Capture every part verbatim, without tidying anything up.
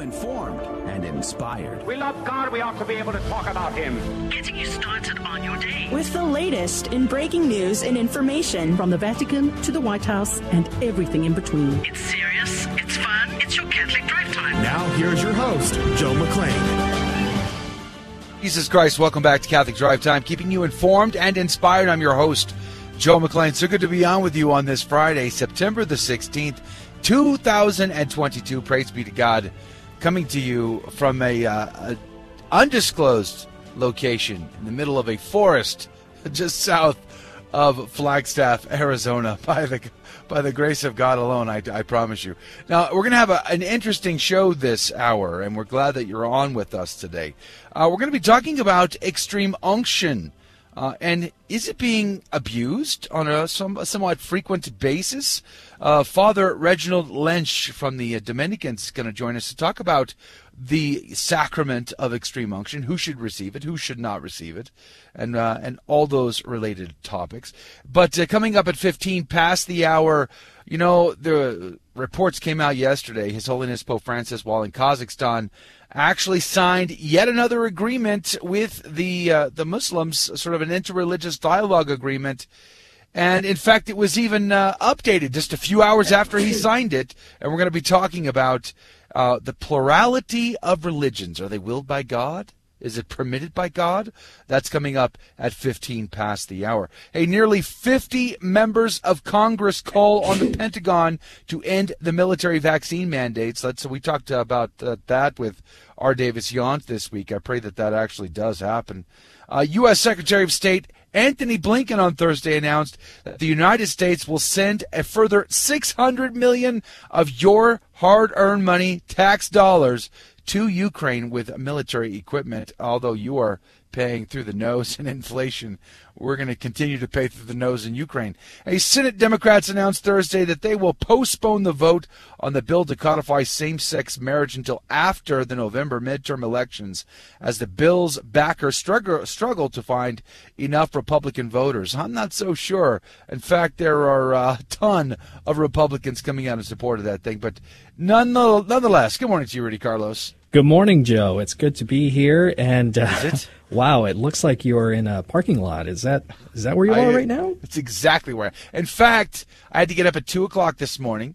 Informed and inspired. We love God. We ought to be able to talk about him. Getting you started on your day. With the latest in breaking news and information. From the Vatican to the White House and everything in between. It's serious. It's fun. It's your Catholic Drive Time. Now here's your host, Joe McClain. Jesus Christ, welcome back to Catholic Drive Time. Keeping you informed and inspired. I'm your host, Joe McClain. So good to be on with you on this Friday, September the sixteenth, two thousand twenty-two. Praise be to God. Coming to you from a, uh, a undisclosed location in the middle of a forest just south of Flagstaff, Arizona, by the by the grace of God alone, I, I promise you. Now, we're going to have a, an interesting show this hour, and we're glad that you're on with us today. Uh, we're going to be talking about extreme unction, uh, and is it being abused on a, some, a somewhat frequent basis? Uh, Father Reginald Lynch from the uh, Dominicans is going to join us to talk about the sacrament of extreme unction, who should receive it, who should not receive it, and uh, and all those related topics. But uh, coming up at fifteen past the hour, you know, the reports came out yesterday. His Holiness Pope Francis, while in Kazakhstan, actually signed yet another agreement with the uh, the Muslims, sort of an interreligious dialogue agreement. And, in fact, it was even uh, updated just a few hours after he signed it. And we're going to be talking about uh, the plurality of religions. Are they willed by God? Is it permitted by God? That's coming up at fifteen past the hour. Hey, nearly fifty members of Congress call on the Pentagon to end the military vaccine mandates. That's, so we talked about uh, that with R. Davis Yount this week. I pray that that actually does happen. Uh, U S. Secretary of State Anthony Blinken on Thursday announced that the United States will send a further six hundred million dollars of your hard-earned money, tax dollars, to Ukraine with military equipment. Although you are paying through the nose in inflation, we're going to continue to pay through the nose in Ukraine. A Senate Democrats announced Thursday that they will postpone the vote on the bill to codify same-sex marriage until after the November midterm elections, as the bill's backers struggle, struggle to find enough Republican voters. I'm not so sure. In fact, there are a ton of Republicans coming out in support of that thing. But nonetheless, good morning to you, Rudy Carlos. Good morning, Joe. It's good to be here. And uh, it? wow, it looks like you're in a parking lot. Is that is that where you I, are right now? It's exactly where. I, in fact, I had to get up at two o'clock this morning,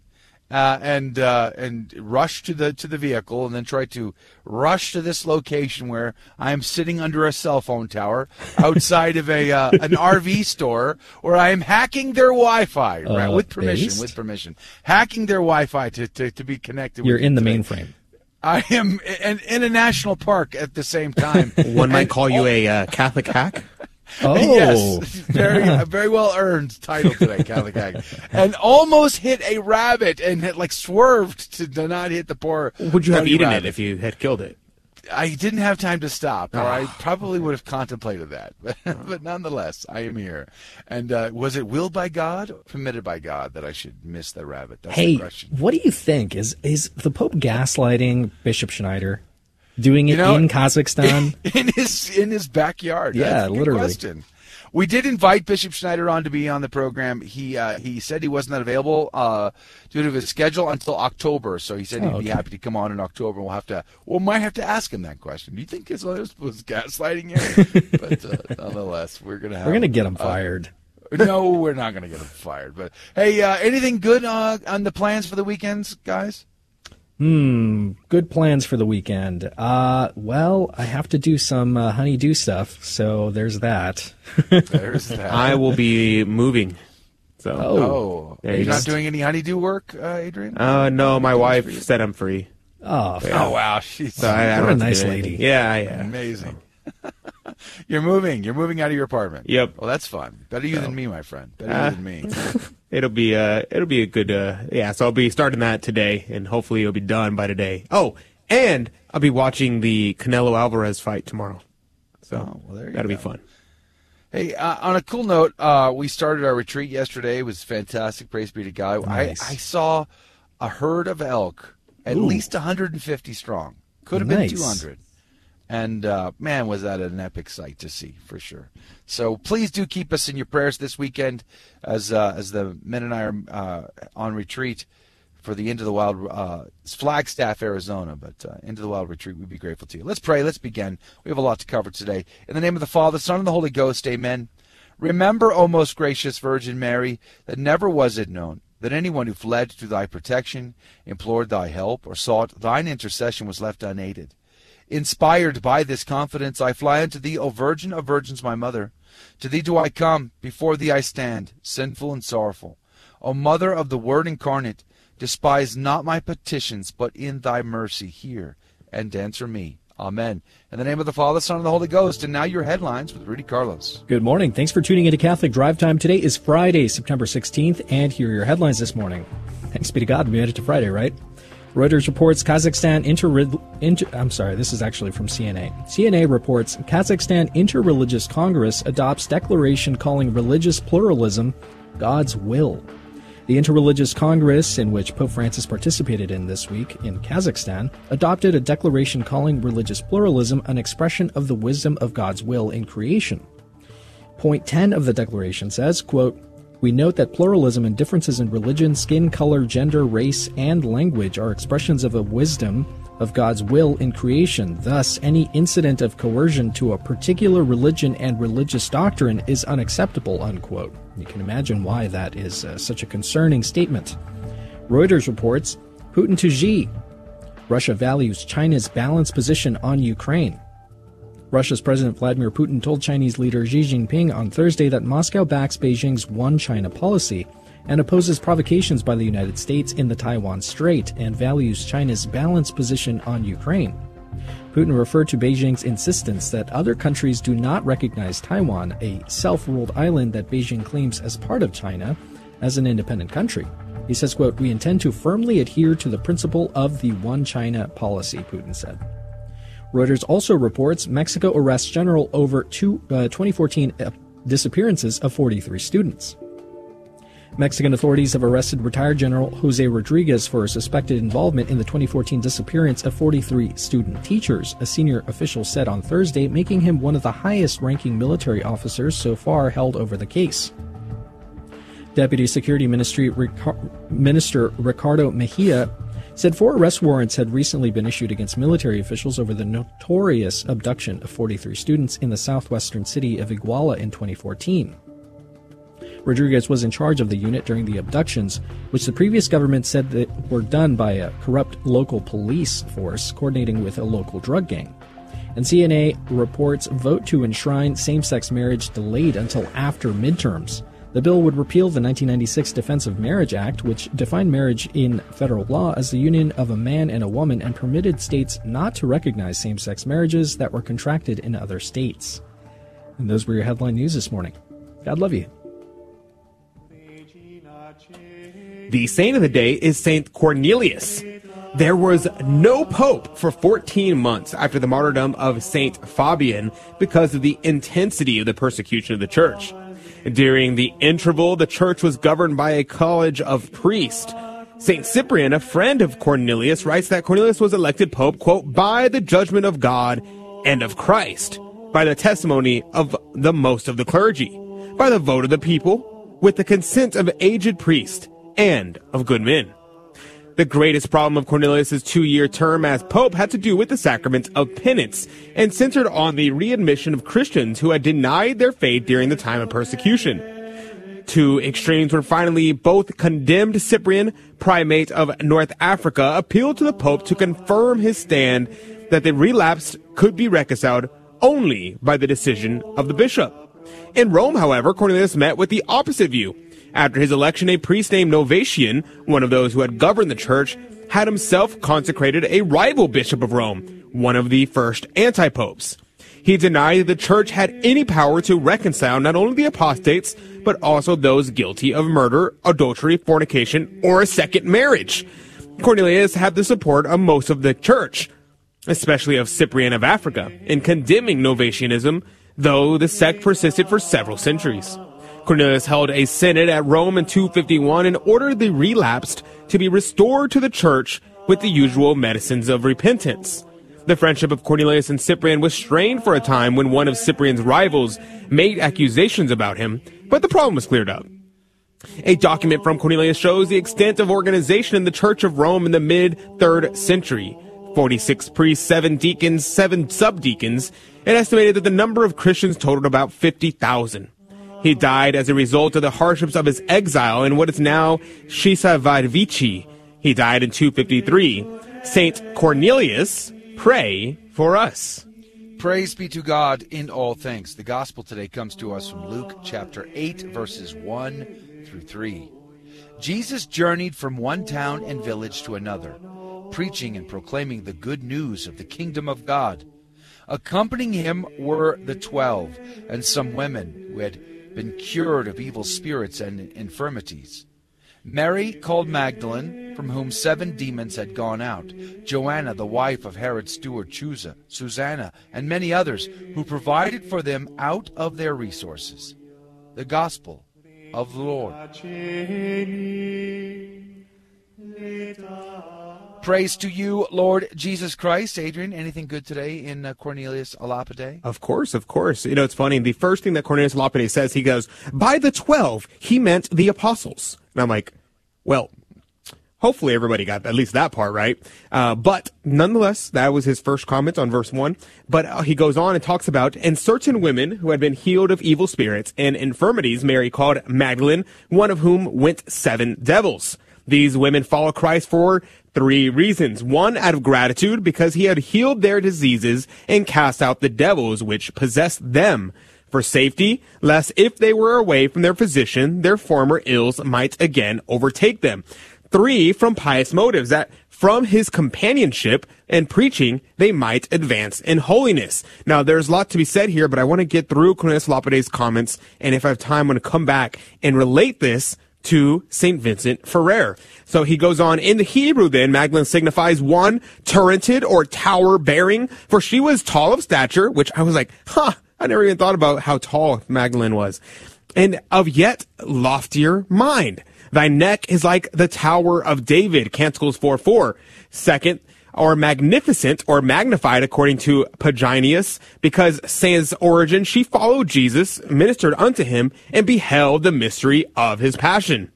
uh, and uh, and rush to the to the vehicle, and then try to rush to this location where I am sitting under a cell phone tower outside of a uh, an R V store, where I am hacking their Wi-Fi right, uh, with permission. Based? With permission, hacking their Wi-Fi to to, to be connected. You're with in the mainframe. I am in, in a national park at the same time. One might call you a uh, Catholic hack. Oh, yes, very, yeah. very well earned title today, Catholic hack. And almost hit a rabbit and had, like swerved to not hit the poor. Would you have eaten rabbit. It if you had killed it? I didn't have time to stop, or I probably would have contemplated that. But nonetheless, I am here. And uh, was it willed by God, or permitted by God, that I should miss the rabbit? That's hey, the question. What do you think? Is is the Pope gaslighting Bishop Schneider, doing it you know, in Kazakhstan, in his in his backyard? Yeah, that's a good literally. Question. We did invite Bishop Schneider on to be on the program. He uh, he said he wasn't available uh, due to his schedule until October. So he said oh, he'd okay. be happy to come on in October. We'll have to we might have to ask him that question. Do you think his was gaslighting him? But uh, nonetheless, we're gonna have, we're gonna get him uh, fired. No, we're not gonna get him fired. But hey, uh, anything good uh, on the plans for the weekends, guys? Hmm, good plans for the weekend. Uh, well, I have to do some uh, honey-do stuff, so there's that. There's that. I will be moving. So. Oh, oh. Are you just... not doing any honey-do work, uh, Adrian? Uh, no, my wife said I'm free. Oh, yeah. Oh wow. She's so I, I what a nice lady. Yeah, yeah. Amazing. You're moving. You're moving out of your apartment. Yep. Well, that's fun. Better you so. Than me, my friend. Better uh, you than me. It'll be uh it'll be a good uh yeah, so I'll be starting that today, and hopefully it'll be done by today. Oh, and I'll be watching the Canelo Alvarez fight tomorrow. So oh, well, there you that'll go. Be fun. Hey, uh, on a cool note, uh we started our retreat yesterday. It was fantastic, praise be to God. Nice. I, I saw a herd of elk at Ooh. Least one hundred fifty strong. Could have nice. Been two hundred. And, uh, man, was that an epic sight to see, for sure. So please do keep us in your prayers this weekend as uh, as the men and I are uh, on retreat for the End of the Wild, uh, Flagstaff, Arizona. But uh, End of the Wild retreat, we'd be grateful to you. Let's pray. Let's begin. We have a lot to cover today. In the name of the Father, Son, and the Holy Ghost, amen. Remember, O most gracious Virgin Mary, that never was it known that anyone who fled to thy protection, implored thy help, or sought thine intercession was left unaided. Inspired by this confidence, I fly unto thee, O Virgin of Virgins, my Mother. To thee do I come, before thee I stand, sinful and sorrowful. O Mother of the Word incarnate, despise not my petitions, but in thy mercy hear and answer me. Amen. In the name of the Father, Son, and the Holy Ghost, and now your headlines with Rudy Carlos. Good morning. Thanks for tuning into Catholic Drive Time. Today is Friday, September sixteenth, and here are your headlines this morning. Thanks be to God, we made it to Friday, right? Reuters reports Kazakhstan inter-, inter... I'm sorry, this is actually from C N A. C N A reports Kazakhstan Interreligious Congress adopts declaration calling religious pluralism God's will. The Interreligious Congress, in which Pope Francis participated in this week in Kazakhstan, adopted a declaration calling religious pluralism an expression of the wisdom of God's will in creation. Point ten of the declaration says, quote, "We note that pluralism and differences in religion, skin color, gender, race, and language are expressions of a wisdom of God's will in creation. Thus, any incident of coercion to a particular religion and religious doctrine is unacceptable," unquote. You can imagine why that is uh, such a concerning statement. Reuters reports, Putin to Xi. Russia values China's balanced position on Ukraine. Russia's President Vladimir Putin told Chinese leader Xi Jinping on Thursday that Moscow backs Beijing's One China policy and opposes provocations by the United States in the Taiwan Strait and values China's balanced position on Ukraine. Putin referred to Beijing's insistence that other countries do not recognize Taiwan, a self-ruled island that Beijing claims as part of China, as an independent country. He says, quote, "We intend to firmly adhere to the principle of the One China policy," Putin said. Reuters also reports Mexico arrests general over two, uh, twenty fourteen disappearances of forty-three students. Mexican authorities have arrested retired General Jose Rodriguez for suspected involvement in the twenty fourteen disappearance of forty-three student teachers, a senior official said on Thursday, making him one of the highest-ranking military officers so far held over the case. Deputy Security Ministry Ric- Minister Ricardo Mejia said four arrest warrants had recently been issued against military officials over the notorious abduction of forty-three students in the southwestern city of Iguala in twenty fourteen. Rodriguez was in charge of the unit during the abductions, which the previous government said that were done by a corrupt local police force coordinating with a local drug gang. And C N A reports vote to enshrine same-sex marriage delayed until after midterms. The bill would repeal the nineteen ninety-six Defense of Marriage Act, which defined marriage in federal law as the union of a man and a woman and permitted states not to recognize same-sex marriages that were contracted in other states. And those were your headline news this morning. God love you. The saint of the day is Saint Cornelius. There was no pope for fourteen months after the martyrdom of Saint Fabian because of the intensity of the persecution of the church. During the interval, the church was governed by a college of priests. Saint Cyprian, a friend of Cornelius, writes that Cornelius was elected pope, quote, "by the judgment of God and of Christ, by the testimony of the most of the clergy, by the vote of the people, with the consent of aged priests and of good men." The greatest problem of Cornelius's two-year term as pope had to do with the sacrament of penance and centered on the readmission of Christians who had denied their faith during the time of persecution. Two extremes were finally both condemned. Cyprian, primate of North Africa, appealed to the pope to confirm his stand that the relapse could be reconciled only by the decision of the bishop. In Rome, however, Cornelius met with the opposite view. After his election, a priest named Novatian, one of those who had governed the church, had himself consecrated a rival bishop of Rome, one of the first anti-popes. He denied that the church had any power to reconcile not only the apostates, but also those guilty of murder, adultery, fornication, or a second marriage. Cornelius had the support of most of the church, especially of Cyprian of Africa, in condemning Novatianism, though the sect persisted for several centuries. Cornelius held a synod at Rome in two fifty-one and ordered the relapsed to be restored to the church with the usual medicines of repentance. The friendship of Cornelius and Cyprian was strained for a time when one of Cyprian's rivals made accusations about him, but the problem was cleared up. A document from Cornelius shows the extent of organization in the Church of Rome in the mid-third century. forty-six priests, seven deacons, seven subdeacons, and estimated that the number of Christians totaled about fifty thousand. He died as a result of the hardships of his exile in what is now Cisalvarvici. He died in two fifty-three. Saint Cornelius, pray for us. Praise be to God in all things. The gospel today comes to us from Luke chapter eight, verses one through three. Jesus journeyed from one town and village to another, preaching and proclaiming the good news of the kingdom of God. Accompanying him were the twelve and some women who had been cured of evil spirits and infirmities. Mary, called Magdalene, from whom seven demons had gone out, Joanna, the wife of Herod's steward Chusa, Susanna, and many others, who provided for them out of their resources. The Gospel of the Lord. Praise to you, Lord Jesus Christ. Adrian, anything good today in uh, Cornelius a Lapide? Of course, of course. You know, it's funny. The first thing that Cornelius a Lapide says, he goes, by the twelve, he meant the apostles. And I'm like, well, hopefully everybody got at least that part right. Uh, but nonetheless, that was his first comment on verse one. But uh, he goes on and talks about, and certain women who had been healed of evil spirits and infirmities, Mary called Magdalene, one of whom went seven devils. These women follow Christ for three reasons. One, out of gratitude, because he had healed their diseases and cast out the devils which possessed them. For safety, lest if they were away from their physician, their former ills might again overtake them. Three, from pious motives, that from his companionship and preaching, they might advance in holiness. Now, there's a lot to be said here, but I want to get through Cornelius a Lapide's comments, and if I have time, I'm going to come back and relate this to Saint Vincent Ferrer. So he goes on, in the Hebrew then, Magdalene signifies one, turreted or tower-bearing, for she was tall of stature, which I was like, huh, I never even thought about how tall Magdalene was, and of yet loftier mind. Thy neck is like the Tower of David, Canticles four four. Second, or magnificent or magnified, according to Paginius, because sans origin she followed Jesus, ministered unto him, and beheld the mystery of his passion.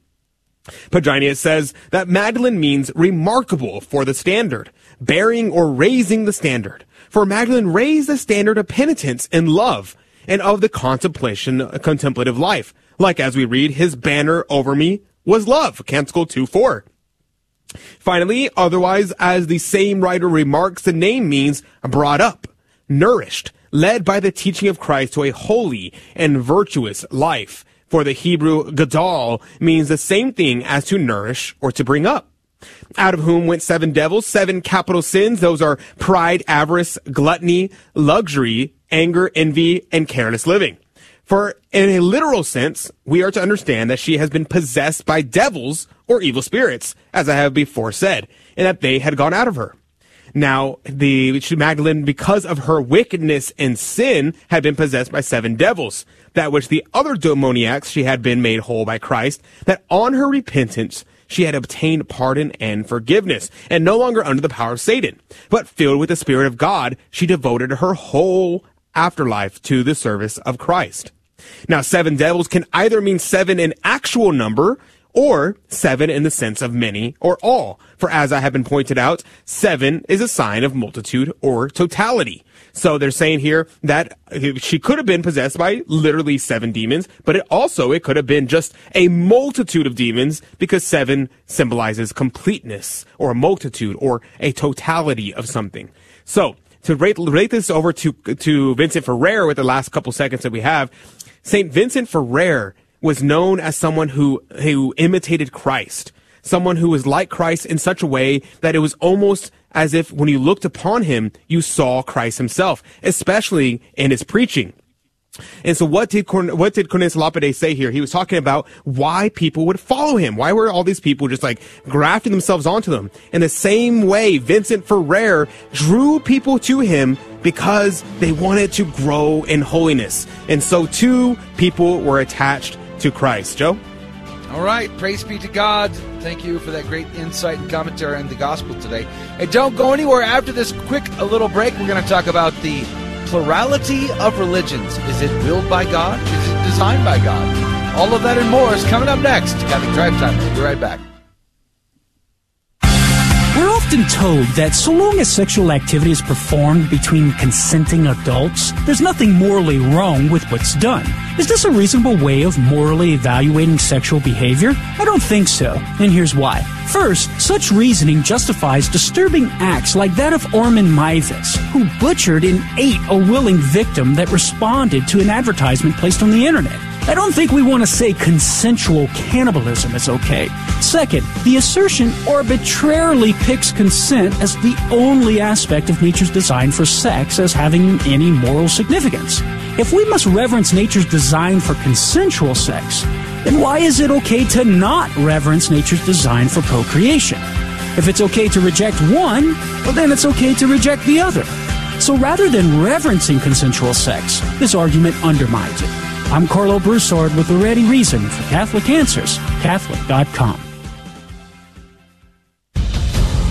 Paginius says that Magdalene means remarkable for the standard, bearing or raising the standard. For Magdalene raised the standard of penitence and love, and of the contemplation, contemplative life. Like as we read, his banner over me was love, Canticle two four. Finally, otherwise, as the same writer remarks, the name means brought up, nourished, led by the teaching of Christ to a holy and virtuous life. For the Hebrew gadol means the same thing as to nourish or to bring up. Out of whom went seven devils, seven capital sins. Those are pride, avarice, gluttony, luxury, anger, envy, and careless living. For in a literal sense, we are to understand that she has been possessed by devils or evil spirits, as I have before said, and that they had gone out of her. Now, the Magdalene, because of her wickedness and sin, had been possessed by seven devils, that which the other demoniacs she had been made whole by Christ, that on her repentance she had obtained pardon and forgiveness, and no longer under the power of Satan. But filled with the Spirit of God, she devoted her whole afterlife to the service of Christ. Now, seven devils can either mean seven in actual number or seven in the sense of many or all. For as I have been pointed out, seven is a sign of multitude or totality. So they're saying here that she could have been possessed by literally seven demons, but it also, it could have been just a multitude of demons, because seven symbolizes completeness or a multitude or a totality of something. So to rate, rate this over to, to Vincent Ferrer with the last couple seconds that we have, Saint Vincent Ferrer was known as someone who, who imitated Christ, someone who was like Christ in such a way that it was almost as if when you looked upon him, you saw Christ himself, especially in his preaching. And so what did Corn- what did Cornelius a Lapide say here? He was talking about why people would follow him. Why were all these people just like grafting themselves onto them? In the same way, Vincent Ferrer drew people to him because they wanted to grow in holiness. And so too, people were attached to Christ. Joe? All right. Praise be to God. Thank you for that great insight and commentary on the gospel today. And don't go anywhere. After this quick little break, we're going to talk about the plurality of religions. Is it willed by God? Is it designed by God? All of that and more is coming up next. Catholic Drive Time. We'll be right back. We're often told that so long as sexual activity is performed between consenting adults, there's nothing morally wrong with what's done. Is this a reasonable way of morally evaluating sexual behavior? I don't think so, and here's why. First, such reasoning justifies disturbing acts like that of Orman Mivas, who butchered and ate a willing victim that responded to an advertisement placed on the internet. I don't think we want to say consensual cannibalism is okay. Second, the assertion arbitrarily picks consent as the only aspect of nature's design for sex as having any moral significance. If we must reverence nature's design for consensual sex, then why is it okay to not reverence nature's design for procreation? If it's okay to reject one, well then it's okay to reject the other. So rather than reverencing consensual sex, this argument undermines it. I'm Carlo Broussard with the Ready Reason for Catholic Answers, Catholic dot com.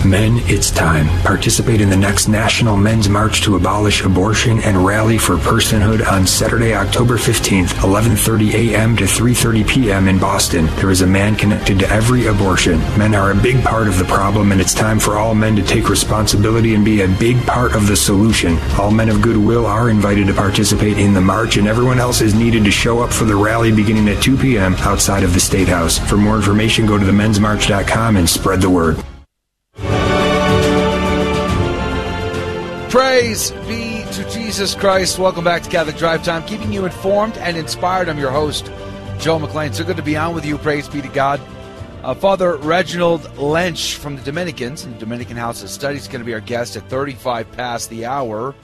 Men, it's time. Participate in the next National Men's March to Abolish Abortion and Rally for Personhood on Saturday, October fifteenth, eleven thirty a.m. to three thirty p.m. in Boston. There is a man connected to every abortion. Men are a big part of the problem, and it's time for all men to take responsibility and be a big part of the solution. All men of goodwill are invited to participate in the march, and everyone else is needed to show up for the rally beginning at two p.m. outside of the State House. For more information, go to the men's march dot com and spread the word. Praise be to Jesus Christ. Welcome back to Catholic Drive Time, keeping you informed and inspired. I'm your host, Joe McClain. So good to be on with you. Praise be to God. Uh, Father Reginald Lynch from the Dominicans and the Dominican House of Studies is going to be our guest at thirty-five past the hour.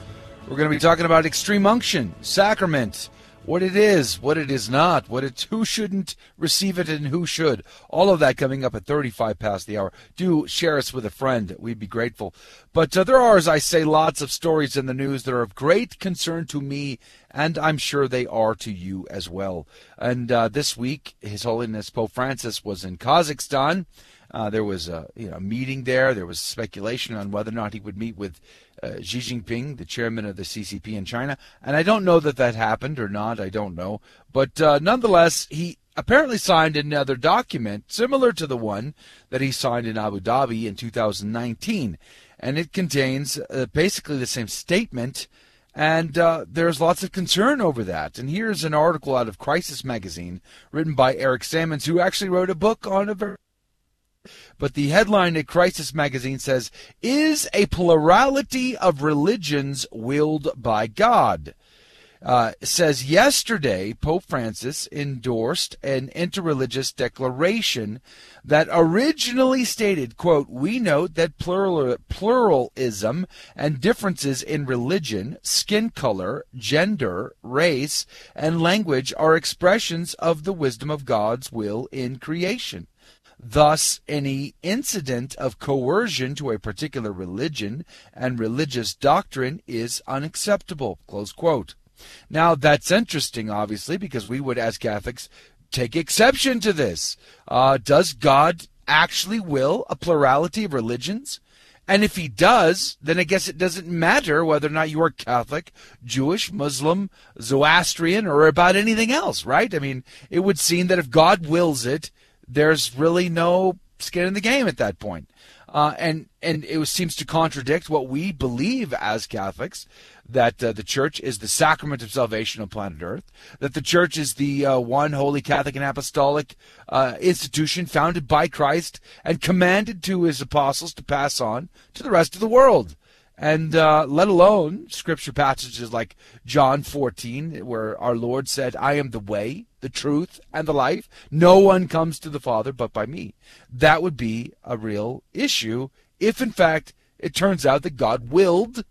We're going to be talking about extreme unction, sacrament, what it is, what it is not, what it, who shouldn't receive it and who should. All of that coming up at thirty-five past the hour. Do share us with a friend. We'd be grateful. But uh, there are, as I say, lots of stories in the news that are of great concern to me, and I'm sure they are to you as well. And uh, this week, His Holiness Pope Francis was in Kazakhstan. Uh, there was a you know, meeting there. There was speculation on whether or not he would meet with uh, Xi Jinping, the chairman of the C C P in China. And I don't know that that happened or not. I don't know. But uh, nonetheless, he apparently signed another document similar to the one that he signed in Abu Dhabi in two thousand nineteen. And it contains uh, basically the same statement. And uh, there's lots of concern over that. And here's an article out of Crisis Magazine written by Eric Sammons, who actually wrote a book on a very... But the headline at Crisis Magazine says, "Is a plurality of religions willed by God?" Uh, says yesterday, Pope Francis endorsed an interreligious declaration that originally stated, quote, "We note that plural, pluralism and differences in religion, skin color, gender, race, and language are expressions of the wisdom of God's will in creation. Thus, any incident of coercion to a particular religion and religious doctrine is unacceptable," close quote. Now, that's interesting, obviously, because we would, as Catholics, take exception to this. Uh, does God actually will a plurality of religions? And if he does, then I guess it doesn't matter whether or not you are Catholic, Jewish, Muslim, Zoroastrian, or about anything else, right? I mean, it would seem that if God wills it, there's really no skin in the game at that point. Uh, and, and it was, seems to contradict what we believe as Catholics, that uh, the Church is the sacrament of salvation on planet Earth, that the Church is the uh, one holy Catholic and apostolic uh, institution founded by Christ and commanded to his apostles to pass on to the rest of the world. And uh, let alone scripture passages like John fourteen, where our Lord said, "I am the way, the truth, and the life. No one comes to the Father but by me." That would be a real issue if, in fact, it turns out that God willed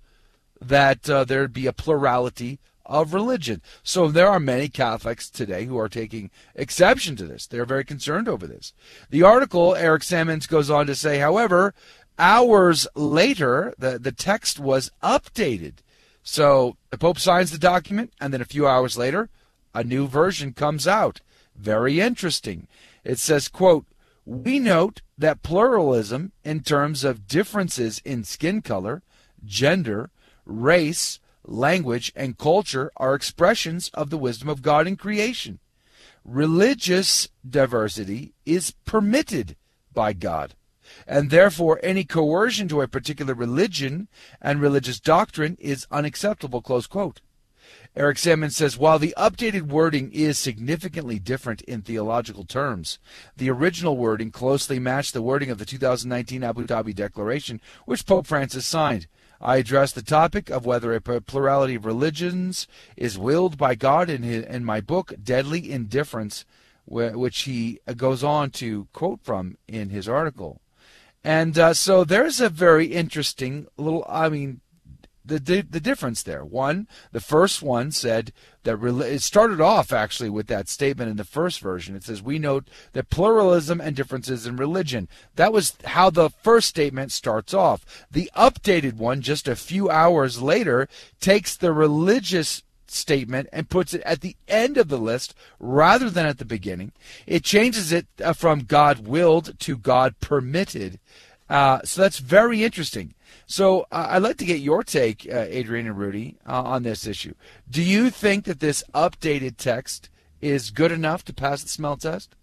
that uh, there'd be a plurality of religion. So there are many Catholics today who are taking exception to this. They're very concerned over this. The article, Eric Sammons goes on to say, however, hours later, the, the text was updated. So the Pope signs the document, and then a few hours later, a new version comes out. Very interesting. It says, quote, "We note that pluralism in terms of differences in skin color, gender, race, language, and culture are expressions of the wisdom of God in creation. religious diversity is permitted by God, and therefore any coercion to a particular religion and religious doctrine is unacceptable, close quote. Eric Salmon says, while the updated wording is significantly different in theological terms, the original wording closely matched the wording of the two thousand nineteen Abu Dhabi Declaration, which Pope Francis signed. I addressed the topic of whether a plurality of religions is willed by God in, his, in my book, Deadly Indifference, which he goes on to quote from in his article. And uh, so there's a very interesting little, I mean, The, the the difference there. One, the first one said that it started off actually with that statement in the first version. It says, we note that pluralism and differences in religion. That was how the first statement starts off. The updated one, just a few hours later, takes the religious statement and puts it at the end of the list rather than at the beginning. It changes it from God willed to God permitted. Uh, so that's very interesting. So uh, I'd like to get your take, uh, Adrian and Rudy, uh, on this issue. Do you think that this updated text is good enough to pass the smell test?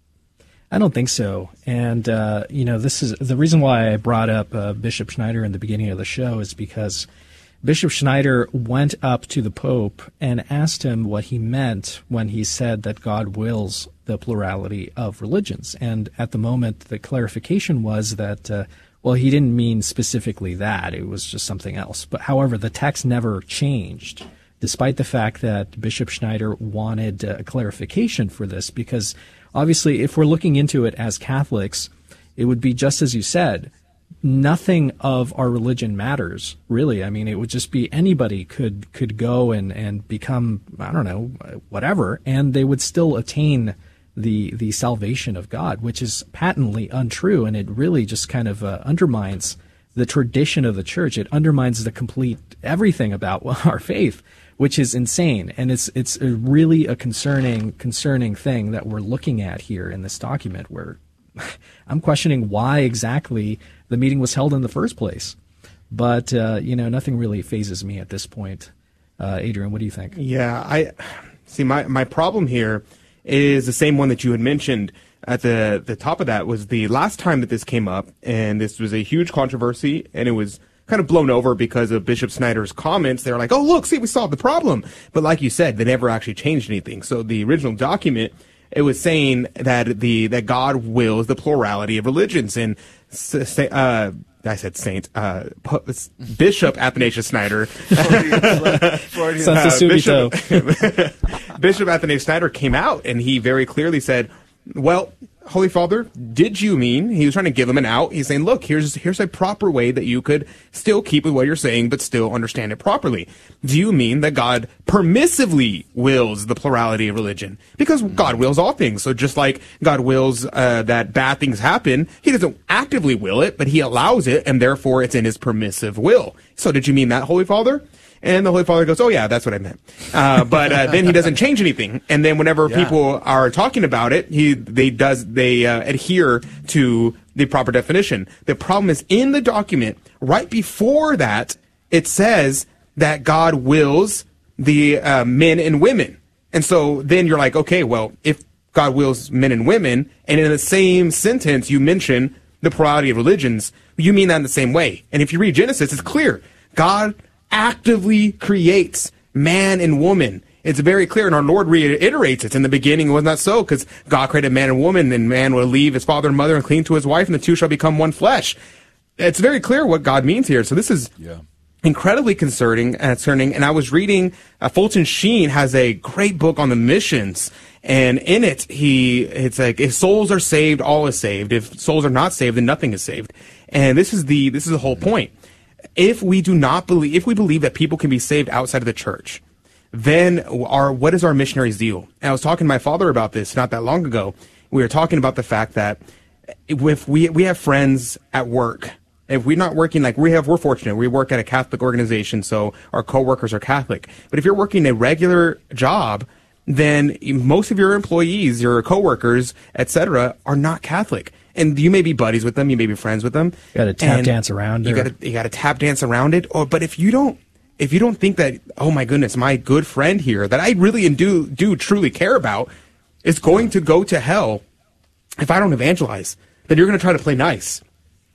I don't think so. And, uh, you know, this is the reason why I brought up uh, Bishop Schneider in the beginning of the show is because Bishop Schneider went up to the Pope and asked him what he meant when he said that God wills the plurality of religions. And at the moment, the clarification was that uh, well, he didn't mean specifically that. It was just something else. But however, the text never changed, despite the fact that Bishop Schneider wanted a clarification for this, because obviously if we're looking into it as Catholics, it would be just as you said. Nothing of our religion matters, really. I mean, it would just be anybody could could go and, and become, I don't know, whatever, and they would still attain the the salvation of God, which is patently untrue, and it really just kind of uh, undermines the tradition of the church. It undermines the complete everything about our faith, which is insane, and it's it's a really a concerning concerning thing that we're looking at here in this document, where I'm questioning why exactly the meeting was held in the first place. But uh, you know, nothing really phases me at this point. Uh, Adrian, what do you think? Yeah, I see my my problem here is the same one that you had mentioned at the, the top of that was the last time that this came up, and this was a huge controversy, and it was kind of blown over because of Bishop Schneider's comments. They were like, oh, look, see, we solved the problem. But like you said, they never actually changed anything. So the original document, it was saying that the that God wills the plurality of religions. And uh, I said Saint, uh, Bishop Athanasius Schneider. uh, Bishop, Bishop Athanasius Schneider came out and he very clearly said, well, Holy Father, did you mean, he was trying to give him an out. He's saying, look, here's here's a proper way that you could still keep with what you're saying, but still understand it properly. Do you mean that God permissively wills the plurality of religion? Because God wills all things. So just like God wills uh, that bad things happen, he doesn't actively will it, but he allows it, and therefore it's in his permissive will. So did you mean that, Holy Father? And the Holy Father goes, oh, yeah, that's what I meant. Uh, but uh, then he doesn't change anything. And then whenever yeah. people are talking about it, he they does they uh, adhere to the proper definition. The problem is in the document, right before that, it says that God wills the uh, men and women. And so then you're like, okay, well, if God wills men and women, and in the same sentence you mention the plurality of religions, you mean that in the same way. And if you read Genesis, it's clear. God actively creates man and woman. It's very clear, and our Lord reiterates it. In the beginning, it was not so, because God created man and woman, and man will leave his father and mother and cling to his wife, and the two shall become one flesh. It's very clear what God means here. So this is yeah. incredibly concerning, concerning. And I was reading, uh, Fulton Sheen has a great book on the missions, and in it, he it's like, if souls are saved, all is saved. If souls are not saved, then nothing is saved. And this is the this is the whole point. If we do not believe, if we believe that people can be saved outside of the church, then our what is our missionary zeal? And I was talking to my father about this not that long ago. We were talking about the fact that if we we have friends at work, if we're not working like we have, we're fortunate. We work at a Catholic organization, so our coworkers are Catholic. But if you're working a regular job, then most of your employees, your coworkers, et cetera, are not Catholic. And you may be buddies with them, you may be friends with them. You got to tap dance around it. You got to you got to tap dance around it. Or but if you don't if you don't think that, oh my goodness, my good friend here that I really and do do truly care about is going to go to hell if I don't evangelize. Then you're going to try to play nice.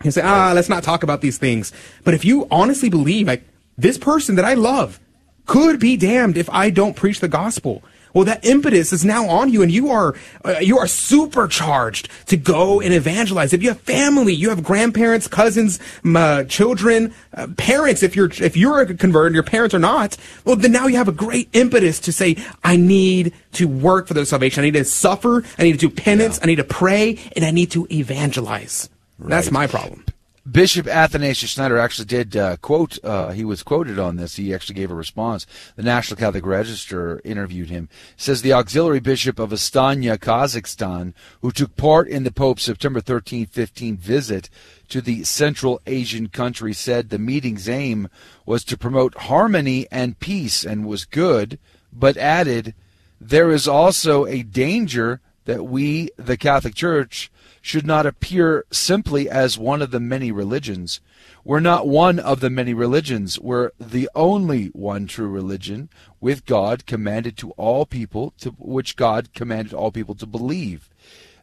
You say, ah, let's not talk about these things. But if you honestly believe, like, this person that I love could be damned if I don't preach the gospel. Well, that impetus is now on you, and you are uh, you are supercharged to go and evangelize. If you have family, you have grandparents, cousins, uh, children, uh, parents. If you're if you're a convert and your parents are not, well, then now you have a great impetus to say, I need to work for their salvation. I need to suffer. I need to do penance. Yeah. I need to pray, and I need to evangelize. Right. That's my problem. Bishop Athanasius Schneider actually did uh, quote, uh, he was quoted on this. He actually gave a response. The National Catholic Register interviewed him. It says the auxiliary bishop of Astana, Kazakhstan, who took part in the Pope's September thirteenth fifteen visit to the Central Asian country, said the meeting's aim was to promote harmony and peace and was good, but added, there is also a danger that we, the Catholic Church, should not appear simply as one of the many religions. We're not one of the many religions. We're the only one true religion with God commanded to all people, to which God commanded all people to believe,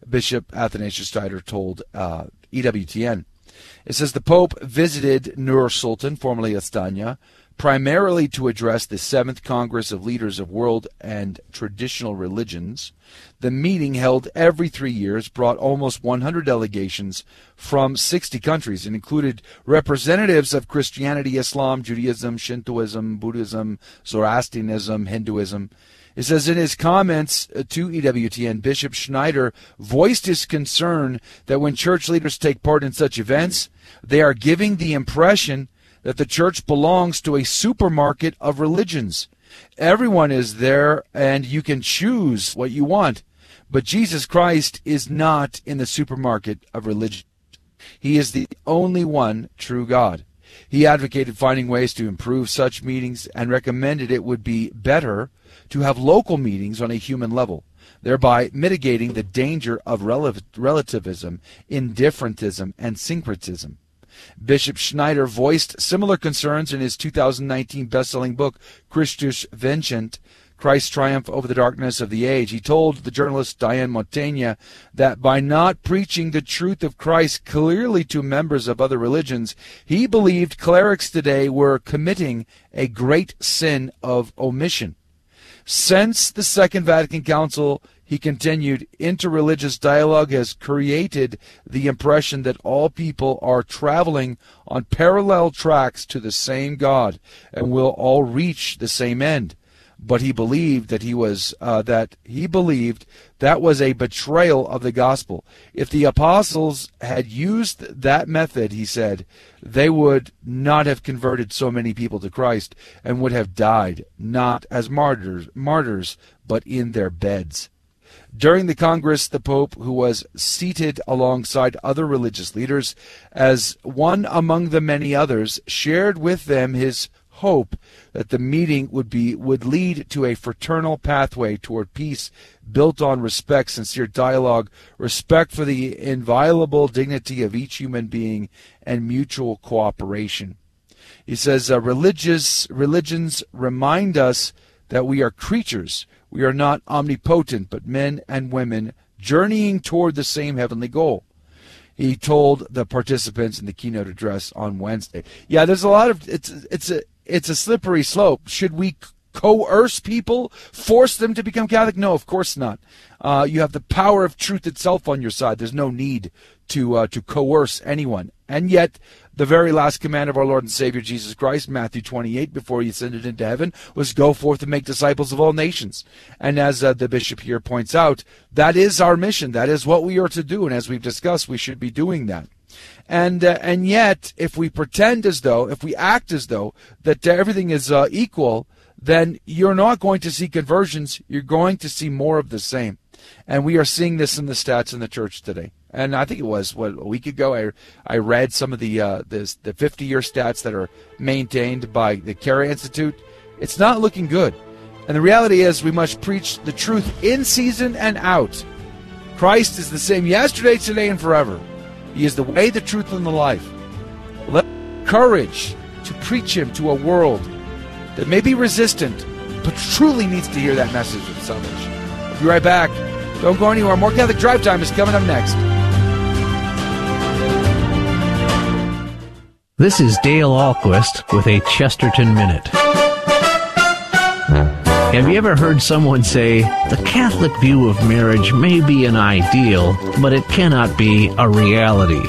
Bishop Athanasius Schneider told uh, E W T N. It says the Pope visited Nur Sultan, formerly Astana, primarily to address the seventh Congress of Leaders of World and Traditional Religions. The meeting, held every three years, brought almost one hundred delegations from sixty countries and included representatives of Christianity, Islam, Judaism, Shintoism, Buddhism, Zoroastrianism, Hinduism. It says in his comments to E W T N, Bishop Schneider voiced his concern that when church leaders take part in such events, they are giving the impression that the church belongs to a supermarket of religions. Everyone is there, and you can choose what you want. But Jesus Christ is not in the supermarket of religion. He is the only one true God. He advocated finding ways to improve such meetings and recommended it would be better to have local meetings on a human level, thereby mitigating the danger of relativism, indifferentism, and syncretism. Bishop Schneider voiced similar concerns in his two thousand nineteen best-selling book, Christus Vincent, Christ's Triumph Over the Darkness of the Age. He told the journalist Diane Montaigne that by not preaching the truth of Christ clearly to members of other religions, he believed clerics today were committing a great sin of omission. Since the Second Vatican Council, he continued, interreligious dialogue has created the impression that all people are traveling on parallel tracks to the same God and will all reach the same end. But he believed that he was uh, that he believed that was a betrayal of the gospel. If the apostles had used that method, he said, they would not have converted so many people to Christ and would have died not as martyrs, martyrs, but in their beds. During the Congress, the Pope, who was seated alongside other religious leaders as one among the many others, shared with them his hope that the meeting would be would lead to a fraternal pathway toward peace built on respect, sincere dialogue, respect for the inviolable dignity of each human being, and mutual cooperation. He says, uh, religious religions remind us that we are creatures. We are not omnipotent, but men and women journeying toward the same heavenly goal, he told the participants in the keynote address on Wednesday. Yeah, there's a lot of, it's it's a it's a slippery slope. Should we coerce people, force them to become Catholic? No, of course not. Uh, you have the power of truth itself on your side. There's no need to uh, to coerce anyone. And yet, the very last command of our Lord and Savior Jesus Christ, Matthew twenty-eight, before he ascended into heaven, was go forth and make disciples of all nations. And as uh, the bishop here points out, that is our mission. That is what we are to do. And as we've discussed, we should be doing that. And uh, and yet, if we pretend as though, if we act as though that everything is uh, equal, then you're not going to see conversions. You're going to see more of the same. And we are seeing this in the stats in the church today. And I think it was, what, a week ago, I I read some of the uh, this, the fifty-year stats that are maintained by the Carey Institute. It's not looking good. And the reality is we must preach the truth in season and out. Christ is the same yesterday, today, and forever. He is the way, the truth, and the life. Let courage to preach him to a world that may be resistant, but truly needs to hear that message of salvation. We'll be right back. Don't go anywhere. More Catholic Drive Time is coming up next. This is Dale Alquist with a Chesterton Minute. Have you ever heard someone say, the Catholic view of marriage may be an ideal, but it cannot be a reality?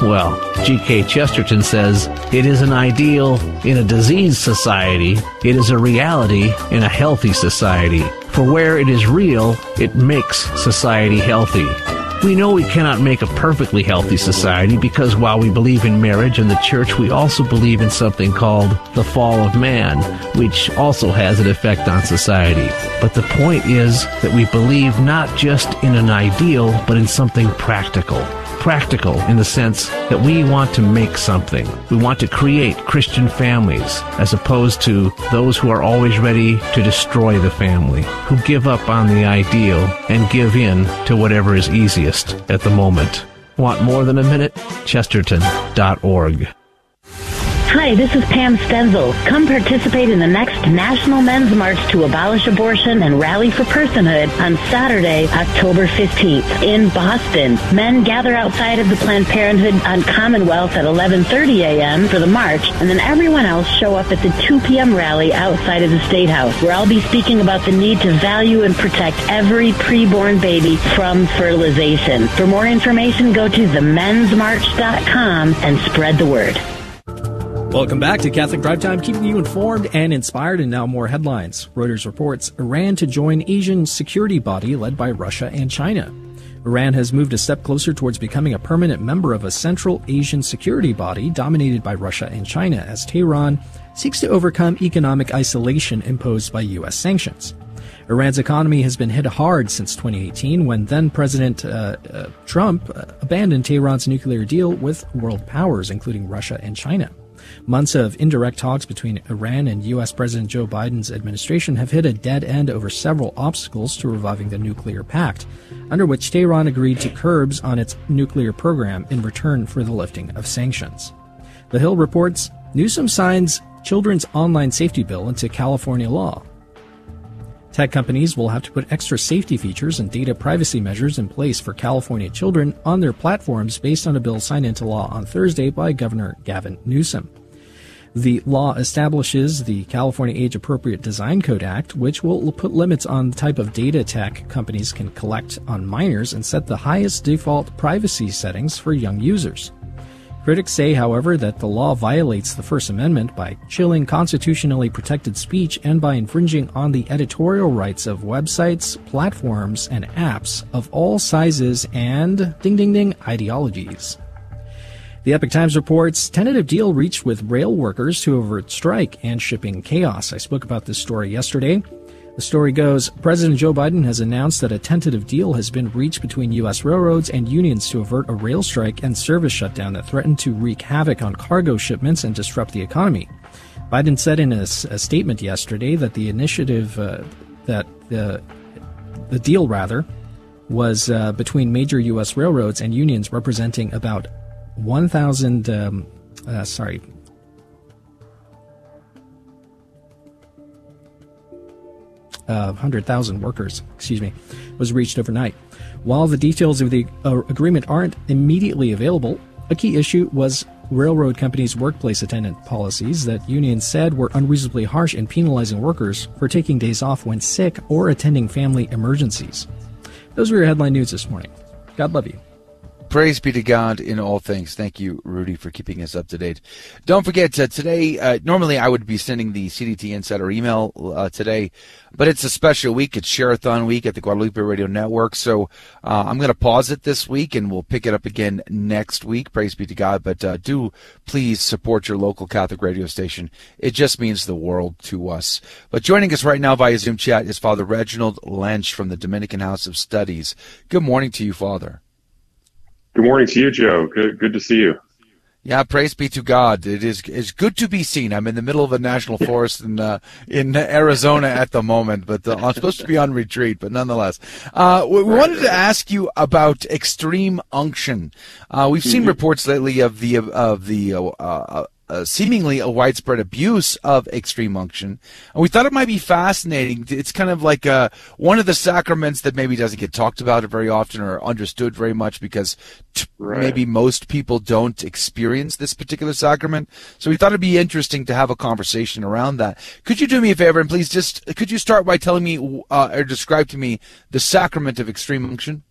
Well, G K Chesterton says, it is an ideal in a diseased society. It is a reality in a healthy society. For where it is real, it makes society healthy. We know we cannot make a perfectly healthy society because while we believe in marriage and the church, we also believe in something called the fall of man, which also has an effect on society. But the point is that we believe not just in an ideal, but in something practical. Practical in the sense that we want to make something. We want to create Christian families as opposed to those who are always ready to destroy the family, who give up on the ideal and give in to whatever is easiest at the moment. Want more than a minute? Chesterton dot org. Hi, this is Pam Stenzel. Come participate in the next National Men's March to Abolish Abortion and Rally for Personhood on Saturday, October fifteenth in Boston. Men gather outside of the Planned Parenthood on Commonwealth at eleven thirty a.m. for the march, and then everyone else show up at the two p.m. rally outside of the State House, where I'll be speaking about the need to value and protect every preborn baby from fertilization. For more information, go to the men's march dot com and spread the word. Welcome back to Catholic Drive Time, keeping you informed and inspired, and now more headlines. Reuters reports Iran to join Asian security body led by Russia and China. Iran has moved a step closer towards becoming a permanent member of a Central Asian security body dominated by Russia and China as Tehran seeks to overcome economic isolation imposed by U S sanctions. Iran's economy has been hit hard since twenty eighteen when then-President uh, uh, Trump abandoned Tehran's nuclear deal with world powers, including Russia and China. Months of indirect talks between Iran and U S. President Joe Biden's administration have hit a dead end over several obstacles to reviving the nuclear pact, under which Tehran agreed to curbs on its nuclear program in return for the lifting of sanctions. The Hill reports, Newsom signs children's online safety bill into California law. Tech companies will have to put extra safety features and data privacy measures in place for California children on their platforms based on a bill signed into law on Thursday by Governor Gavin Newsom. The law establishes the California Age-Appropriate Design Code Act, which will put limits on the type of data tech companies can collect on minors and set the highest default privacy settings for young users. Critics say, however, that the law violates the First Amendment by chilling constitutionally protected speech and by infringing on the editorial rights of websites, platforms, and apps of all sizes and, ding ding ding, ideologies. The Epoch Times reports, tentative deal reached with rail workers to avert strike and shipping chaos. I spoke about this story yesterday. The story goes, President Joe Biden has announced that a tentative deal has been reached between U S railroads and unions to avert a rail strike and service shutdown that threatened to wreak havoc on cargo shipments and disrupt the economy. Biden said in a, a statement yesterday that the initiative, uh, that the, the deal, rather, was uh, between major U S railroads and unions representing about one thousand, um, uh, sorry, Uh, one hundred thousand workers, excuse me, was reached overnight. While the details of the uh, agreement aren't immediately available, a key issue was railroad companies' workplace attendance policies that unions said were unreasonably harsh in penalizing workers for taking days off when sick or attending family emergencies. Those were your headline news this morning. God love you. Praise be to God in all things. Thank you, Rudy, for keeping us up to date. Don't forget, uh, today, uh, normally I would be sending the C D T Insider email uh, today, but it's a special week. It's Share-a-thon week at the Guadalupe Radio Network, so uh, I'm going to pause it this week, and we'll pick it up again next week. Praise be to God, but uh, do please support your local Catholic radio station. It just means the world to us. But joining us right now via Zoom chat is Father Reginald Lynch from the Dominican House of Studies. Good morning to you, Father. Good morning to you, Joe. Good, good to see you. Yeah, praise be to God. It is it's good to be seen. I'm in the middle of a national forest in uh, in Arizona at the moment, but uh, I'm supposed to be on retreat. But nonetheless, uh, we wanted to ask you about extreme unction. Uh, we've seen mm-hmm. reports lately of the of the uh, uh, uh, seemingly a widespread abuse of extreme unction. And we thought it might be fascinating. It's kind of like uh, one of the sacraments that maybe doesn't get talked about very often or understood very much because t- right. maybe most people don't experience this particular sacrament. So we thought it'd be interesting to have a conversation around that. Could you do me a favor and please just, could you start by telling me uh, or describe to me the sacrament of extreme unction?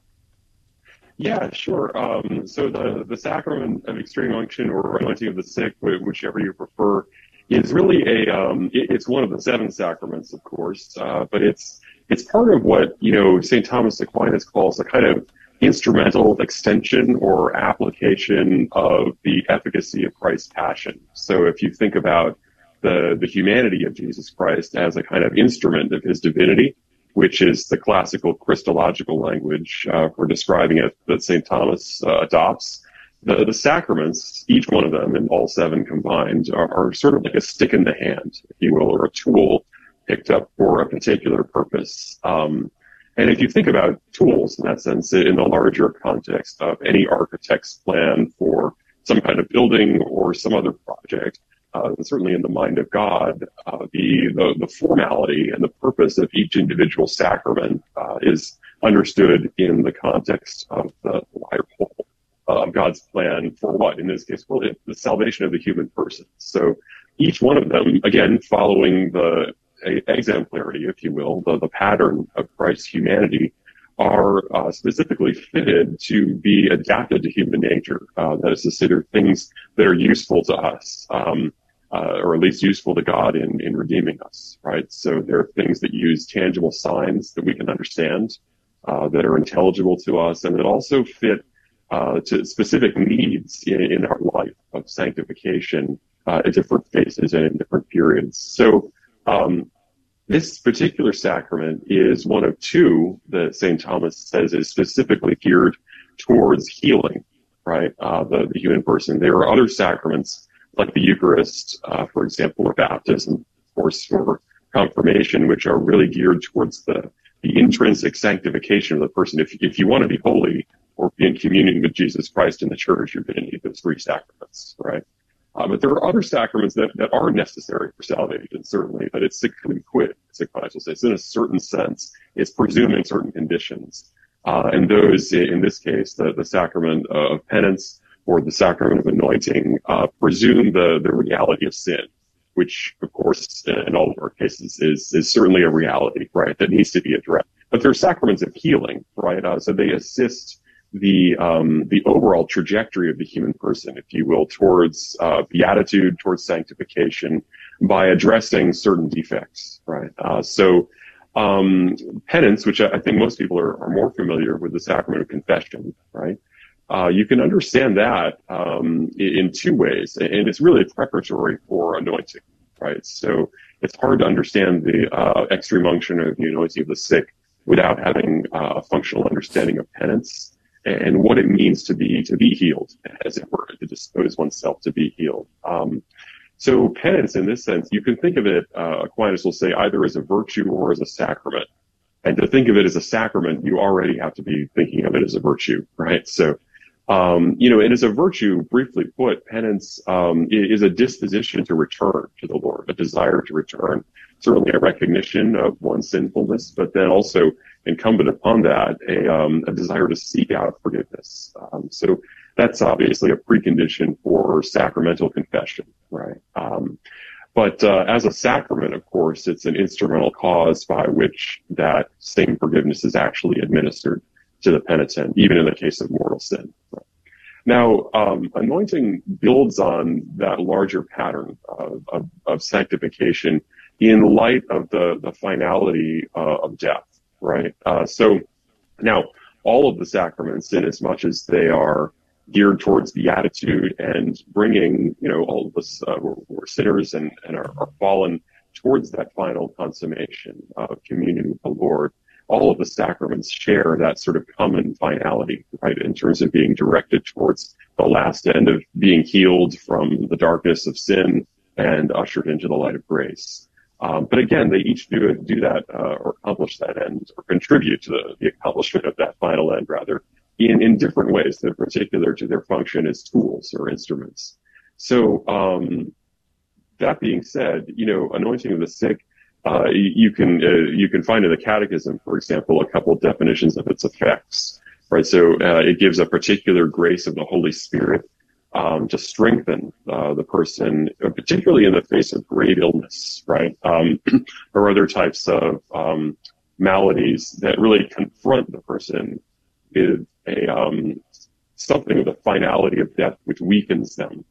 Yeah, sure. Um, so the, the sacrament of extreme unction or anointing of the sick, whichever you prefer, is really a, um, it, it's one of the seven sacraments, of course, uh, but it's, it's part of what, you know, Saint Thomas Aquinas calls a kind of instrumental extension or application of the efficacy of Christ's passion. So if you think about the, the humanity of Jesus Christ as a kind of instrument of his divinity, which is the classical Christological language uh, for describing it that Saint Thomas uh, adopts. The, the sacraments, each one of them and all seven combined, are, are sort of like a stick in the hand, if you will, or a tool picked up for a particular purpose. Um, and if you think about tools in that sense, in the larger context of any architect's plan for some kind of building or some other project, Uh, certainly in the mind of God, uh, the, the, the formality and the purpose of each individual sacrament uh, is understood in the context of the wider whole uh, of God's plan for what, in this case, well, it, the salvation of the human person. So each one of them, again, following the a, exemplarity, if you will, the, the pattern of Christ's humanity, are uh, specifically fitted to be adapted to human nature. Uh, that is to say, they're things that are useful to us. Um, Uh, or at least useful to God in, in redeeming us, right? So there are things that use tangible signs that we can understand, uh, that are intelligible to us, and that also fit uh, to specific needs in, in our life of sanctification uh, at different phases and in different periods. So um, this particular sacrament is one of two that Saint Thomas says is specifically geared towards healing, right, uh, the, the human person. There are other sacraments like the Eucharist, uh, for example, or baptism, of course, or confirmation, which are really geared towards the, the intrinsic sanctification of the person. If, if you want to be holy or be in communion with Jesus Christ in the church, you're going to need those three sacraments, right? Uh, but there are other sacraments that, that are necessary for salvation, certainly, but it's sic cum quid, as Aquinas will say. It's in a certain sense. It's presuming certain conditions. Uh, and those, in this case, the, the sacrament of penance, or the sacrament of anointing, uh, presume the, the reality of sin, which, of course, in all of our cases is, is certainly a reality, right, that needs to be addressed. But they're sacraments of healing, right? Uh, so they assist the, um, the overall trajectory of the human person, if you will, towards, uh, beatitude, towards sanctification by addressing certain defects, right? Uh, so, um, penance, which I think most people are, are more familiar with the sacrament of confession, right? Uh, you can understand that um, in two ways, and it's really preparatory for anointing, right? So it's hard to understand the uh, extreme unction or the anointing of the sick without having uh, a functional understanding of penance and what it means to be to be healed, as it were, to dispose oneself to be healed. Um, so penance, in this sense, you can think of it, uh, Aquinas will say, either as a virtue or as a sacrament. And to think of it as a sacrament, you already have to be thinking of it as a virtue, right? So Um, you know, and as a virtue, briefly put, penance um, is a disposition to return to the Lord, a desire to return, certainly a recognition of one's sinfulness, but then also incumbent upon that, a, um, a desire to seek out forgiveness. Um, so that's obviously a precondition for sacramental confession, right? Um, but uh, as a sacrament, of course, it's an instrumental cause by which that same forgiveness is actually administered to the penitent, even in the case of mortal sin. Right? Now, um, anointing builds on that larger pattern of, of, of sanctification in light of the, the finality uh, of death, right? Uh, so now all of the sacraments, in as much as they are geared towards beatitude and bringing, you know, all of us, uh, we're, we're sinners and, and are, are fallen towards that final consummation of communion with the Lord, all of the sacraments share that sort of common finality, right, in terms of being directed towards the last end of being healed from the darkness of sin and ushered into the light of grace. Um, but again, they each do do that uh, or accomplish that end or contribute to the, the accomplishment of that final end, rather, in, in different ways that are particular to their function as tools or instruments. So um, that being said, you know, anointing of the sick, uh, you, you can uh, you can find in the Catechism, for example, a couple of definitions of its effects. Right, so uh, it gives a particular grace of the Holy Spirit um, to strengthen uh, the person, particularly in the face of great illness, right, um, or other types of um, maladies that really confront the person with a um, something of the finality of death, which weakens them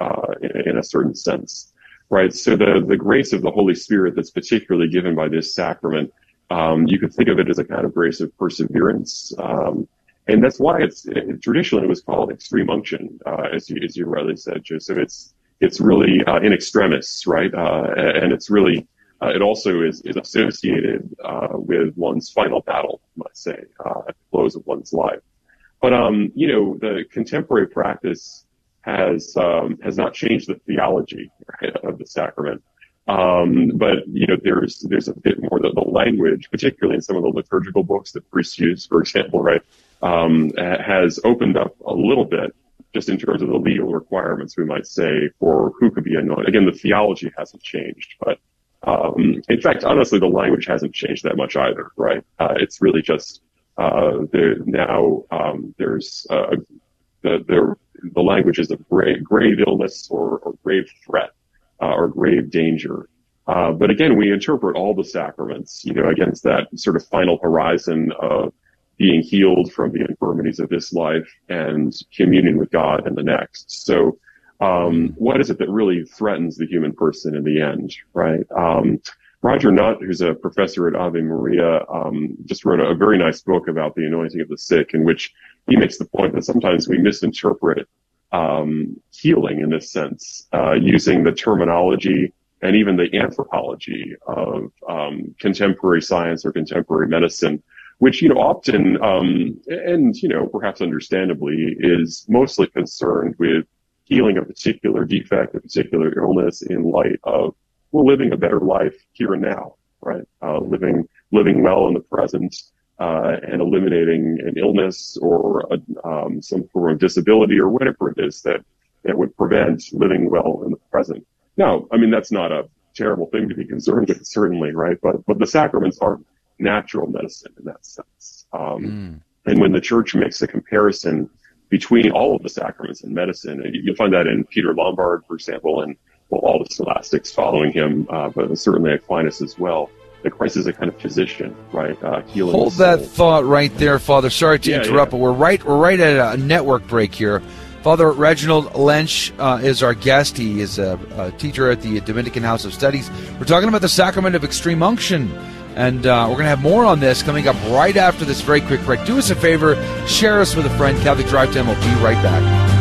uh, in, in a certain sense, right. So the the grace of the Holy Spirit that's particularly given by this sacrament, um, you could think of it as a kind of grace of perseverance. Um, And that's why it's it, traditionally it was called extreme unction, uh, as you as you rightly said, Joseph. It's it's really uh, in extremis, right? Uh, and it's really uh, it also is, is associated uh, with one's final battle, I might say, uh, at the close of one's life. But um, you know, the contemporary practice has um, has not changed the theology, right, of the sacrament. Um, but you know, there's there's a bit more that the language, particularly in some of the liturgical books that priests use, for example, right. Um, has opened up a little bit just in terms of the legal requirements, we might say, for who could be anointed. Again, the theology hasn't changed, but um, in fact, honestly, the language hasn't changed that much either, right? Uh, it's really just uh, there now um, there's uh, the, the the language is of grave, grave illness or, or grave threat uh, or grave danger. Uh, but again, we interpret all the sacraments, you know, against that sort of final horizon of being healed from the infirmities of this life and communion with God in the next. So, um, what is it that really threatens the human person in the end, right? Um, Roger Nutt, who's a professor at Ave Maria, um, just wrote a, a very nice book about the anointing of the sick, in which he makes the point that sometimes we misinterpret, um, healing in this sense, uh, using the terminology and even the anthropology of, um, contemporary science or contemporary medicine, which, you know, often, um, and, you know, perhaps understandably, is mostly concerned with healing a particular defect, a particular illness in light of, well, living a better life here and now, right? Uh, living, living well in the present, uh, and eliminating an illness or, a, um, some form of disability or whatever it is that, that would prevent living well in the present. Now, I mean, that's not a terrible thing to be concerned with, certainly, right? But, but the sacraments are natural medicine in that sense. Um, mm. And when the church makes a comparison between all of the sacraments and medicine, and you'll find that in Peter Lombard, for example, and well, all the scholastics following him, uh, but certainly Aquinas as well, that Christ is a kind of physician, right? Uh, healing. Hold that thought right there, Father. Sorry to yeah, interrupt, yeah. but we're right, we're right at a network break here. Father Reginald Lynch uh, is our guest. He is a, a teacher at the Dominican House of Studies. We're talking about the sacrament of extreme unction. And uh, we're going to have more on this coming up right after this very quick break. Do us a favor, share us with a friend. Catholic Drive Time will be right back.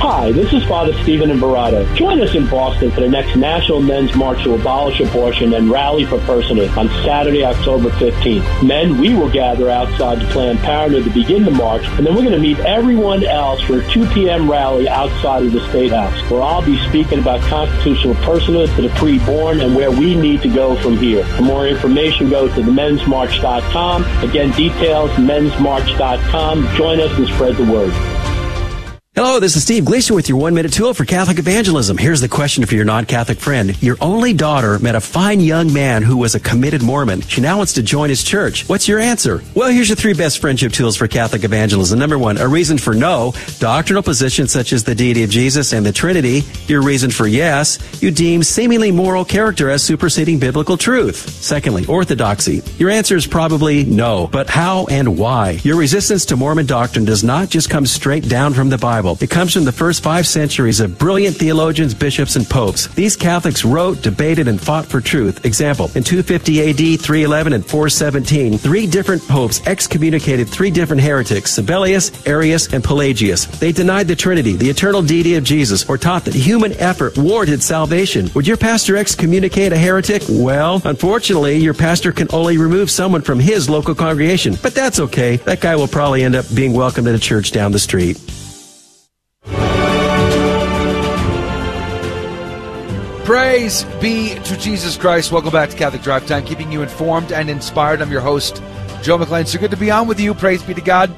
Hi, this is Father Stephen Imbarado. Join us in Boston for the next National Men's March to Abolish Abortion and Rally for Personhood on Saturday, October fifteenth. Men, we will gather outside the Planned Parenthood to begin the march, and then we're going to meet everyone else for a two p.m. rally outside of the State House, where I'll be speaking about constitutional personhood for the pre-born and where we need to go from here. For more information, go to the men's march dot com. Again, details, men's march dot com. Join us and spread the word. Hello, this is Steve Gleason with your one-minute tool for Catholic evangelism. Here's the question for your non-Catholic friend. Your only daughter met a fine young man who was a committed Mormon. She now wants to join his church. What's your answer? Well, here's your three best friendship tools for Catholic evangelism. Number one, a reason for no, doctrinal positions such as the deity of Jesus and the Trinity. Your reason for yes, you deem seemingly moral character as superseding biblical truth. Secondly, orthodoxy. Your answer is probably no, but how and why? Your resistance to Mormon doctrine does not just come straight down from the Bible. It comes from the first five centuries of brilliant theologians, bishops, and popes. These Catholics wrote, debated, and fought for truth. Example, in two fifty A D, three eleven, and four seventeen, three different popes excommunicated three different heretics, Sabellius, Arius, and Pelagius. They denied the Trinity, the eternal deity of Jesus, or taught that human effort warranted salvation. Would your pastor excommunicate a heretic? Well, unfortunately, your pastor can only remove someone from his local congregation. But that's okay. That guy will probably end up being welcomed at a church down the street. Praise be to Jesus Christ. Welcome back to Catholic Drive Time, keeping you informed and inspired. I'm your host, Joe McClain. So good to be on with you. Praise be to God.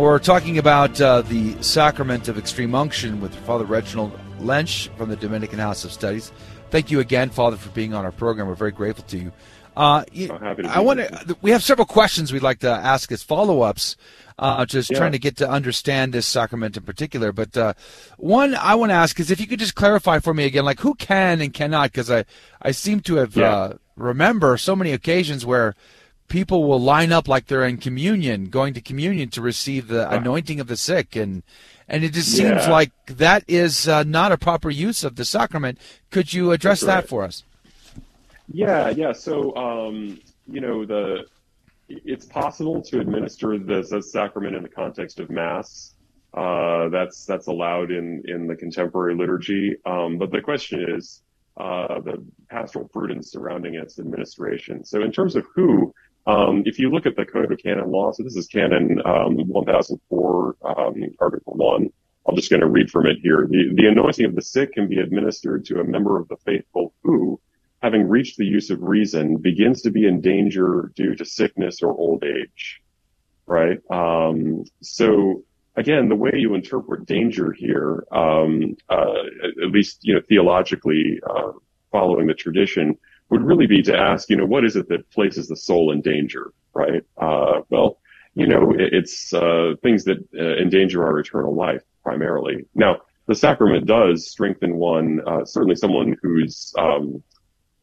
We're talking about uh, the Sacrament of Extreme Unction with Father Reginald Lynch from the Dominican House of Studies. Thank you again, Father, for being on our program. We're very grateful to you. Uh, you I'm happy to I want to. We have several questions we'd like to ask as follow-ups, uh, just yeah. trying to get to understand this sacrament in particular. But uh, one I want to ask is if you could just clarify for me again, like who can and cannot, because I, I seem to have yeah. uh, remember so many occasions where people will line up like they're in communion, going to communion to receive the yeah. anointing of the sick, and and it just seems yeah. like that is uh, not a proper use of the sacrament. Could you address That's right. that for us? Yeah, yeah. So, um, you know, the it's possible to administer this as sacrament in the context of Mass. Uh, that's that's allowed in, in the contemporary liturgy. Um, but the question is uh, the pastoral prudence surrounding its administration. So in terms of who, um, if you look at the Code of Canon Law, so this is Canon um, one thousand four, um, Article one. I'm just going to read from it here. The, the anointing of the sick can be administered to a member of the faithful who, having reached the use of reason, begins to be in danger due to sickness or old age, right? Um, so again, the way you interpret danger here, um, uh, at least, you know, theologically, uh, following the tradition, would really be to ask, you know, what is it that places the soul in danger, right? Uh, well, you know, it, it's, uh, things that uh, endanger our eternal life primarily. Now, the sacrament does strengthen one, uh, certainly someone who's, um,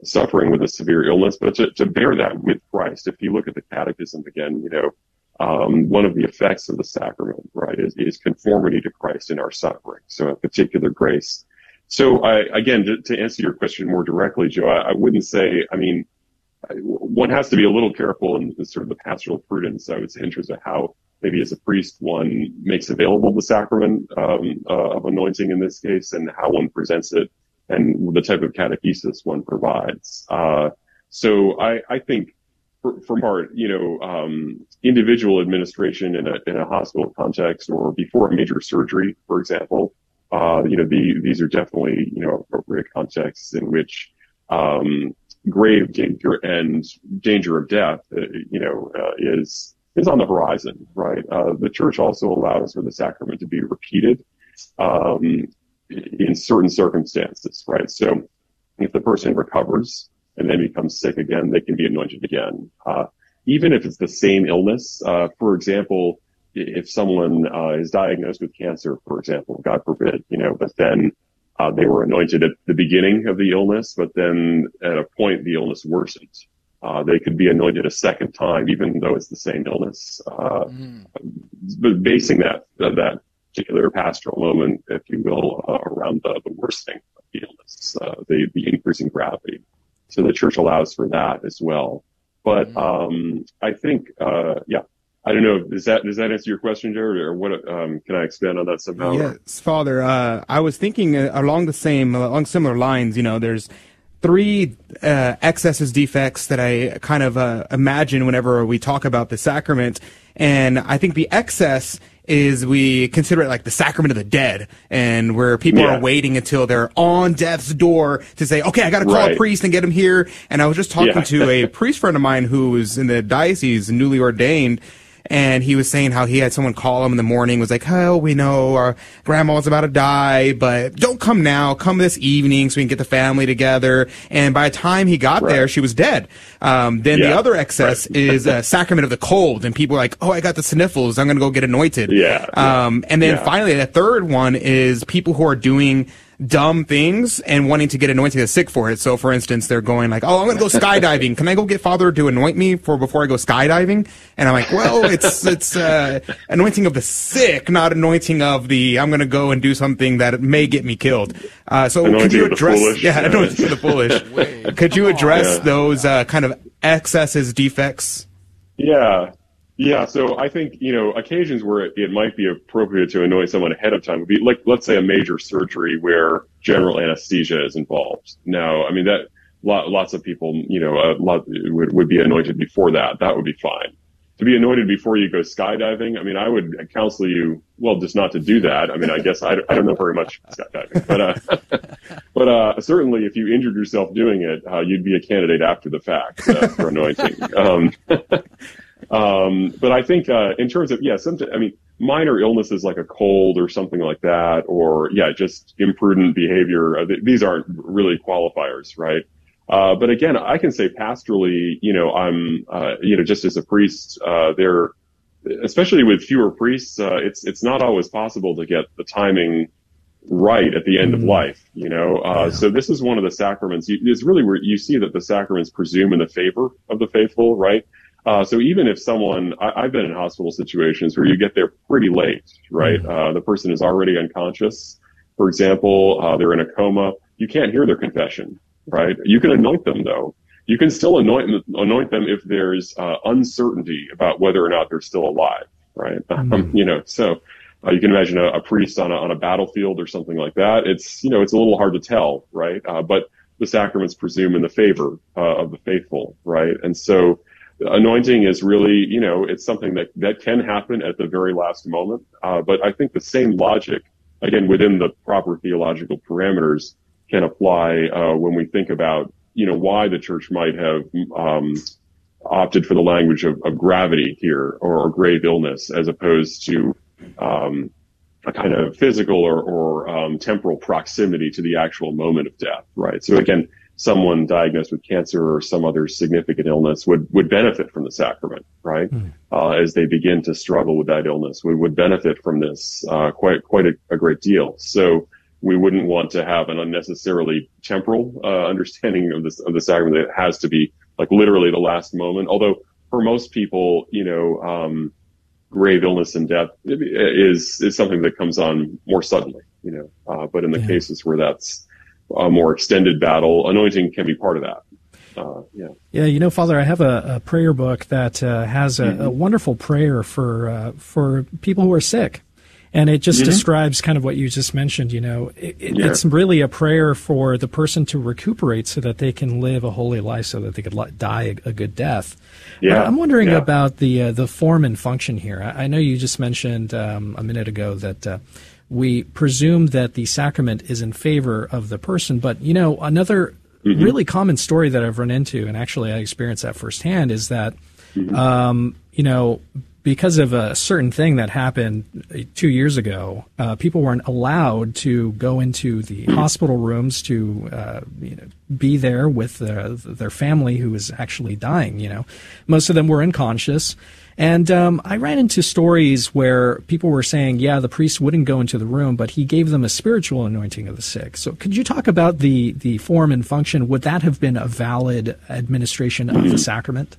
suffering with a severe illness, but to, to bear that with Christ. If you look at the catechism again, you know, um, one of the effects of the sacrament, right, is, is conformity to Christ in our suffering. So a particular grace. So I, again, to, to answer your question more directly, Joe, I, I wouldn't say, I mean, one has to be a little careful in, in sort of the pastoral prudence, I would say, in terms of how maybe as a priest one makes available the sacrament, um, uh, of anointing in this case, and how one presents it, and the type of catechesis one provides. Uh, so I, I think for, for part, you know, um, individual administration in a, in a hospital context or before a major surgery, for example, uh, you know, the, these are definitely, you know, appropriate contexts in which, um, grave danger and danger of death, uh, you know, uh, is, is on the horizon, right? Uh, the church also allows for the sacrament to be repeated, um, in certain circumstances, right? So if the person recovers and then becomes sick again, they can be anointed again. Uh, even if it's the same illness, uh, for example, if someone uh, is diagnosed with cancer, for example, God forbid, you know, but then uh, they were anointed at the beginning of the illness, but then at a point the illness worsened. Uh, they could be anointed a second time, even though it's the same illness. Uh, mm. But basing that, uh, that, particular pastoral moment, if you will, uh, around the, the worsening of the illness, uh, the, the increasing gravity. So the church allows for that as well. But, um, I think, uh, yeah, I don't know. Does that, does that answer your question, Jared? Or what, um, can I expand on that somehow? Yes, Father. Uh, I was thinking along the same, along similar lines, you know, there's three, uh, excesses, defects that I kind of, uh, imagine whenever we talk about the sacrament. And I think the excess is we consider it like the sacrament of the dead, and where people yeah. are waiting until they're on death's door to say, okay, I got to call right. a priest and get him here. And I was just talking yeah. to a priest friend of mine who was in the diocese, newly ordained, and he was saying how he had someone call him in the morning, was like, oh, we know our grandma's about to die, but don't come now. Come this evening so we can get the family together. And by the time he got right. there, she was dead. Um, then yeah. the other excess right. is a sacrament of the cold. And people are like, oh, I got the sniffles. I'm going to go get anointed. Yeah. Um, and then yeah. finally, the third one is people who are doing dumb things and wanting to get anointed as sick for it. So, for instance, they're going like, oh, I'm going to go skydiving. Can I go get Father to anoint me for before I go skydiving? And I'm like, well, it's it's uh, anointing of the sick, not anointing of the I'm going to go and do something that may get me killed. Uh, so could you address yeah, anointing of the foolish. Wait, could you address yeah. those uh, kind of excesses, defects? Yeah. Yeah, so I think, you know, occasions where it, it might be appropriate to anoint someone ahead of time would be like, let's say, a major surgery where general anesthesia is involved. Now, I mean, that lot, lots of people, you know, a lot would, would be anointed before that. That would be fine. To be anointed before you go skydiving, I mean, I would counsel you, well, just not to do that. I mean, I guess I, I don't know very much skydiving, but uh, but uh, certainly if you injured yourself doing it, uh, you'd be a candidate after the fact uh, for anointing. Um Um, but I think, uh, in terms of, yeah, sometimes, I mean, minor illnesses like a cold or something like that, or, yeah, just imprudent behavior. These aren't really qualifiers, right? Uh, but again, I can say pastorally, you know, I'm, uh, you know, just as a priest, uh, there, especially with fewer priests, uh, it's, it's not always possible to get the timing right at the end of life, you know? Uh, yeah. So this is one of the sacraments. You, it's really where you see that the sacraments presume in the favor of the faithful, right? Uh, so even if someone, I, I've been in hospital situations where you get there pretty late, right? Uh, the person is already unconscious. For example, uh, they're in a coma. You can't hear their confession, right? You can anoint them though. You can still anoint, anoint them if there's, uh, uncertainty about whether or not they're still alive, right? Mm. Um, you know, so, uh, you can imagine a, a priest on a, on a battlefield or something like that. It's, you know, it's a little hard to tell, right? Uh, but the sacraments presume in the favor, uh, of the faithful, right? And so, anointing is really, you know, it's something that, that can happen at the very last moment. Uh, but I think the same logic, again, within the proper theological parameters can apply, uh, when we think about, you know, why the church might have, um, opted for the language of, of gravity here or, or grave illness as opposed to, um, a kind of physical or, or, um, temporal proximity to the actual moment of death, right? So again, someone diagnosed with cancer or some other significant illness would, would benefit from the sacrament, right? Mm. Uh, as they begin to struggle with that illness, we would benefit from this, uh, quite, quite a, a great deal. So we wouldn't want to have an unnecessarily temporal, uh, understanding of this, of the sacrament that it has to be like literally the last moment. Although for most people, you know, um, grave illness and death is, is something that comes on more suddenly, you know, uh, but in the yeah. cases where that's, a more extended battle, anointing can be part of that. Uh, yeah. Yeah. You know, Father, I have a, a prayer book that uh, has a, mm-hmm. a wonderful prayer for uh, for people who are sick, and it just mm-hmm. describes kind of what you just mentioned. You know, it, it, yeah. it's really a prayer for the person to recuperate so that they can live a holy life, so that they could li- die a, a good death. Yeah. Uh, I'm wondering yeah. about the uh, the form and function here. I, I know you just mentioned um, a minute ago that. Uh, We presume that the sacrament is in favor of the person, but, you know, another mm-hmm. really common story that I've run into, and actually I experienced that firsthand, is that, mm-hmm. um, you know, because of a certain thing that happened two years ago, uh, people weren't allowed to go into the mm-hmm. hospital rooms to uh, you know, be there with uh, their family who was actually dying, you know. Most of them were unconscious. And um, I ran into stories where people were saying, yeah, the priest wouldn't go into the room, but he gave them a spiritual anointing of the sick. So could you talk about the, the form and function? Would that have been a valid administration of the sacrament?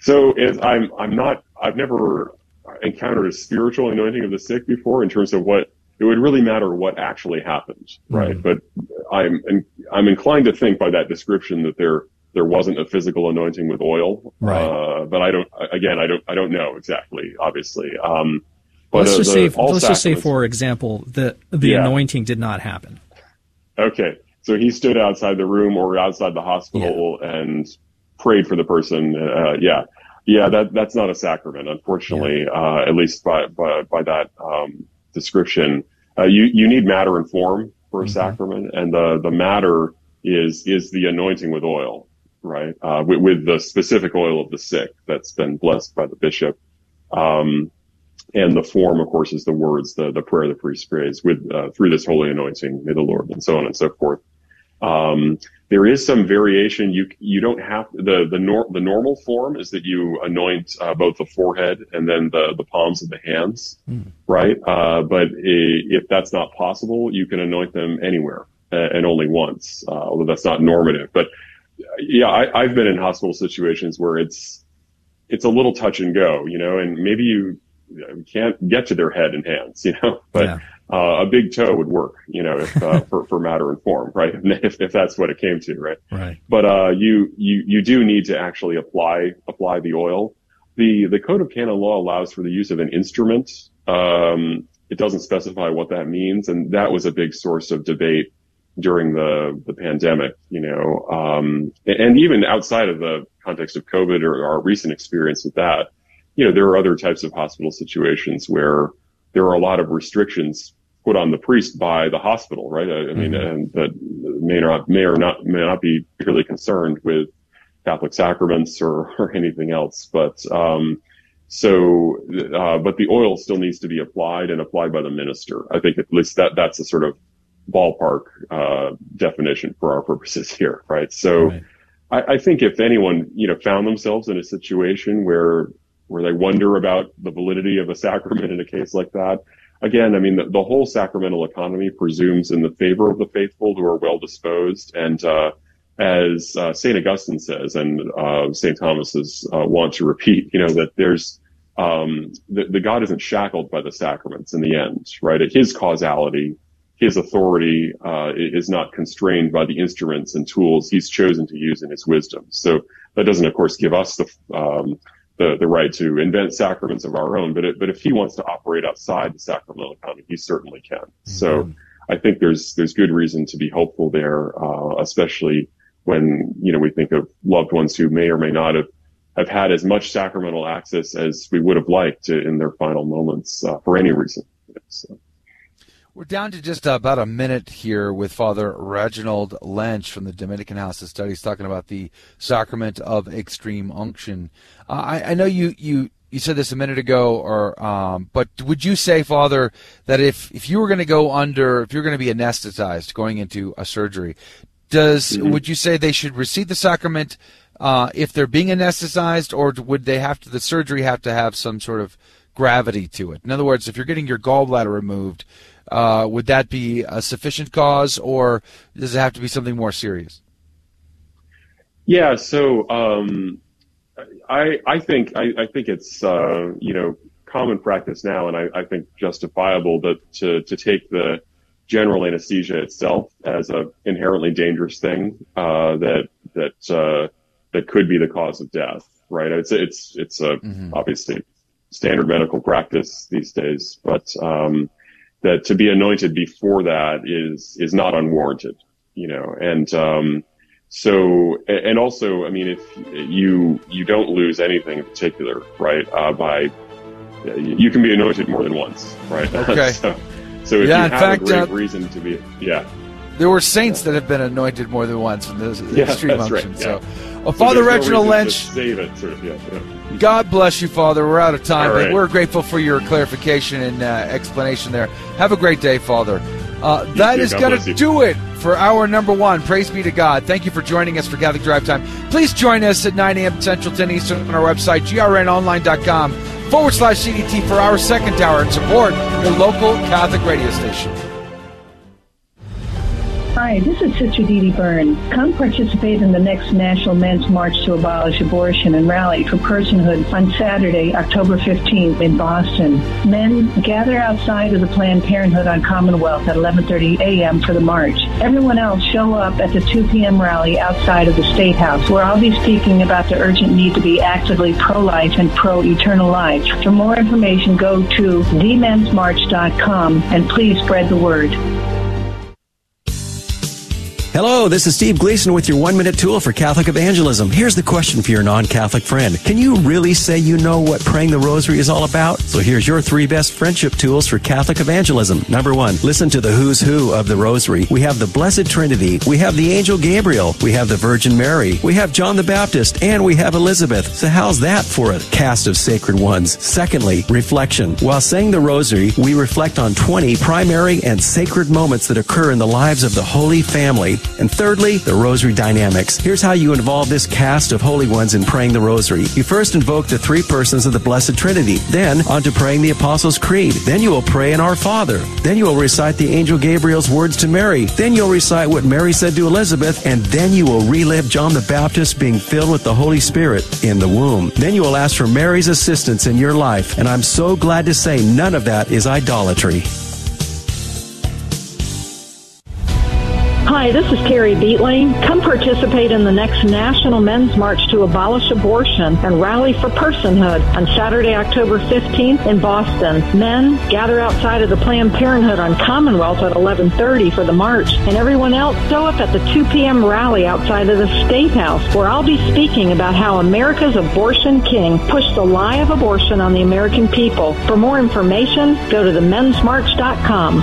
So if I'm I'm not I've never encountered a spiritual anointing of the sick before in terms of what it would really matter what actually happened, right? Mm. But I'm I'm inclined to think by that description that they're there wasn't a physical anointing with oil, right. uh, but I don't. Again, I don't. I don't know exactly. Obviously, um, but let's, uh, just, the, say, let's just say, for example, the the yeah. anointing did not happen. Okay, so he stood outside the room or outside the hospital yeah. and prayed for the person. Uh, yeah, yeah. That that's not a sacrament, unfortunately. Yeah. Uh, at least by by, by that um, description, uh, you you need matter and form for a mm-hmm. sacrament, and the the matter is is the anointing with oil. Right, uh, with, with the specific oil of the sick that's been blessed by the bishop, um, and the form, of course, is the words, the the prayer the priest prays with uh, through this holy anointing, may the Lord, and so on and so forth. Um, there is some variation. You you don't have the the nor- the normal form is that you anoint uh, both the forehead and then the the palms of the hands, mm. right? Uh, but a, if that's not possible, you can anoint them anywhere and only once, uh, although that's not normative, but. Yeah, I, I've been in hospital situations where it's it's a little touch and go, you know, and maybe you, you know, can't get to their head and hands, you know, but yeah. uh, a big toe would work, you know, if, uh, for, for matter and form, right? If, if that's what it came to, right? Right. But uh, you you you do need to actually apply apply the oil. The the Code of Canon Law allows for the use of an instrument. Um, it doesn't specify what that means, and that was a big source of debate. During the, the pandemic, you know, um, and even outside of the context of COVID or our recent experience with that, you know, there are other types of hospital situations where there are a lot of restrictions put on the priest by the hospital, right? I, I mean, and that may not, may or not, may not be really concerned with Catholic sacraments or, or anything else, but, um, So, uh, but the oil still needs to be applied and applied by the minister. I think at least that that's a sort of ballpark uh, definition for our purposes here, right? So, right. I, I think if anyone, you know, found themselves in a situation where where they wonder about the validity of a sacrament in a case like that, again, I mean, the, the whole sacramental economy presumes in the favor of the faithful who are well disposed. And uh, as uh, Saint Augustine says, and uh, Saint Thomas's uh, want to repeat, you know, that there's um, the, the God isn't shackled by the sacraments in the end, right? His causality, his authority uh, is not constrained by the instruments and tools he's chosen to use in his wisdom. So that doesn't, of course, give us the um, the, the right to invent sacraments of our own. But it, but if he wants to operate outside the sacramental economy, he certainly can. Mm-hmm. So I think there's there's good reason to be hopeful there, uh, especially when, you know, we think of loved ones who may or may not have, have had as much sacramental access as we would have liked to in their final moments uh, for any reason. So. We're down to just about a minute here with Father Reginald Lynch from the Dominican House of Studies talking about the sacrament of extreme unction. Uh, I, I know you, you, you said this a minute ago, or um, but would you say, Father, that if, if you were going to go under, if you're going to be anesthetized going into a surgery, does mm-hmm. would you say they should receive the sacrament uh, if they're being anesthetized, or would they have to, the surgery have to have some sort of gravity to it? In other words, if you're getting your gallbladder removed, Uh, would that be a sufficient cause, or does it have to be something more serious? Yeah, so um, I, I think I, I think it's uh, you know, common practice now, and I, I think justifiable that to, to take the general anesthesia itself as a inherently dangerous thing uh, that that uh, that could be the cause of death. Right? It's it's it's a mm-hmm. obviously standard medical practice these days, but. Um, that to be anointed before that is, is not unwarranted, you know, and, um, so, and also, I mean, if you, you don't lose anything in particular, right, uh, by, you can be anointed more than once, right? Okay. so, so if yeah, you have fact, a great uh, reason to be, yeah. There were saints that have been anointed more than once in those yeah, extreme unction. Right, yeah. So, well, so Father Reginald no Lynch, save it, sort of, yeah, yeah. God bless you, Father. We're out of time, all but right. We're grateful for your clarification and uh, explanation there. Have a great day, Father. Uh, that too. is going to do it for hour number one. Praise be to God. Thank you for joining us for Catholic Drive Time. Please join us at nine a.m. Central, ten Eastern on our website, grnonline.com forward slash CDT for our second hour and support your local Catholic radio station. Hi, this is Sister Dee Dee Byrne. Come participate in the next National Men's March to Abolish Abortion and Rally for Personhood on Saturday, October fifteenth in Boston. Men, gather outside of the Planned Parenthood on Commonwealth at eleven thirty a.m. for the march. Everyone else, show up at the two p.m. rally outside of the State House, where I'll be speaking about the urgent need to be actively pro-life and pro-eternal life. For more information, go to the men's march dot com and please spread the word. Hello, this is Steve Gleason with your one-minute tool for Catholic evangelism. Here's the question for your non-Catholic friend. Can you really say you know what praying the rosary is all about? So here's your three best friendship tools for Catholic evangelism. Number one, listen to the who's who of the rosary. We have the Blessed Trinity. We have the Angel Gabriel. We have the Virgin Mary. We have John the Baptist. And we have Elizabeth. So how's that for a cast of sacred ones? Secondly, reflection. While saying the rosary, we reflect on twenty primary and sacred moments that occur in the lives of the Holy Family. And thirdly, the Rosary Dynamics. Here's how you involve this cast of Holy Ones in praying the Rosary. You first invoke the three persons of the Blessed Trinity, then on to praying the Apostles' Creed. Then you will pray in Our Father. Then you will recite the Angel Gabriel's words to Mary. Then you'll recite what Mary said to Elizabeth. And then you will relive John the Baptist being filled with the Holy Spirit in the womb. Then you will ask for Mary's assistance in your life. And I'm so glad to say none of that is idolatry. Hi, this is Carrie Beatley. Come participate in the next National Men's March to Abolish Abortion and Rally for Personhood on Saturday, October fifteenth in Boston. Men, gather outside of the Planned Parenthood on Commonwealth at eleven thirty for the march. And everyone else, show up at the two p.m. rally outside of the State House, where I'll be speaking about how America's abortion king pushed the lie of abortion on the American people. For more information, go to the men's march dot com.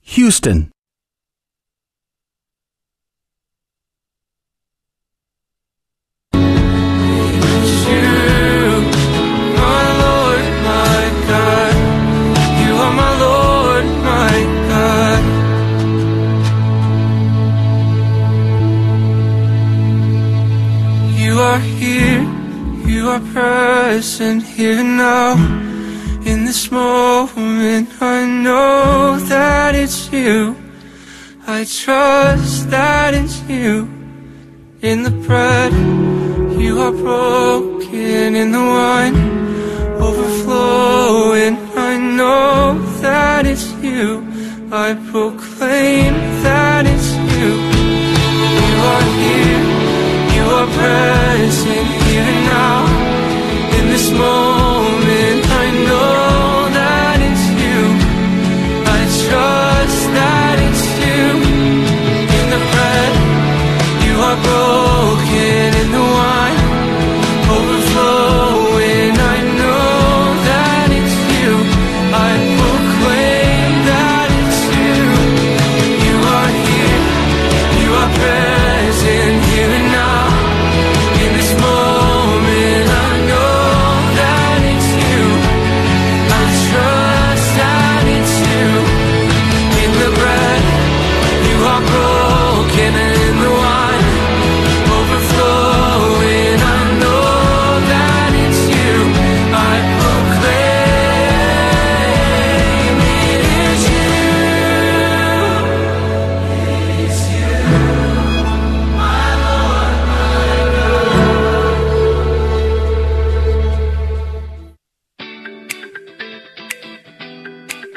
Houston.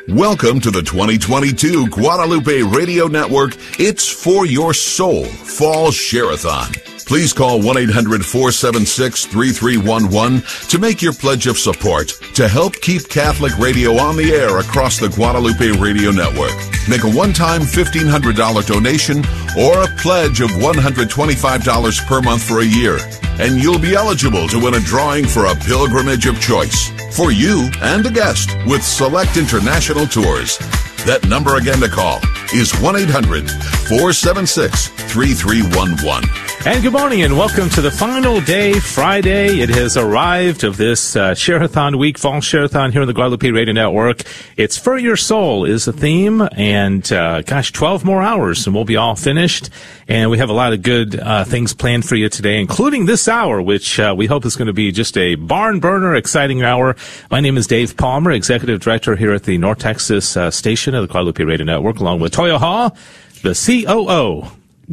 Welcome to the twenty twenty-two Guadalupe Radio Network. It's For Your Soul Fall Share-a-thon. Please call one eight hundred, four seven six, three three one one to make your pledge of support to help keep Catholic radio on the air across the Guadalupe Radio Network. Make a one-time fifteen hundred dollars donation or a pledge of one hundred twenty-five dollars per month for a year, and you'll be eligible to win a drawing for a pilgrimage of choice for you and a guest with Select International Tours. That number again to call is one eight hundred, four seven six, three three one one. And good morning and welcome to the final day, Friday. It has arrived of this uh, Share-a-thon week, Fall Share-a-thon here on the Guadalupe Radio Network. It's For Your Soul is the theme, and uh, gosh, twelve more hours and we'll be all finished. And we have a lot of good uh, things planned for you today, including this hour, which uh, we hope is going to be just a barn burner, exciting hour. My name is Dave Palmer, Executive Director here at the North Texas uh, station of the Guadalupe Radio Network, along with Toya Hall, the C O O.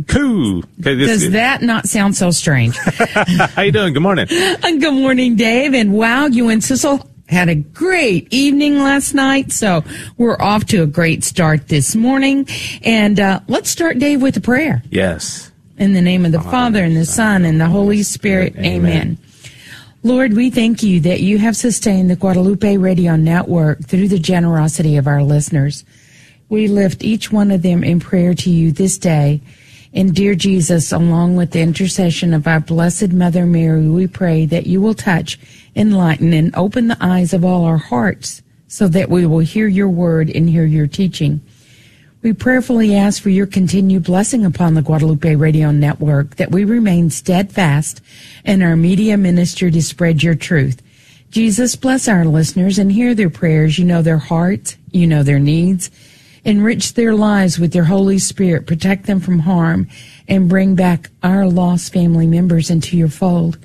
Coo. Okay, this, Does that not sound so strange? How you doing? Good morning. Good morning, Dave. And wow, you and Cecil had a great evening last night, so we're off to a great start this morning. And uh, let's start, Dave, with a prayer. Yes. In the name of the Father, Father and the Son, Son, and the Holy Spirit. Spirit. Amen. Amen. Lord, we thank you that you have sustained the Guadalupe Radio Network through the generosity of our listeners. We lift each one of them in prayer to you this day. And dear Jesus, along with the intercession of our Blessed Mother Mary, we pray that you will touch, enlighten, and open the eyes of all our hearts so that we will hear your word and hear your teaching. We prayerfully ask for your continued blessing upon the Guadalupe Radio Network, that we remain steadfast in our media ministry to spread your truth. Jesus, bless our listeners and hear their prayers. You know their hearts. You know their needs. Enrich their lives with your Holy Spirit, protect them from harm, and bring back our lost family members into your fold.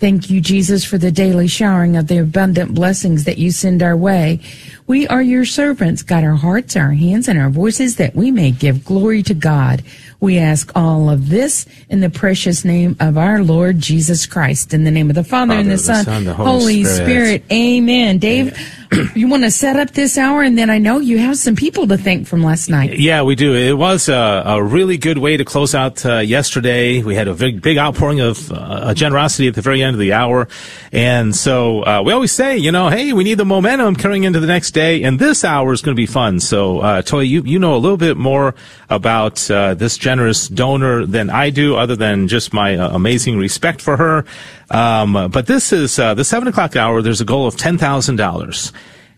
Thank you, Jesus, for the daily showering of the abundant blessings that you send our way. We are your servants. Guide our hearts, our hands, and our voices that we may give glory to God. We ask all of this in the precious name of our Lord Jesus Christ. In the name of the Father, Father and the Son, the Son, the Holy, Holy Spirit. Spirit. Amen. Dave, Amen. You want to set up this hour, and then I know you have some people to thank from last night. Yeah, we do. It was a, a really good way to close out uh, yesterday. We had a big, big outpouring of uh, generosity at the very end of the hour. And so uh, we always say, you know, hey, we need the momentum coming into the next day, and this hour is going to be fun. So, uh, Toy, you, you know a little bit more about uh, this generous donor than I do, other than just my uh, amazing respect for her. Um, but this is uh, the seven o'clock hour. There's a goal of ten thousand dollars.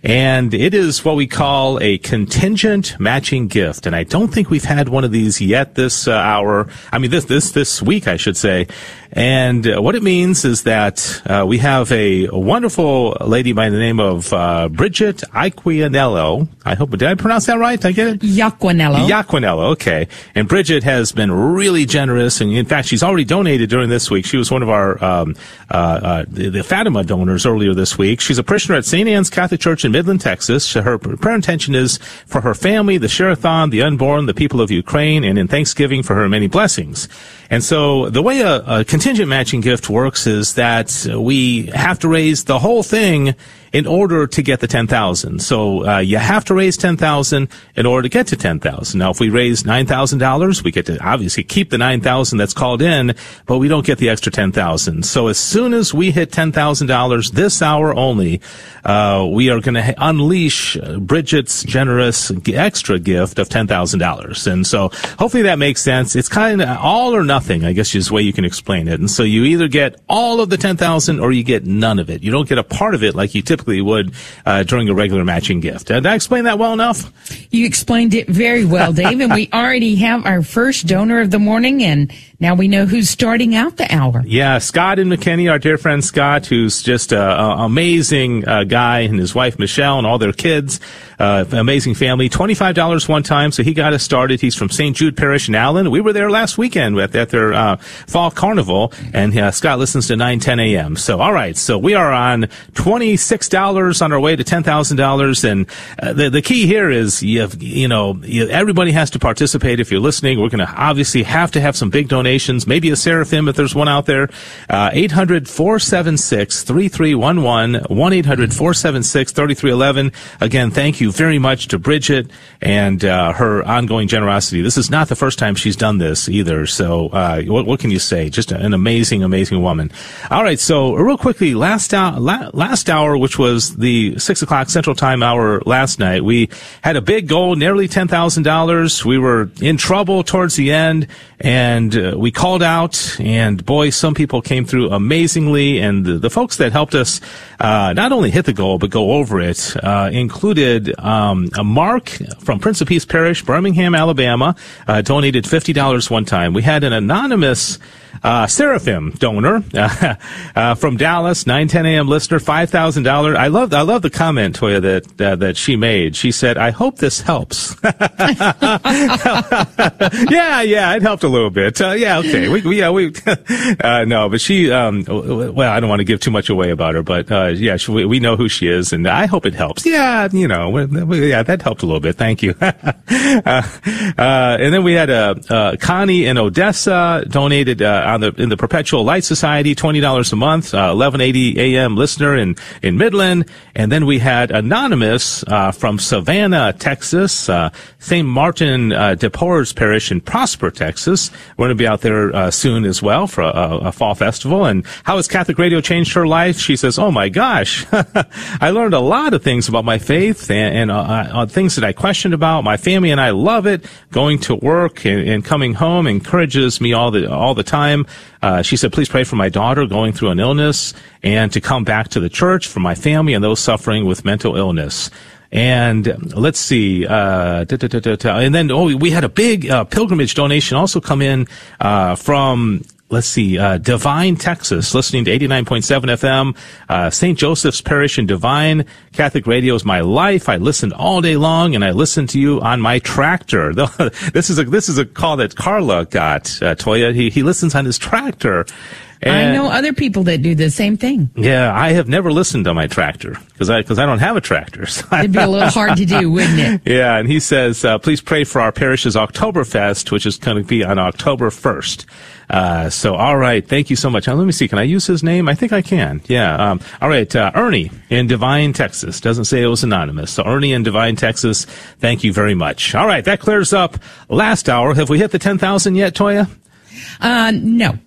And it is what we call a contingent matching gift. And I don't think we've had one of these yet this uh, hour. I mean, this, this, this week, I should say. And uh, what it means is that uh, we have a wonderful lady by the name of uh, Bridget Iaquinello. I hope, did I pronounce that right? Did I get it? Iaquinello. Iaquinello, okay. And Bridget has been really generous. And in fact, she's already donated during this week. She was one of our, um, uh, uh, the, the Fatima donors earlier this week. She's a parishioner at Saint Anne's Catholic Church in Midland, Texas. Her prayer intention is for her family, the Seraphim, the unborn, the people of Ukraine, and in thanksgiving for her many blessings. And so the way a, a contingent matching gift works is that we have to raise the whole thing in order to get the ten thousand. So uh, you have to raise ten thousand in order to get to ten thousand. Now, if we raise nine thousand dollars, we get to obviously keep the nine thousand that's called in, but we don't get the extra ten thousand. So as soon as we hit ten thousand dollars this hour only, uh, we are going to ha- unleash Bridget's generous g- extra gift of ten thousand dollars. And so hopefully that makes sense. It's kind of all or nothing, I guess, is the way you can explain it. And so you either get all of the ten thousand or you get none of it. You don't get a part of it like you typically would uh, during a regular matching gift. Uh, did I explain that well enough? You explained it very well, Dave, and we already have our first donor of the morning, and now we know who's starting out the hour. Yeah, Scott and McKinney, our dear friend Scott, who's just an amazing uh, guy, and his wife Michelle and all their kids, uh, amazing family. twenty-five dollars one time, so he got us started. He's from Saint Jude Parish in Allen. We were there last weekend at, at their uh, fall carnival, and uh, Scott listens to nine ten a.m. So, all right, so we are on twenty-six dollars on our way to ten thousand dollars, and uh, the, the key here is, you have, you know, you, everybody has to participate. If you're listening, we're going to obviously have to have some big donations. Maybe a Seraphim if there's one out there. Uh, eight hundred, four seven six, three three one one, one eight hundred, four seven six, three three one one. Again, thank you very much to Bridget and uh, her ongoing generosity. This is not the first time she's done this either. So uh, what, what can you say? Just an amazing, amazing woman. All right, so real quickly, last, hour, last hour, which was the six o'clock Central Time hour last night, we had a big goal, nearly ten thousand dollars. We were in trouble towards the end, and uh, we called out, and boy, some people came through amazingly. And the, the folks that helped us uh not only hit the goal but go over it uh included um a Mark from Prince of Peace Parish, Birmingham, Alabama, uh donated fifty dollars one time. We had an anonymous Uh, Seraphim donor, uh, uh, from Dallas, nine ten a.m. listener, five thousand dollars. I love, I love the comment, Toya, that, uh, that she made. She said, I hope this helps. yeah, yeah, it helped a little bit. Uh, yeah, okay. We, we, yeah, we, uh, no, but she, um, well, I don't want to give too much away about her, but, uh, yeah, she, we, we know who she is, and I hope it helps. Yeah, you know, we, we, yeah, that helped a little bit. Thank you. uh, uh, and then we had, uh, uh, Connie in Odessa donated, uh, on the, in the Perpetual Light Society, twenty dollars a month, uh, eleven eighty a.m. listener in, in Midland. And then we had Anonymous, uh, from Savannah, Texas, uh, Saint Martin, uh, de Porres Parish in Prosper, Texas. We're going to be out there, uh, soon as well for a, a fall festival. And how has Catholic radio changed her life? She says, oh my gosh, I learned a lot of things about my faith and, and uh, uh, things that I questioned about. My family and I love it. Going to work and, and coming home encourages me all the, all the time. Uh, she said, please pray for my daughter going through an illness and to come back to the church, for my family and those suffering with mental illness. And let's see, uh, da, da, da, da, and then, oh, we had a big uh, pilgrimage donation also come in uh, from... Let's see, uh, Divine, Texas, listening to eighty-nine point seven F M, uh, Saint Joseph's Parish in Divine. Catholic radio is my life. I listen all day long, and I listen to you on my tractor. This is a, this is a call that Carla got, uh, Toya. He, he listens on his tractor. And I know other people that do the same thing. Yeah, I have never listened on my tractor because I, because I don't have a tractor. So it'd be a little hard to do, wouldn't it? Yeah, and he says, uh, please pray for our parish's Oktoberfest, which is going to be on October first. Uh, so, all right, thank you so much. Now, let me see, can I use his name? I think I can, yeah. Um, all right, uh, Ernie in Devine, Texas. Doesn't say it was anonymous. So, Ernie in Devine, Texas, thank you very much. All right, that clears up last hour. Have we hit the ten thousand yet, Toya? Uh, no.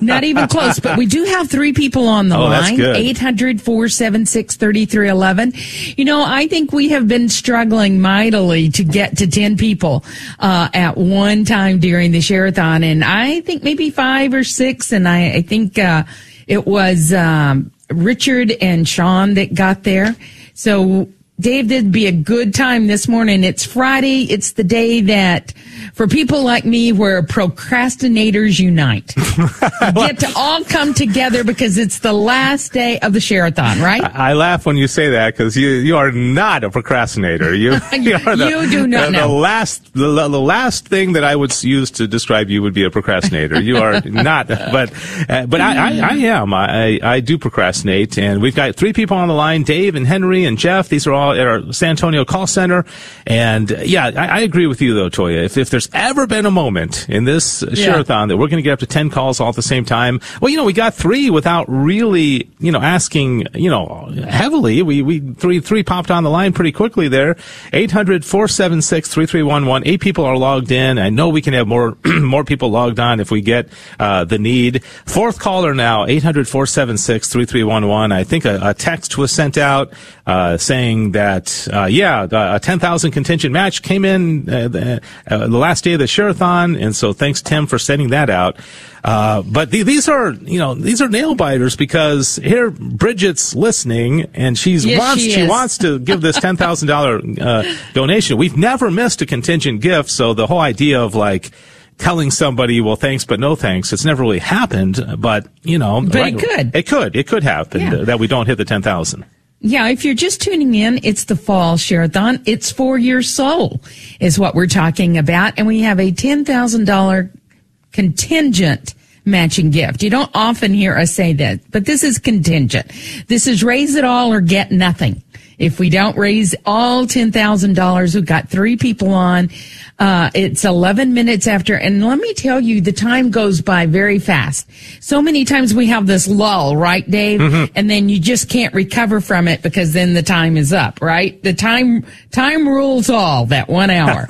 Not even close, but we do have three people on the oh, line. eight hundred, four seven six, three three one one. You know, I think we have been struggling mightily to get to ten people uh, at one time during the share-a-thon, and I think maybe five or six, and I, I think uh, it was um, Richard and Sean that got there. So, Dave, that'd be a good time this morning. It's Friday. It's the day that, for people like me, where procrastinators unite. We get to all come together because it's the last day of the share-a-thon, right? I, I laugh when you say that because you, you are not a procrastinator. You, you, are the, you do not the, know. The last, the, the last thing that I would use to describe you would be a procrastinator. You are not, but uh, but I, I, I am. I, I do procrastinate, and we've got three people on the line, Dave and Henry and Jeff. These are all at our San Antonio call center. And uh, yeah, I, I agree with you though, Toya. If, if there's ever been a moment in this yeah. share-a-thon that we're going to get up to ten calls all at the same time, well, you know, we got three without really, you know, asking, you know, heavily. We, we, three, three popped on the line pretty quickly there. eight hundred, four seven six, three three one one. Eight people are logged in. I know we can have more, more people logged on if we get, uh, the need. Fourth caller now, eight hundred, four seven six, three three one one. I think a, a text was sent out, uh, saying that, uh, yeah, uh, a ten thousand contingent match came in uh, the, uh, the last day of the share-a-thon, and so thanks, Tim, for sending that out. Uh, but the, these are, you know, these are nail-biters because here Bridget's listening, and she's yes, wants, she, she wants to give this ten thousand dollars uh, donation. We've never missed a contingent gift, so the whole idea of, like, telling somebody, well, thanks, but no thanks. It's never really happened, but, you know. But right, it could. It could. It could happen yeah. that we don't hit the ten thousand. Yeah, if you're just tuning in, it's the fall share-a-thon. It's for your soul is what we're talking about. And we have a ten thousand dollars contingent matching gift. You don't often hear us say that, but this is contingent. This is raise it all or get nothing. If we don't raise all ten thousand dollars, we've got three people on. Uh, it's eleven minutes after. And let me tell you, the time goes by very fast. So many times we have this lull, right, Dave? Mm-hmm. And then you just can't recover from it because then the time is up, right? The time, time rules all, that one hour.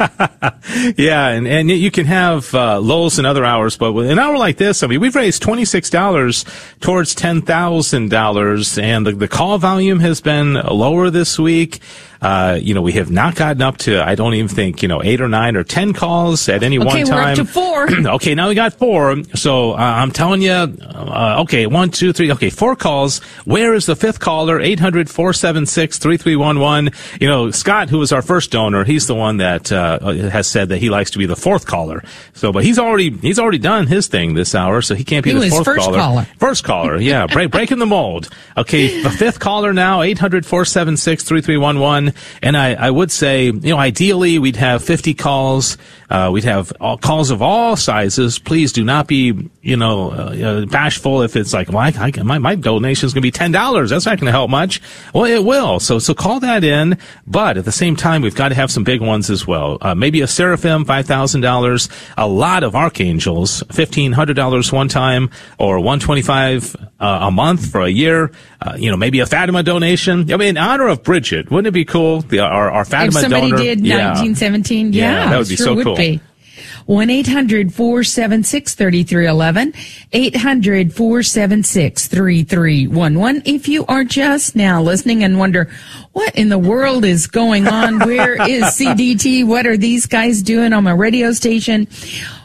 Yeah. And, and you can have, uh, lulls in other hours, but with an hour like this, I mean, we've raised twenty-six dollars towards ten thousand dollars, and the, the call volume has been lower this week. Uh, you know, we have not gotten up to, I don't even think, you know, eight or nine or ten calls at any okay, one time. Okay, we're up to four. Okay, now we got four. So uh, I'm telling you, uh, okay, one, two, three, okay, four calls. Where is the fifth caller? eight hundred, four seven six, three three one one. You know, Scott, who was our first donor, he's the one that uh, has said that he likes to be the fourth caller. So, but he's already he's already done his thing this hour, so he can't be he the was fourth first caller. caller. First caller, yeah, break, breaking the mold. Okay, the fifth caller now, eight hundred, four seven six, three three one one. And I, I would say, you know, ideally we'd have fifty calls. Uh, we'd have all, calls of all sizes. Please do not be, you know, uh, bashful if it's like, well, I, I, my, my donation is going to be ten dollars. That's not going to help much. Well, it will. So, so call that in. But at the same time, we've got to have some big ones as well. Uh, maybe a Seraphim, five thousand dollars, a lot of Archangels, fifteen hundred dollars one time, or one hundred twenty-five dollars uh, a month for a year. Uh, you know, maybe a Fatima donation. I mean, in honor of Bridget, wouldn't it be cool? The, our, our Fatima donor. If somebody donor, did nineteen seventeen, yeah, yeah, yeah, that would be sure so would cool. Be. one eight hundred, four seven six, three three one one, eight hundred, four seven six, three three one one. If you are just now listening and wonder, what in the world is going on? Where is C D T? What are these guys doing on my radio station?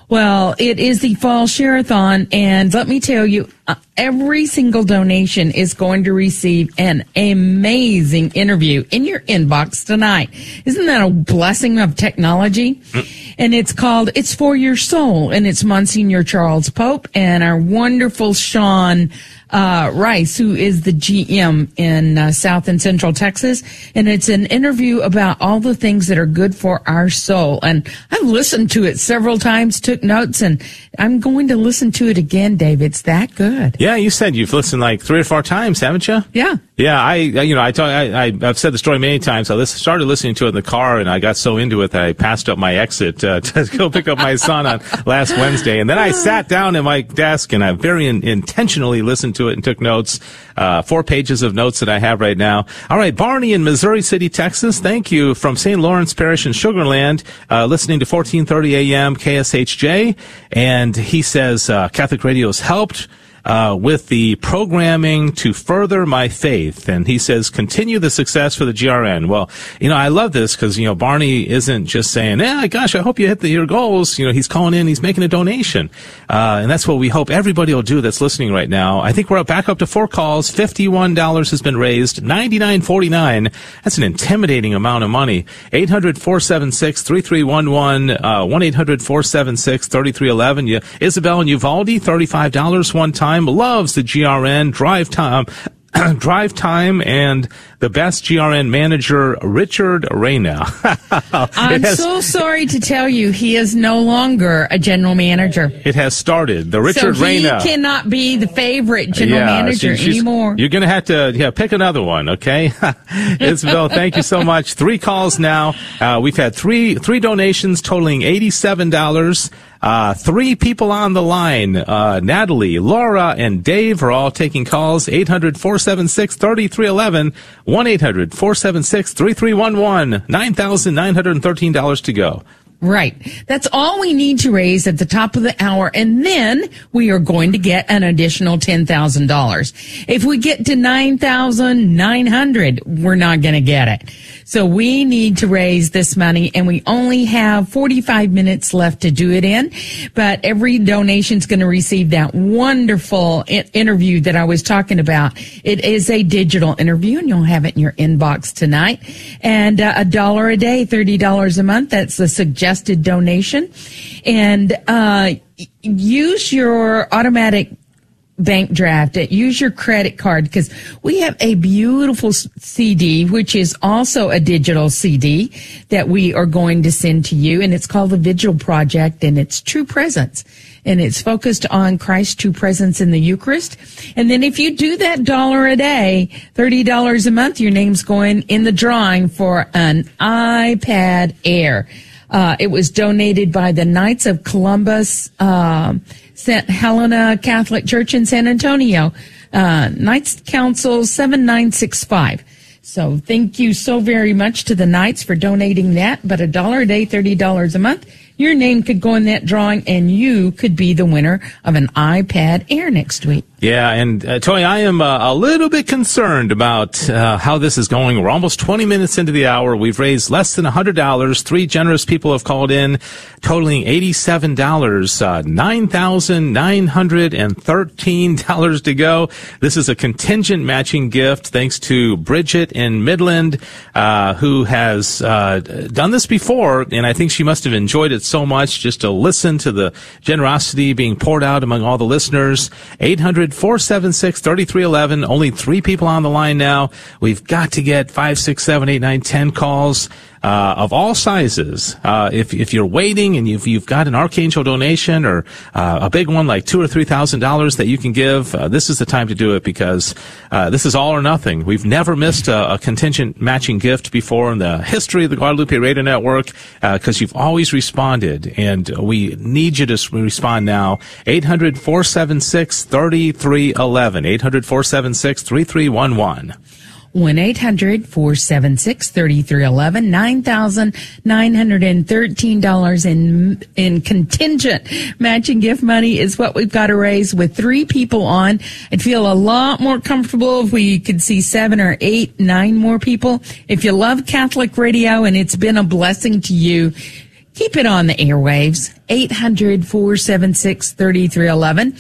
Well, it is the fall share-a-thon, and let me tell you, uh, every single donation is going to receive an amazing interview in your inbox tonight. Isn't that a blessing of technology? Mm. And it's called It's For Your Soul, and it's Monsignor Charles Pope and our wonderful Sean uh, Rice, who is the G M in uh, South and Central Texas. And it's an interview about all the things that are good for our soul. And I've listened to it several times, took notes, and I'm going to listen to it again, Dave. It's that good. Yeah, you said you've listened like three or four times, haven't you? Yeah. Yeah, I, you know, I told, I, I, I've said the story many times. I listen, started listening to it in the car, and I got so into it that I passed up my exit uh, to go pick up my son on last Wednesday. And then I sat down at my desk, and I very in, intentionally listened to it and took notes. Uh, four pages of notes that I have right now. All right, Barney in Missouri City, Texas. Thank you from Saint Lawrence Parish in Sugar Land, uh, listening to fourteen thirty a.m. K S H J. And he says, uh, Catholic Radio has helped Uh, with the programming to further my faith. And he says, continue the success for the G R N. Well, you know, I love this because, you know, Barney isn't just saying, eh, gosh, I hope you hit the, your goals. You know, he's calling in, he's making a donation. Uh, and that's what we hope everybody will do that's listening right now. I think we're back up to four calls. fifty-one dollars has been raised, ninety-nine forty-nine. That's an intimidating amount of money. eight hundred, four seven six, three three one one, uh, one eight hundred, four seven six, three three one one. You, Isabel and Uvalde, thirty-five dollars one time. Loves the G R N drive time, drive time, and the best G R N manager, Richard Reyna. I'm has, so sorry to tell you, he is no longer a general manager. It has started. The Richard so he Reyna cannot be the favorite general yeah, manager she, anymore. You're going to have to yeah, pick another one, okay? Isabel, thank you so much. Three calls now. Uh, we've had three three donations totaling eighty-seven dollars. Uh, three people on the line. Uh, Natalie, Laura, and Dave are all taking calls. eight hundred, four seven six, three three one one, one eight hundred, four seven six, three three one one, nine thousand nine hundred thirteen dollars to go. Right. That's all we need to raise at the top of the hour, and then we are going to get an additional ten thousand dollars. If we get to nine thousand nine hundred dollars, we're not going to get it. So we need to raise this money, and we only have forty-five minutes left to do it in. But every donation's going to receive that wonderful interview that I was talking about. It is a digital interview, and you'll have it in your inbox tonight. And uh, a dollar a day, thirty dollars a month, that's the suggested donation. And uh use your automatic bank draft, use your credit card, because we have a beautiful C D, which is also a digital C D that we are going to send to you, and it's called The Vigil Project, and it's True Presence, and it's focused on Christ's true presence in the Eucharist. And then if you do that dollar a day, thirty dollars a month, your name's going in the drawing for an iPad Air. Uh, it was donated by the Knights of Columbus, um, Saint Helena Catholic Church in San Antonio, uh, Knights Council seven nine six five. So thank you so very much to the Knights for donating that. But a dollar a day, thirty dollars a month, your name could go in that drawing, and you could be the winner of an iPad Air next week. Yeah, and uh, Toy, I am uh, a little bit concerned about uh, how this is going. We're almost twenty minutes into the hour. We've raised less than one hundred dollars. Three generous people have called in, totaling eighty-seven dollars, uh, nine thousand nine hundred thirteen dollars to go. This is a contingent matching gift, thanks to Bridget in Midland, uh, who has uh, done this before, and I think she must have enjoyed it so much just to listen to the generosity being poured out among all the listeners. eight hundred, four seven six, three three one one. Only three people on the line now. We've got to get five, six, seven, eight, nine, ten calls uh, of all sizes. Uh, if if you're waiting and you've you've got an Archangel donation or uh, a big one like two or three thousand dollars that you can give, uh, this is the time to do it, because uh, this is all or nothing. We've never missed a, a contingent matching gift before in the history of the Guadalupe Radio Network, because uh, you've always responded, and we need you to respond now. eight hundred, four seven six, three three one one, eight hundred, four seven six, three three one one. one eight hundred, four seven six, three three one one, nine thousand nine hundred thirteen dollars in, in contingent matching gift money is what we've got to raise with three people on. I'd feel a lot more comfortable if we could see seven or eight, nine more people. If you love Catholic radio and it's been a blessing to you, keep it on the airwaves. eight hundred, four seven six, three three one one.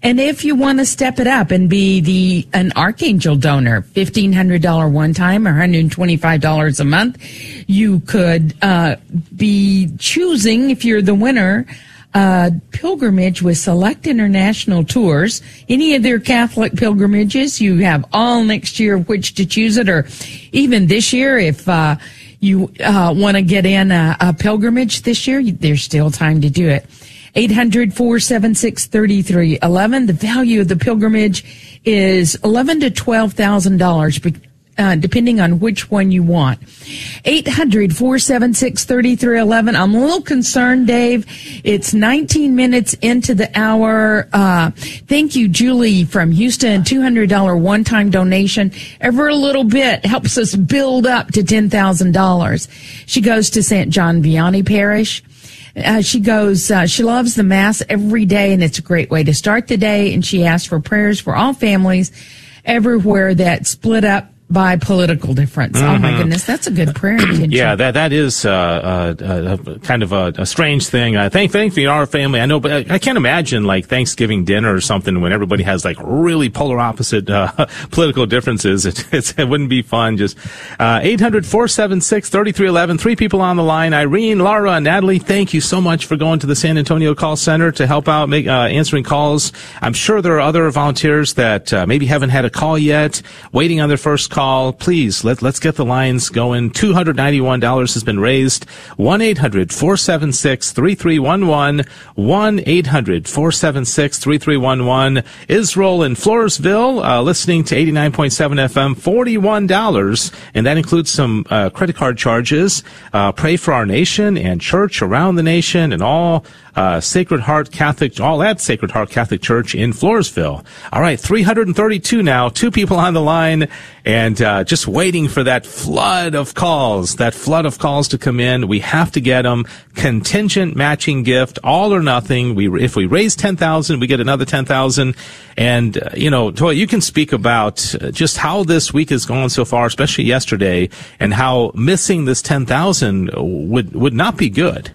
And if you want to step it up and be the an Archangel donor, fifteen hundred dollars one time or one hundred twenty-five dollars a month, you could uh, be choosing, if you're the winner, uh, pilgrimage with Select International Tours. Any of their Catholic pilgrimages, you have all next year which to choose it, or even this year if uh, you uh, want to get in a, a pilgrimage this year, there's still time to do it. eight hundred, four seven six, three three one one. The value of the pilgrimage is eleven thousand to twelve thousand dollars, uh, depending on which one you want. eight hundred, four seven six, three three one one. I'm a little concerned, Dave. It's nineteen minutes into the hour. Uh, thank you, Julie from Houston. two hundred dollars one-time donation. Ever a little bit helps us build up to ten thousand dollars. She goes to Saint John Vianney Parish. Uh, she goes, uh, she loves the Mass every day, and it's a great way to start the day. And she asks for prayers for all families everywhere that split up by political difference. Mm-hmm. Oh, my goodness, that's a good prayer intention. Yeah, that, that is uh, uh, uh, kind of a, a strange thing. Uh, thank, thank you, our family. I know, but I, I can't imagine, like, Thanksgiving dinner or something when everybody has, like, really polar opposite uh, political differences. It, it's, it wouldn't be fun. Just uh, eight hundred, four seven six, three three one one. Three people on the line. Irene, Laura, and Natalie, thank you so much for going to the San Antonio Call Center to help out make, uh, answering calls. I'm sure there are other volunteers that uh, maybe haven't had a call yet, waiting on their first call. Call, please. Let, let's get the lines going. two hundred ninety-one dollars has been raised. one eight hundred, four seven six, three three one one. one eight hundred, four seven six, three three one one. Israel in Floresville, uh, listening to eighty-nine point seven F M, forty-one dollars. And that includes some uh, credit card charges. Uh, pray for our nation and church around the nation and all. Uh, Sacred Heart Catholic, all at Sacred Heart Catholic Church in Floresville. All right, three hundred thirty-two now, two people on the line, and uh, just waiting for that flood of calls, that flood of calls to come in. We have to get them. Contingent matching gift, all or nothing. We If we raise ten thousand dollars, we get another ten thousand dollars. And, uh, you know, Toya, you can speak about just how this week has gone so far, especially yesterday, and how missing this ten thousand dollars would, would not be good.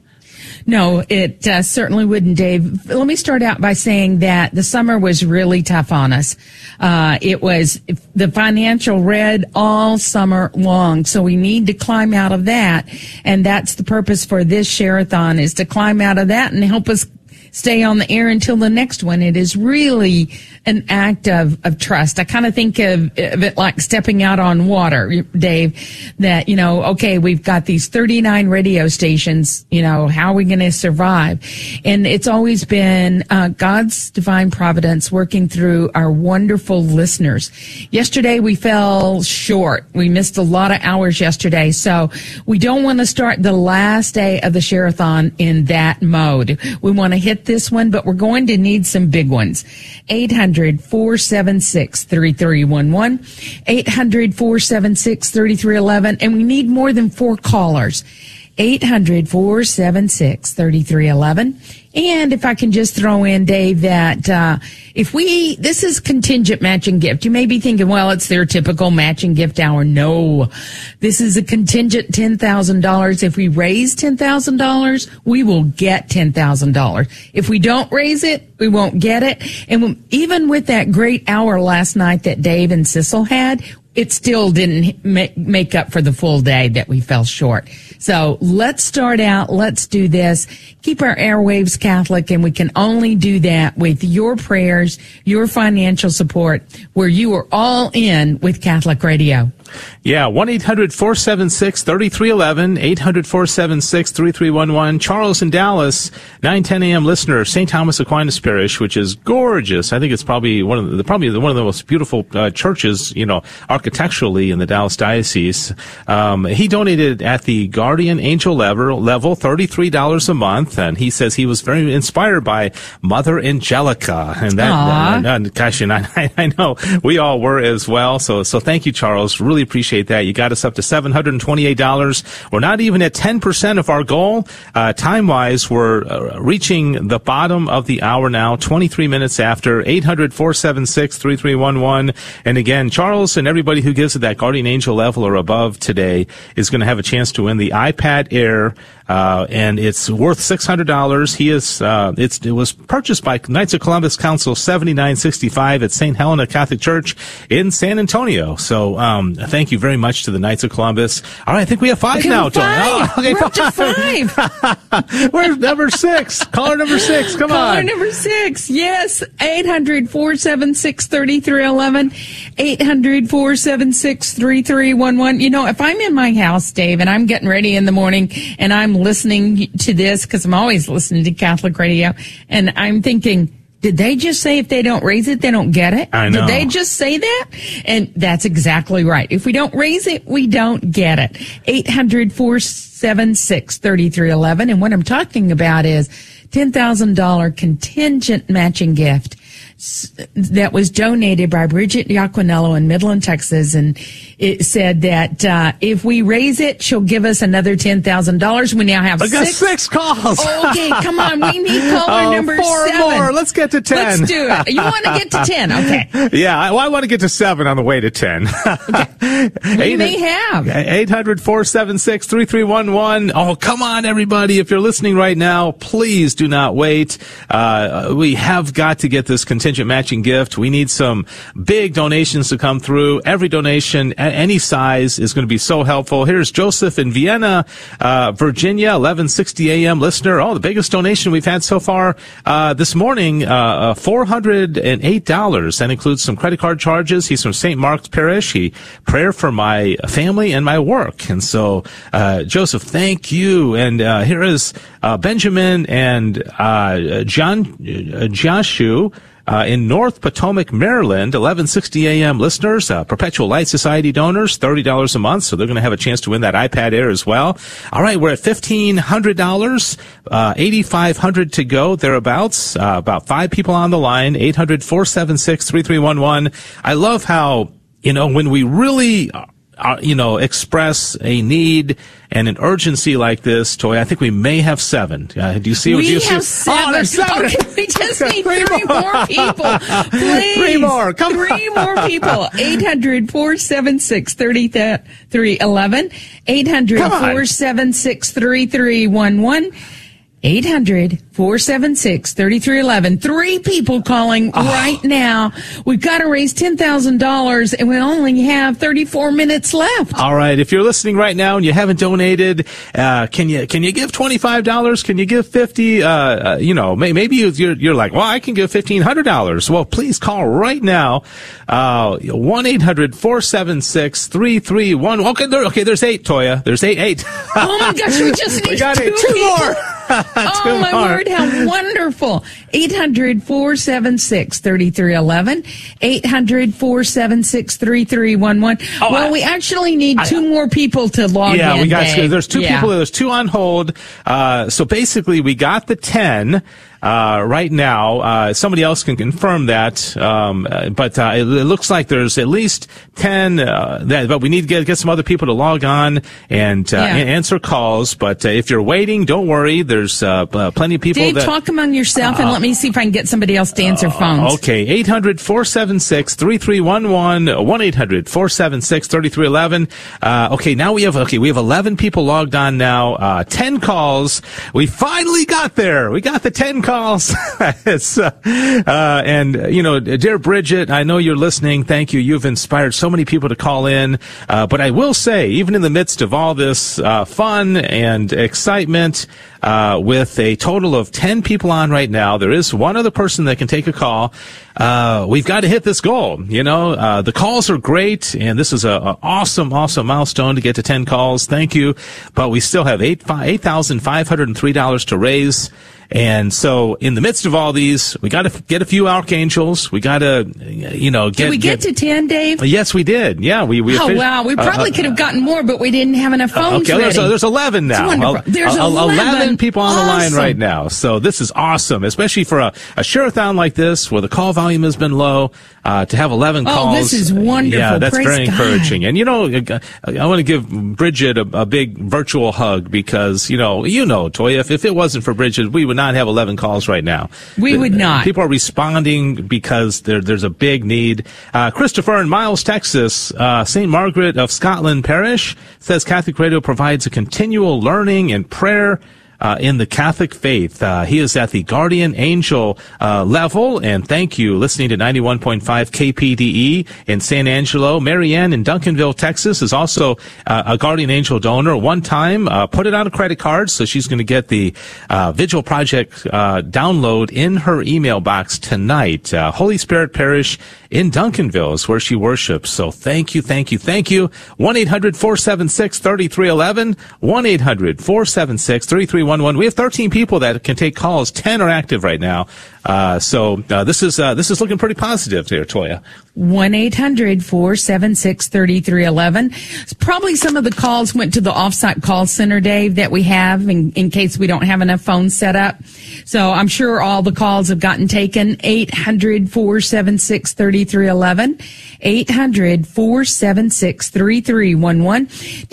No, it uh, certainly wouldn't, Dave. Let me start out by saying that the summer was really tough on us. Uh, it was the financial red all summer long, so we need to climb out of that, and that's the purpose for this share-a-thon, is to climb out of that and help us stay on the air until the next one. It is really an act of, of trust. I kind of think of, of it like stepping out on water, Dave, that, you know, okay, we've got these thirty-nine radio stations, you know, how are we going to survive? And it's always been uh, God's divine providence working through our wonderful listeners. Yesterday, we fell short. We missed a lot of hours yesterday. So we don't want to start the last day of the share-a-thon in that mode. We want to hit this one, but we're going to need some big ones. eight hundred, four seven six, three three one one, eight hundred, four seven six, three three one one, and we need more than four callers. eight hundred, four seven six, three three one one. And if I can just throw in, Dave, that uh, if we, this is contingent matching gift. You may be thinking, well, it's their typical matching gift hour. No, this is a contingent ten thousand dollars. If we raise ten thousand dollars, we will get ten thousand dollars. If we don't raise it, we won't get it. And even with that great hour last night that Dave and Cecil had, it still didn't make up for the full day that we fell short. So let's start out. Let's do this. Keep our airwaves Catholic, and we can only do that with your prayers, your financial support, where you are all in with Catholic Radio. Yeah, one eight hundred, four seven six, three three one one, eight hundred, four seven six, three three one one. Charles in Dallas, nine ten a.m. listener, Saint Thomas Aquinas Parish, which is gorgeous. I think it's probably one of the probably one of the most beautiful uh, churches, you know, architecturally in the Dallas Diocese. Um, he donated at the Guardian Angel level, level thirty-three dollars a month, and he says he was very inspired by Mother Angelica. And that, uh, uh, gosh, and I, I know we all were as well. So, so thank you, Charles. Really appreciate that. You got us up to seven hundred twenty-eight dollars. We're not even at ten percent of our goal. Uh, time-wise, we're uh, reaching the bottom of the hour now, twenty-three minutes after, eight hundred, four seven six, three three one one. And again, Charles and everybody who gives at that Guardian Angel level or above today is going to have a chance to win the iPad Air uh, and it's worth six hundred dollars. He is, uh, it's, it was purchased by Knights of Columbus Council seventy-nine sixty-five at Saint Helena Catholic Church in San Antonio. So, um, thank you very much to the Knights of Columbus. All right, I think we have five okay, now, Tony. Oh, okay, We're five. Up to five. We're number six. Caller number six. Come Caller on. Caller number six. Yes. eight hundred, four seven six, three three one one. eight hundred, four seven six, three three one one. You know, if I'm in my house, Dave, and I'm getting ready in the morning and I'm listening to this, because I'm always listening to Catholic radio, and I'm thinking, did they just say if they don't raise it, they don't get it? I know. Did they just say that? And that's exactly right. If we don't raise it, we don't get it. eight hundred, four seven six, three three one one. And what I'm talking about is ten thousand dollars contingent matching gift that was donated by Bridget Iaquinello in Midland, Texas. And it said that uh, if we raise it, she'll give us another ten thousand dollars. We now have I got six. six calls. Okay, come on. We need caller oh, number four seven. Four more. Let's get to ten. Let's do it. You want to get to ten. Okay. Yeah, I, well, I want to get to seven on the way to ten. Okay. We may have. eight hundred, four seven six, three three one one. Oh, come on, everybody. If you're listening right now, please do not wait. Uh, we have got to get this contingent matching gift. We need some big donations to come through. Every donation at any size is going to be so helpful. Here's Joseph in Vienna, uh, Virginia, eleven sixty a.m. listener. Oh, the biggest donation we've had so far uh, this morning, uh, four hundred eight dollars. That includes some credit card charges. He's from Saint Mark's Parish. He prayer for my family and my work. And so, uh, Joseph, thank you. And uh, here is uh, Benjamin and uh, John uh, Joshua. Uh, in North Potomac, Maryland, eleven sixty a.m. listeners, uh, Perpetual Light Society donors, thirty dollars a month, so they're going to have a chance to win that iPad Air as well. All right, we're at fifteen hundred dollars, uh, eighty-five hundred to go, thereabouts, uh, about five people on the line, eight hundred, four seven six, three three one one. I love how, you know, when we really, uh, you know, express a need and an urgency like this, Toy, I think we may have seven. Uh, do you see what you see? We have seven. Oh, there's seven. Okay, we just need three, three more. more people. Please. Three more. Come on. Three more people. eight hundred, four seven six, three three one one. eight hundred, four seven six, three three one one. eight hundred, four seven six, three three one one. Three people calling oh. right now. We've got to raise ten thousand dollars, and we only have thirty-four minutes left. All right. If you're listening right now and you haven't donated, uh, can you, can you give twenty-five dollars? Can you give fifty? Uh, uh, you know, may, maybe you're, you're like, well, I can give fifteen hundred dollars. Well, please call right now. Uh, one eight hundred, four seven six, three three one one. Okay. There, okay. There's eight, Toya. There's eight, eight. Oh my gosh. We just need we got two, two more. Oh, my hard. word, how wonderful. eight hundred, four seven six, three three one one. eight hundred, four seven six, three three one one. Oh, well, I, we actually need I, two more people to log yeah, in. Yeah, we got to, there's two yeah. people. There's two on hold. Uh, so basically, we got the ten. Uh, right now, uh, somebody else can confirm that, um, but uh, it, it looks like there's at least ten. Uh, that, but we need to get, get some other people to log on and uh, yeah. a- answer calls. But uh, if you're waiting, don't worry. There's uh, uh, plenty of people. Dave, that, talk among yourself uh, and let me see if I can get somebody else to answer uh, phones. Okay, eight hundred four seven six three three one one one eight hundred four seven six thirty three eleven. Okay, now we have okay we have eleven people logged on now. Uh, ten calls. We finally got there. We got the ten calls. Calls. It's, uh, uh, and, you know, dear Bridget, I know you're listening. Thank you. You've inspired so many people to call in. Uh, but I will say, even in the midst of all this uh, fun and excitement, uh, with a total of ten people on right now, there is one other person that can take a call. Uh, we've got to hit this goal. You know, uh, the calls are great, and this is a, a awesome, awesome milestone to get to ten calls. Thank you. But we still have eight, eight thousand five hundred three dollars to raise. And so, in the midst of all these, we got to get a few archangels. We got to, you know, get. Did we get, get to ten, Dave? Yes, we did. Yeah, we. we oh finished, wow, we probably uh, could have gotten more, but we didn't have enough phones. Okay, ready. There's, there's eleven now. Well, there's uh, eleven. eleven people on awesome. the line right now. So this is awesome, especially for a, a share-a-thon like this, where the call volume volume has been low. Uh, to have eleven oh, calls. Oh, this is wonderful. Yeah, that's Praise very God. encouraging. And, you know, I want to give Bridget a, a big virtual hug because, you know, you know, Toya, if, if it wasn't for Bridget, we would not have eleven calls right now. We the, would not. People are responding because there, there's a big need. Uh, Christopher in Miles, Texas, uh, Saint Margaret of Scotland Parish says Catholic Radio provides a continual learning and prayer Uh, in the Catholic faith. Uh, he is at the Guardian Angel uh, level, and thank you. Listening to ninety-one point five K P D E in San Angelo. Marianne in Duncanville, Texas is also uh, a Guardian Angel donor. One time, uh, put it on a credit card, so she's going to get the uh, Vigil Project uh, download in her email box tonight. Uh, Holy Spirit Parish in Duncanville is where she worships. So thank you, thank you, thank you. one eight hundred, four seven six, three three one one, one eight hundred, four seven six, three three one one. We have thirteen people that can take calls. ten are active right now. Uh, so uh, this is uh, this is looking pretty positive there, Toya. one eight hundred, four seven six, three three one one. Probably some of the calls went to the offsite call center, Dave, that we have in, in case we don't have enough phones set up. So I'm sure all the calls have gotten taken. eight hundred, four seven six, three three one one. eight hundred, four seven six, three three one one.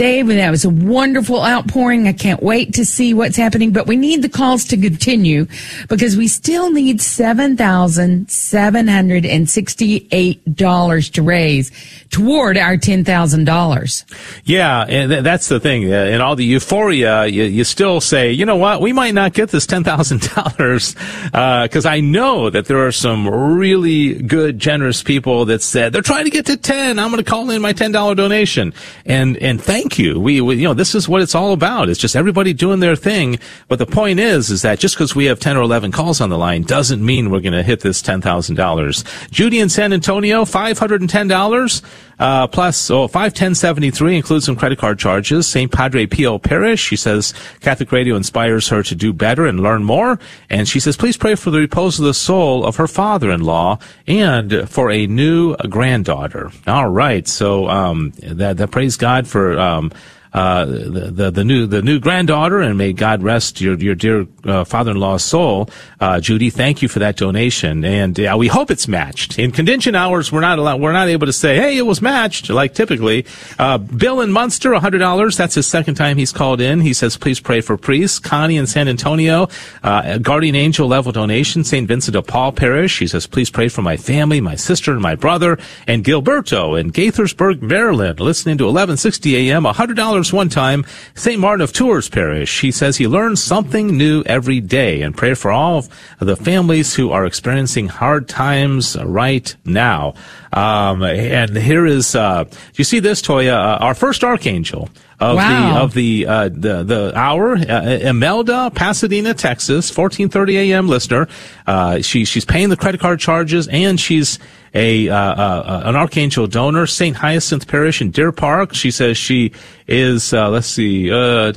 Dave, that was a wonderful outpouring. I can't wait to see what's happening, but we need the calls to continue because we still need seven thousand seven hundred sixty-eight dollars to raise toward our ten thousand dollars. Yeah, and th- that's the thing. In all the euphoria, you, you still say, you know what, we might not get this ten thousand dollars because uh, I know that there are some really good, generous people that said, they're trying to get to ten. I'm going to call in my ten dollars donation. And and thank you. We, we you know, this is what it's all about. It's just everybody doing their thing. But the point is, is that just because we have ten or eleven calls on the line doesn't mean we're going to hit this ten thousand dollars. Judy in San Antonio, five hundred ten dollars. Uh, plus, oh, five ten seventy-three includes some credit card charges. Saint Padre Pio Parish, she says Catholic Radio inspires her to do better and learn more. And she says, please pray for the repose of the soul of her father-in-law and for a new granddaughter. All right. So, um, that, that praise God for, um, uh, the, the, the new, the new granddaughter, and may God rest your, your dear, uh, father-in-law's soul. Uh, Judy, thank you for that donation. And, uh, we hope it's matched. In convention hours, we're not allowed, we're not able to say, hey, it was matched, like typically. Uh, Bill in Munster, one hundred dollars. That's his second time he's called in. He says, please pray for priests. Connie in San Antonio, uh, Guardian Angel level donation. Saint Vincent de Paul Parish. She says, please pray for my family, my sister, and my brother. And Gilberto in Gaithersburg, Maryland, listening to eleven sixty A M, one hundred dollars. One time, Saint Martin of Tours Parish, he says he learns something new every day, and pray for all of the families who are experiencing hard times right now. Um, and here is, uh, you see this, Toya, uh, our first Archangel of wow. the, of the, uh, the, the hour, uh, Imelda, Pasadena, Texas, fourteen thirty A M listener. Uh, she, she's paying the credit card charges, and she's a, uh, uh, an Archangel donor. Saint Hyacinth Parish in Deer Park. She says she is, uh, let's see, uh,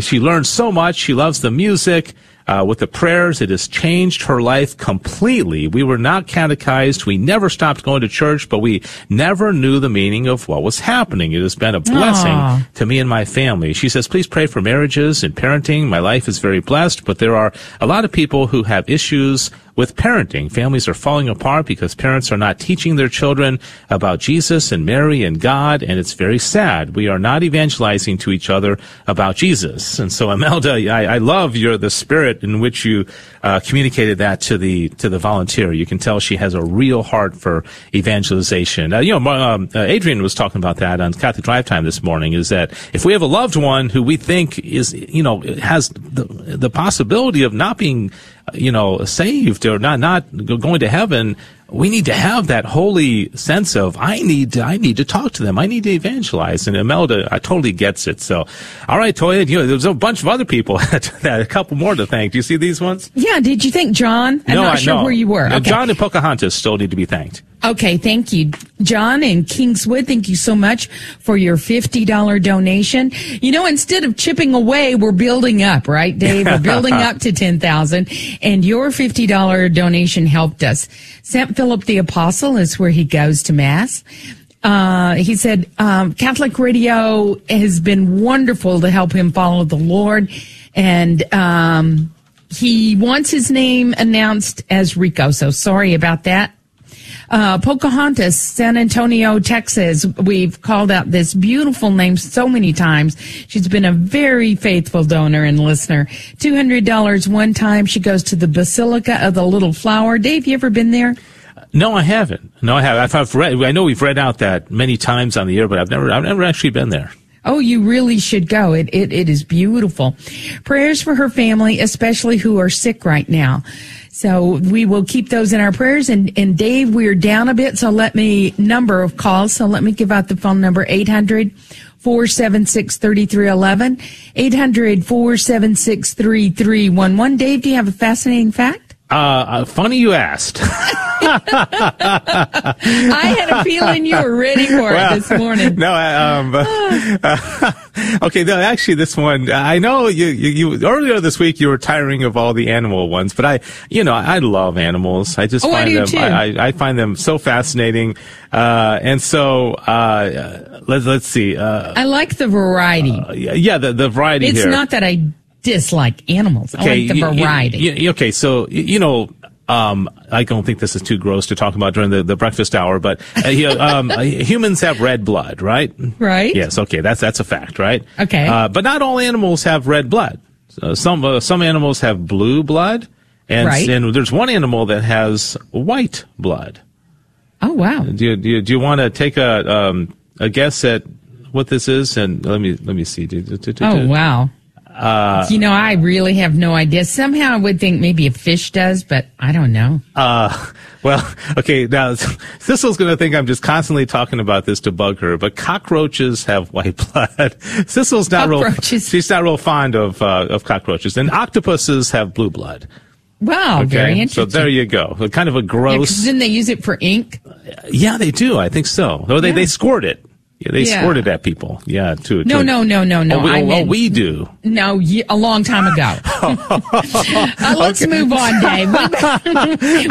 she learns so much. She loves the music. Uh, with the prayers, it has changed her life completely. We were not catechized. We never stopped going to church, but we never knew the meaning of what was happening. It has been a blessing Aww. to me and my family. She says, please pray for marriages and parenting. My life is very blessed, but there are a lot of people who have issues with parenting. Families are falling apart because parents are not teaching their children about Jesus and Mary and God, and it's very sad. We are not evangelizing to each other about Jesus. And so, Imelda, I, I love your the spirit in which you uh, communicated that to the to the volunteer. You can tell she has a real heart for evangelization. Uh, you know, um, uh, Adrian was talking about that on Catholic Drive Time this morning. Is that if we have a loved one who we think is, you know, has the, the possibility of not being, you know, saved or not not going to heaven, we need to have that holy sense of, I need to, I need to talk to them. I need to evangelize. And Imelda I totally gets it. So, all right, Toya, you know, there's a bunch of other people, that, a couple more to thank. Do you see these ones? Yeah, did you thank John? I'm no, not I, sure no. where you were. No, okay. John and Pocahontas still need to be thanked. Okay, thank you. John in Kingswood, thank you so much for your fifty dollars donation. You know, instead of chipping away, we're building up, right, Dave? We're building up to ten thousand dollars, and your fifty dollars donation helped us. Saint Philip the Apostle is where he goes to Mass. Uh, he said, um, Catholic Radio has been wonderful to help him follow the Lord, and um, he wants his name announced as Rico, so sorry about that. Uh, Pocahontas, San Antonio, Texas. We've called out this beautiful name so many times. She's been a very faithful donor and listener. two hundred dollars one time. She goes to the Basilica of the Little Flower. Dave, you ever been there? No, I haven't. No, I haven't. I've, I've read, I know we've read out that many times on the air, but I've never, I've never actually been there. Oh, you really should go. It, it, it is beautiful. Prayers for her family, especially who are sick right now. So we will keep those in our prayers. And, and Dave, we're down a bit. So let me number of calls. So let me give out the phone number, eight hundred, four seven six, three three one one, eight hundred, four seven six, three three one one. Dave, do you have a fascinating fact? Uh, funny you asked. I had a feeling you were ready for well, it this morning. No, um, uh, okay. No, actually, this one I know you, you. You earlier this week you were tiring of all the animal ones, but I, you know, I love animals. I just oh, find I them. I, I find them so fascinating. Uh, and so uh, let's let's see. Uh, I like the variety. Uh, yeah, the the variety. It's here. Not that I dislike animals. Okay, I like the variety. You, you, okay, so you know. Um, I don't think this is too gross to talk about during the, the breakfast hour, but uh, you know, um, humans have red blood, right? Right. Yes. Okay. That's that's a fact, right? Okay. Uh, but not all animals have red blood. Uh, some uh, some animals have blue blood, and, right. and there's one animal that has white blood. Oh wow! Do you do you, do you want to take a um, a guess at what this is? And let me let me see. Do, do, do, do, oh wow. Uh, you know, I really have no idea. Somehow I would think maybe a fish does, but I don't know. Uh, well, okay, now, Cecil's going to think I'm just constantly talking about this to bug her, but cockroaches have white blood. Cecil's not real, she's not real fond of, uh, of cockroaches. And octopuses have blue blood. Wow, okay? Very interesting. So there you go. Kind of a gross. Yeah, didn't they use it for ink? Yeah, they do. I think so. Or they, yeah. they squirt it. Yeah, they yeah. squirted at people. Yeah, to, to no, no, no, no, no. Oh, we, oh, I mean, oh, we do. No, a long time ago. uh, let's okay. move on, Dave.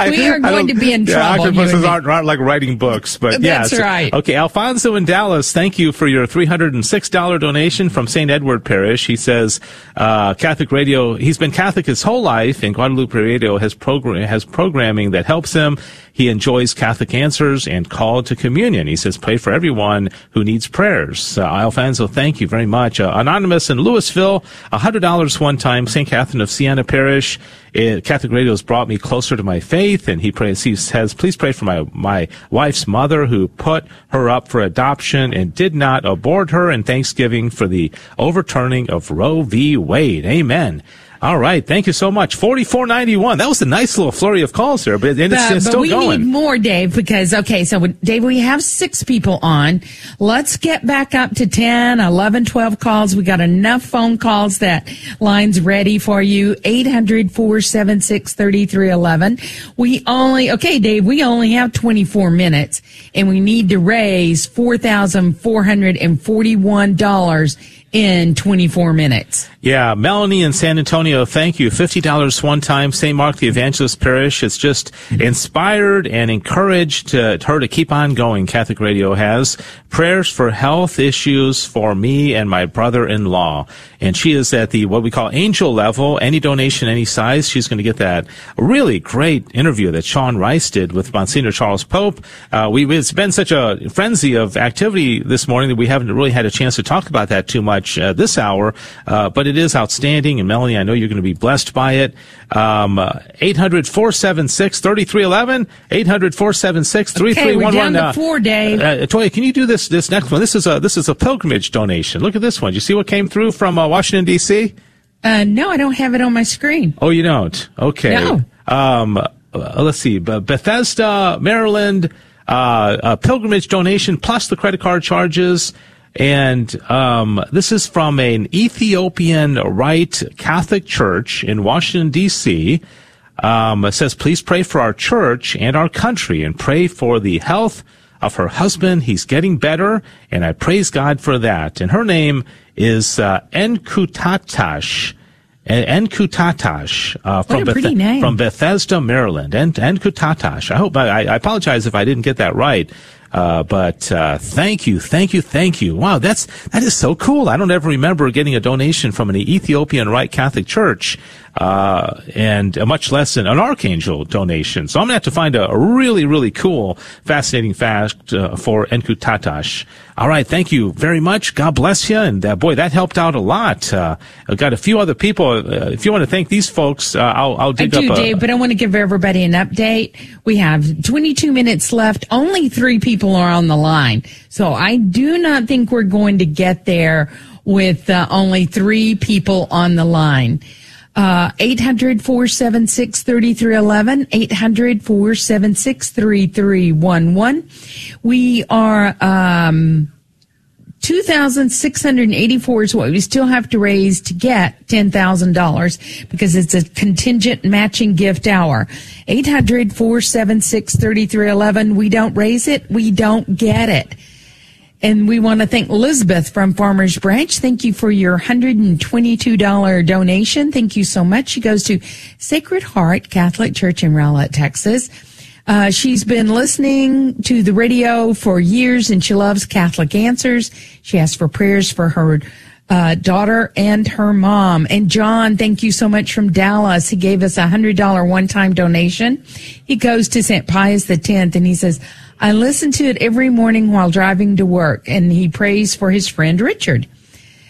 We are going to be in trouble. Yeah, octopuses aren't, aren't like writing books, but yeah, that's so, right. Okay, Alfonso in Dallas. Thank you for your three hundred six dollars donation from Saint Edward Parish. He says, uh, Catholic radio. He's been Catholic his whole life, and Guadalupe Radio has program has programming that helps him. He enjoys Catholic answers and call to communion. He says, "Pray for everyone who needs prayers." Uh, Alfonso, thank you very much. Uh, Anonymous in Louisville, one hundred dollars one time. Saint Catherine of Siena Parish. It, Catholic Radio has brought me closer to my faith. And he prays. He says, "Please pray for my my wife's mother, who put her up for adoption and did not abort her. And thanksgiving for the overturning of Roe v. Wade." Amen. All right, thank you so much. Forty-four ninety-one. That was a nice little flurry of calls there, but it's, uh, it's but still we going. We need more, Dave, because okay, so Dave, we have six people on. Let's get back up to ten, eleven, twelve calls. We got enough phone calls. That line's ready for you. eight hundred, four seven six, three three one one. We only okay, Dave. We only have twenty-four minutes, and we need to raise four thousand four hundred and forty-one dollars. In twenty-four minutes. Yeah, Melanie in San Antonio, thank you. fifty dollars one time. Saint Mark the Evangelist Parish has just inspired and encouraged uh, her to keep on going. Catholic Radio has prayers for health issues for me and my brother-in-law. And she is at the what we call angel level. Any donation, any size, she's going to get that really great interview that Sean Rice did with Monsignor Charles Pope. Uh, we it's been such a frenzy of activity this morning that we haven't really had a chance to talk about that too much. Uh, this hour, uh, but it is outstanding. And Melanie, I know you're going to be blessed by it. Um, uh, eight hundred, four seven six, three three one one, eight hundred, four seven six, three three one one. Okay, we're down to four, Dave. Uh, uh, Toya, can you do this, this next one? This is a, this is a pilgrimage donation. Look at this one. Do you see what came through from uh, Washington, D C? Uh, no, I don't have it on my screen. Oh, you don't? Okay. No. Um, uh, let's see. Bethesda, Maryland, uh, a pilgrimage donation plus the credit card charges. And um this is from an Ethiopian Rite Catholic Church in Washington, D C. Um it says, "Please pray for our church and our country and pray for the health of her husband. He's getting better, and I praise God for that." And her name is uh, Enkutatash. Enkutatash, uh, from, Beth- from Bethesda, Maryland. En- Enkutatash. I hope I, I apologize if I didn't get that right. Uh, but, uh, thank you, thank you, thank you. Wow, that's, that is so cool. I don't ever remember getting a donation from an Ethiopian Rite Catholic Church, uh, and much less an, an Archangel donation. So I'm gonna have to find a, a really, really cool, fascinating fact, uh, for Enku Tatash. All right, thank you very much. God bless you. And, uh, boy, that helped out a lot. Uh, I've got a few other people. Uh, if you want to thank these folks, uh, I'll, I'll dig I do, up a, Dave, but I want to give everybody an update. We have twenty-two minutes left. Only three people People are on the line. So I do not think we're going to get there with uh, only three people on the line. Uh, eight hundred, four seven six, three three one one, eight hundred, four seven six, three three one one. We are, um, two thousand six hundred eighty-four is what we still have to raise to get ten thousand dollars because it's a contingent matching gift hour. eight hundred, four seven six, three three one one. We don't raise it. We don't get it. And we want to thank Elizabeth from Farmers Branch. Thank you for your one hundred twenty-two dollars donation. Thank you so much. She goes to Sacred Heart Catholic Church in Rowlett, Texas. Uh, she's been listening to the radio for years and she loves Catholic Answers. She asked for prayers for her, uh, daughter and her mom. And John, thank you so much from Dallas. He gave us a hundred dollar one-time donation. He goes to Saint Pius the tenth and he says, I listen to it every morning while driving to work, and he prays for his friend Richard.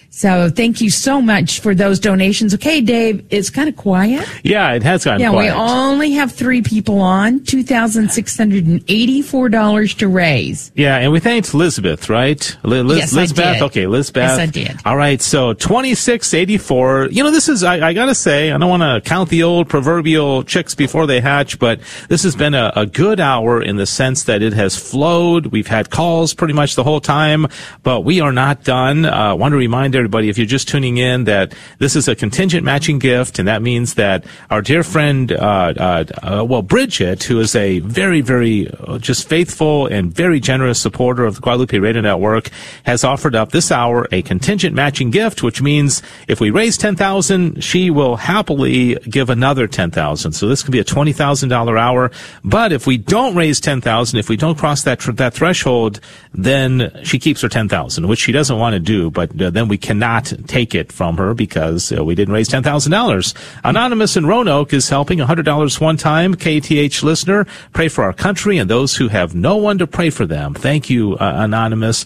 So thank you so much for those donations. Okay, Dave, it's kind of quiet. Yeah, it has gotten yeah, quiet. Yeah, we only have three people on, two thousand six hundred eighty-four dollars to raise. Yeah, and we thanked Elizabeth, right? Liz, yes, Liz I Beth? Did. Okay, Elizabeth. Yes, I did. All right, so twenty-six eighty-four. You know, this is, I, I got to say, I don't want to count the old proverbial chicks before they hatch, but this has been a, a good hour in the sense that it has flowed. We've had calls pretty much the whole time, but we are not done. I uh, want to remind everybody, if you're just tuning in, that this is a contingent matching gift, and that means that our dear friend, uh, uh, uh, well, Bridget, who is a very, very uh, just faithful and very generous supporter of the Guadalupe Radio Network, has offered up this hour a contingent matching gift, which means if we raise ten thousand dollars, she will happily give another ten thousand dollars. So this could be a twenty thousand dollars hour. But if we don't raise ten thousand dollars, if we don't cross that tr- that threshold, then she keeps her ten thousand dollars, which she doesn't want to do, but uh, then we cannot take it from her because uh, we didn't raise ten thousand dollars. Anonymous in Roanoke is helping one hundred dollars one time. K T H listener, pray for our country and those who have no one to pray for them. Thank you, uh, Anonymous.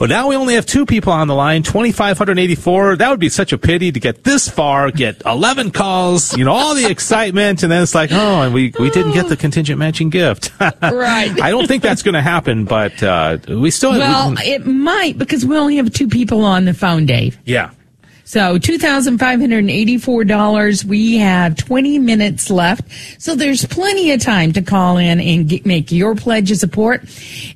Well, now we only have two people on the line, two thousand five hundred eighty-four. That would be such a pity to get this far, get eleven calls, you know, all the excitement, and then it's like, oh, and we, we didn't get the contingent matching gift. Right. I don't think that's going to happen, but uh we still have... Well, we it might, because we only have two people on the phone, Dave. Yeah. So two thousand five hundred eighty-four dollars, we have twenty minutes left. So there's plenty of time to call in and get, make your pledge of support.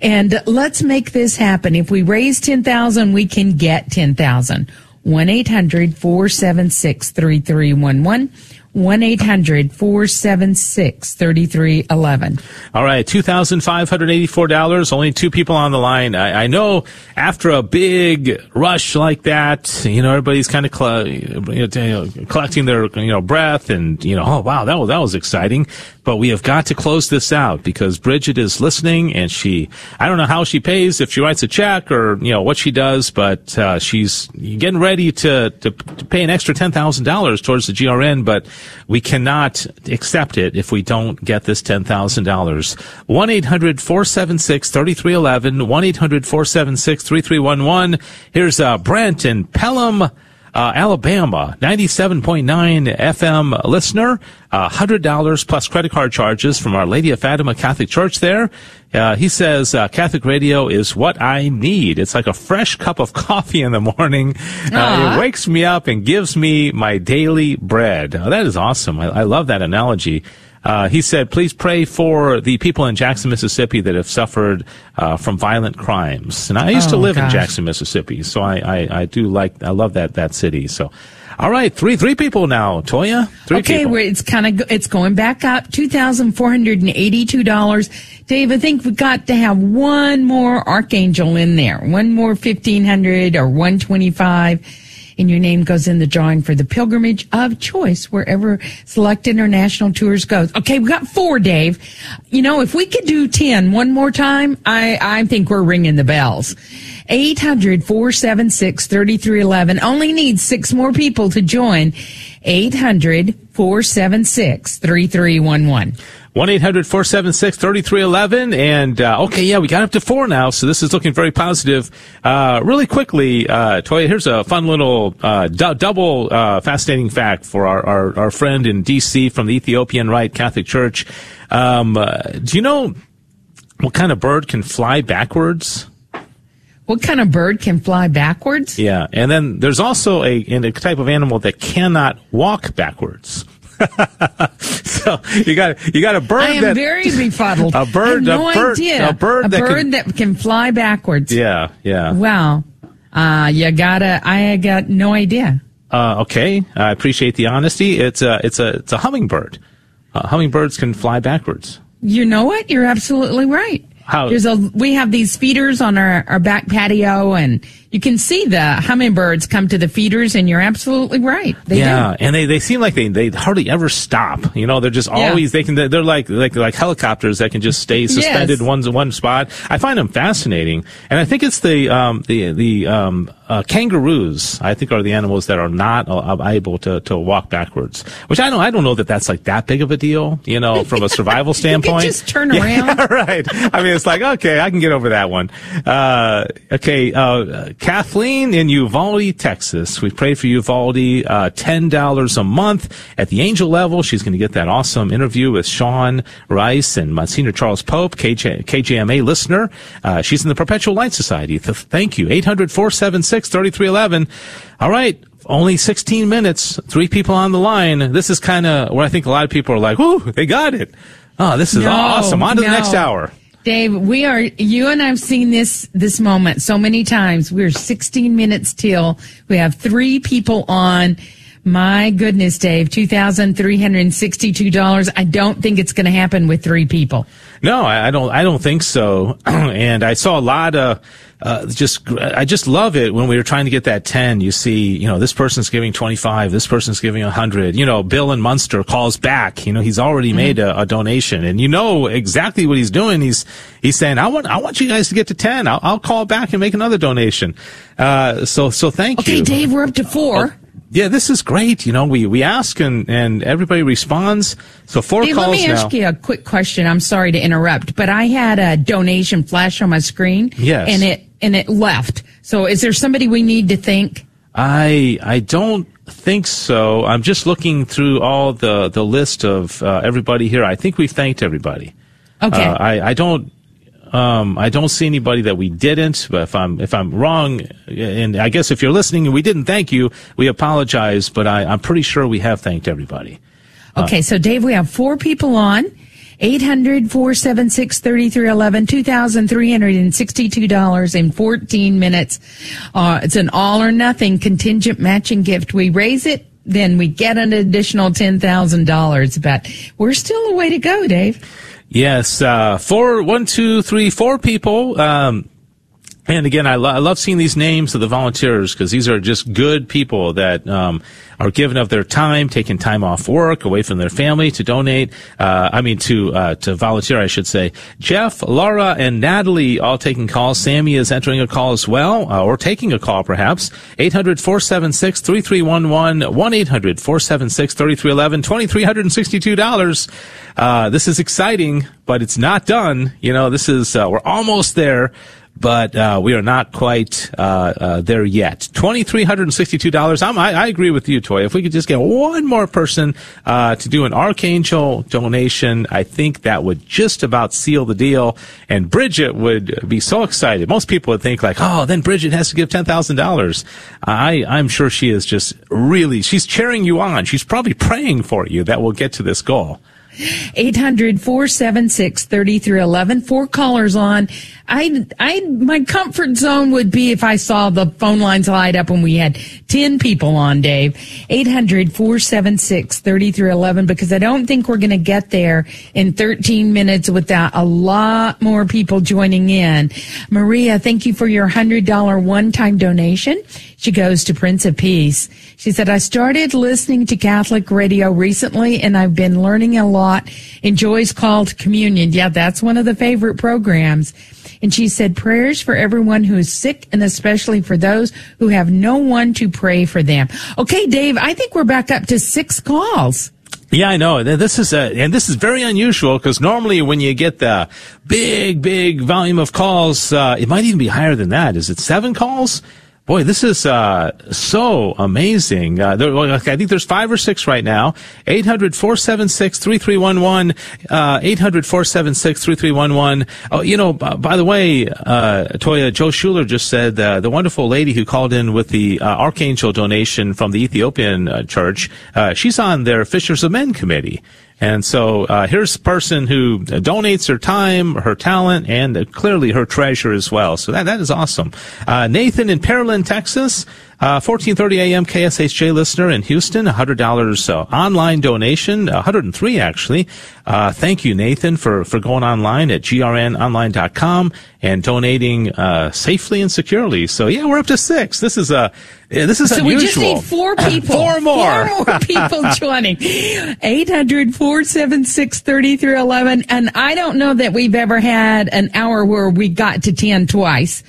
And let's make this happen. If we raise ten thousand dollars, we can get ten thousand dollars. one eight hundred, four seven six, three three one one. one eight hundred, four seven six, three three one one. All right, two thousand five hundred eighty-four dollars. Only two people on the line. I, I know after a big rush like that, you know, everybody's kind of cl- you know, collecting their, you know, breath and, you know, oh, wow, that was, that was exciting. But we have got to close this out because Bridget is listening, and she, I don't know how she pays, if she writes a check or, you know, what she does, but uh, she's getting ready to, to, to pay an extra ten thousand dollars towards the G R N, but we cannot accept it if we don't get this ten thousand dollars. one eight hundred, four seven six, three three one one, one eight hundred, four seven six, three three one one. Here's uh, Brent in Pelham, uh, Alabama, ninety-seven point nine F M listener, uh, one hundred dollars plus credit card charges from Our Lady of Fatima Catholic Church there. Uh, he says, uh, Catholic radio is what I need. It's like a fresh cup of coffee in the morning. Uh, it wakes me up and gives me my daily bread. Oh, that is awesome. I, I love that analogy. Uh, he said, please pray for the people in Jackson, Mississippi that have suffered, uh, from violent crimes. And I used oh, to live gosh. in Jackson, Mississippi. So I, I, I do like, I love that, that city. So. All right, three three people now, Toya. Three okay, people. It's kind of it's going back up, two thousand four hundred and eighty-two dollars. Dave, I think we got to have one more Archangel in there, one more fifteen hundred or one twenty-five, and your name goes in the drawing for the pilgrimage of choice wherever Select International Tours goes. Okay, we got four, Dave. You know, if we could do ten one more time, I, I think we're ringing the bells. eight hundred, four seven six, three three one one. Only needs six more people to join. eight hundred, four seven six, three three one one. one eight hundred, four seven six, three three one one. And, uh, okay, yeah, we got up to four now, so this is looking very positive. Uh, really quickly, uh, Toya, here's a fun little, uh, d- double, uh, fascinating fact for our, our, our friend in D C from the Ethiopian Rite Catholic Church. Um, uh, do you know what kind of bird can fly backwards? What kind of bird can fly backwards? Yeah, and then there's also a, a type of animal that cannot walk backwards. So you got you got a bird. I am that, very befuddled. A bird, I have no a bird, idea. a bird, a that, bird can, that can fly backwards. Yeah, yeah. Wow, uh, you gotta. I got no idea. Uh, okay, I appreciate the honesty. It's a it's a it's a hummingbird. Uh, hummingbirds can fly backwards. You know what? You're absolutely right. How? There's a, we have these feeders on our, our back patio, and you can see the hummingbirds come to the feeders, and you're absolutely right. They yeah, do. And they, they seem like they, they hardly ever stop. You know, they're just yeah. always, they can, they're like, like, like helicopters that can just stay suspended yes. one, one spot. I find them fascinating. And I think it's the, um, the, the, um, uh, kangaroos, I think, are the animals that are not uh, able to, to walk backwards, which I don't, I don't know that that's like that big of a deal, you know, from a survival standpoint. You can just turn around. Yeah, right. I mean, it's like, okay, I can get over that one. Uh, okay, uh, Kathleen in Uvalde, Texas. We pray for Uvalde, uh, ten dollars a month at the angel level. She's going to get that awesome interview with Sean Rice and Monsignor Charles Pope, K J, K J M A listener. Uh, she's in the Perpetual Light Society. Th- thank you. eight hundred, four seven six, three three one one. All right. Only sixteen minutes. Three people on the line. This is kind of where I think a lot of people are like, whoo, they got it. Oh, this is no, awesome. On to no. the next hour. Dave, we are, you and I have seen this, this moment so many times. We're sixteen minutes till. We have three people on. My goodness, Dave, two thousand three hundred sixty-two dollars. I don't think it's going to happen with three people. No, I don't, I don't think so. And I saw a lot of, Uh, just, I just love it when we were trying to get that ten. You see, you know, this person's giving twenty-five, this person's giving one hundred. You know, Bill in Munster calls back. You know, he's already mm-hmm. made a, a donation, and you know exactly what he's doing. He's, he's saying, I want, I want you guys to get to ten. I'll, I'll call back and make another donation. Uh, so, so thank okay, you. Okay, Dave, we're up to four. Uh, yeah, this is great. You know, we, we ask and, and everybody responds. So four Dave, calls now. Let me now. ask you a quick question. I'm sorry to interrupt, but I had a donation flash on my screen. Yes. And it, And it left. So is there somebody we need to thank? I I don't think so. I'm just looking through all the, the list of uh, everybody here. I think we've thanked everybody. Okay. Uh, I, I don't um I don't see anybody that we didn't. But if I'm if I'm wrong, and I guess if you're listening and we didn't thank you, we apologize. But I, I'm pretty sure we have thanked everybody. Okay. Uh, so Dave, we have four people on. eight hundred, four seven six, three three one one, two thousand three hundred sixty-two dollars in fourteen minutes. Uh, it's an all or nothing contingent matching gift. We raise it, then we get an additional ten thousand dollars, but we're still a way to go, Dave. Yes, uh, four, one, two, three, four people, um, and again, I, lo- I love seeing these names of the volunteers because these are just good people that um, are giving up their time, taking time off work, away from their family to donate. Uh, I mean, to uh, to volunteer, I should say. Jeff, Laura, and Natalie all taking calls. Sammy is entering a call as well, uh, or taking a call perhaps. eight hundred, four seven six, three three one one, one eight hundred, four seven six, three three one one, two thousand three hundred sixty-two dollars. Uh, this is exciting, but it's not done. You know, this is uh, we're almost there. But uh, we are not quite uh, uh, there yet. two thousand three hundred sixty-two dollars. I'm, I, I agree with you, Toy. If we could just get one more person uh, to do an Archangel donation, I think that would just about seal the deal. And Bridget would be so excited. Most people would think like, oh, then Bridget has to give ten thousand dollars. I, I'm sure she is just really, she's cheering you on. She's probably praying for you that we'll get to this goal. eight hundred, four seven six, three three one one. Four callers on. I, I, my comfort zone would be if I saw the phone lines light up when we had ten people on, Dave. eight hundred, four seven six, three three one one, because I don't think we're going to get there in thirteen minutes without a lot more people joining in. Maria, thank you for your one hundred dollars one-time donation. She goes to Prince of Peace. She said, I started listening to Catholic radio recently, and I've been learning a lot. Enjoys Called Communion. Yeah, that's one of the favorite programs. And she said, prayers for everyone who is sick, and especially for those who have no one to pray for them. Okay, Dave, I think we're back up to six calls. Yeah, I know. This is, uh, and this is very unusual because normally when you get the big, big volume of calls, uh, it might even be higher than that. Is it seven calls? Boy, this is uh so amazing. Uh, there, I think there's five or six right now. eight hundred, four seven six, three three one one, uh, eight hundred, four seven six, three three one one. Oh, you know, b- by the way, uh, Toya, Joe Schuler just said, uh, the wonderful lady who called in with the uh, Archangel donation from the Ethiopian uh, church, uh, she's on their Fishers of Men committee. And so uh here's a person who donates her time, her talent, and uh, clearly her treasure as well. So that that is awesome. Uh Nathan in Pearland, Texas, uh fourteen thirty a.m. K S H J listener in Houston, one hundred dollars uh, online donation, one hundred three actually. Uh thank you, Nathan, for for going online at G R N online dot com and donating uh safely and securely. So yeah, we're up to six. This is a Yeah, this is so unusual. We just need four people. Four more. Four more people joining. eight hundred, four seven six, three three one one. And I don't know that we've ever had an hour where we got to ten twice.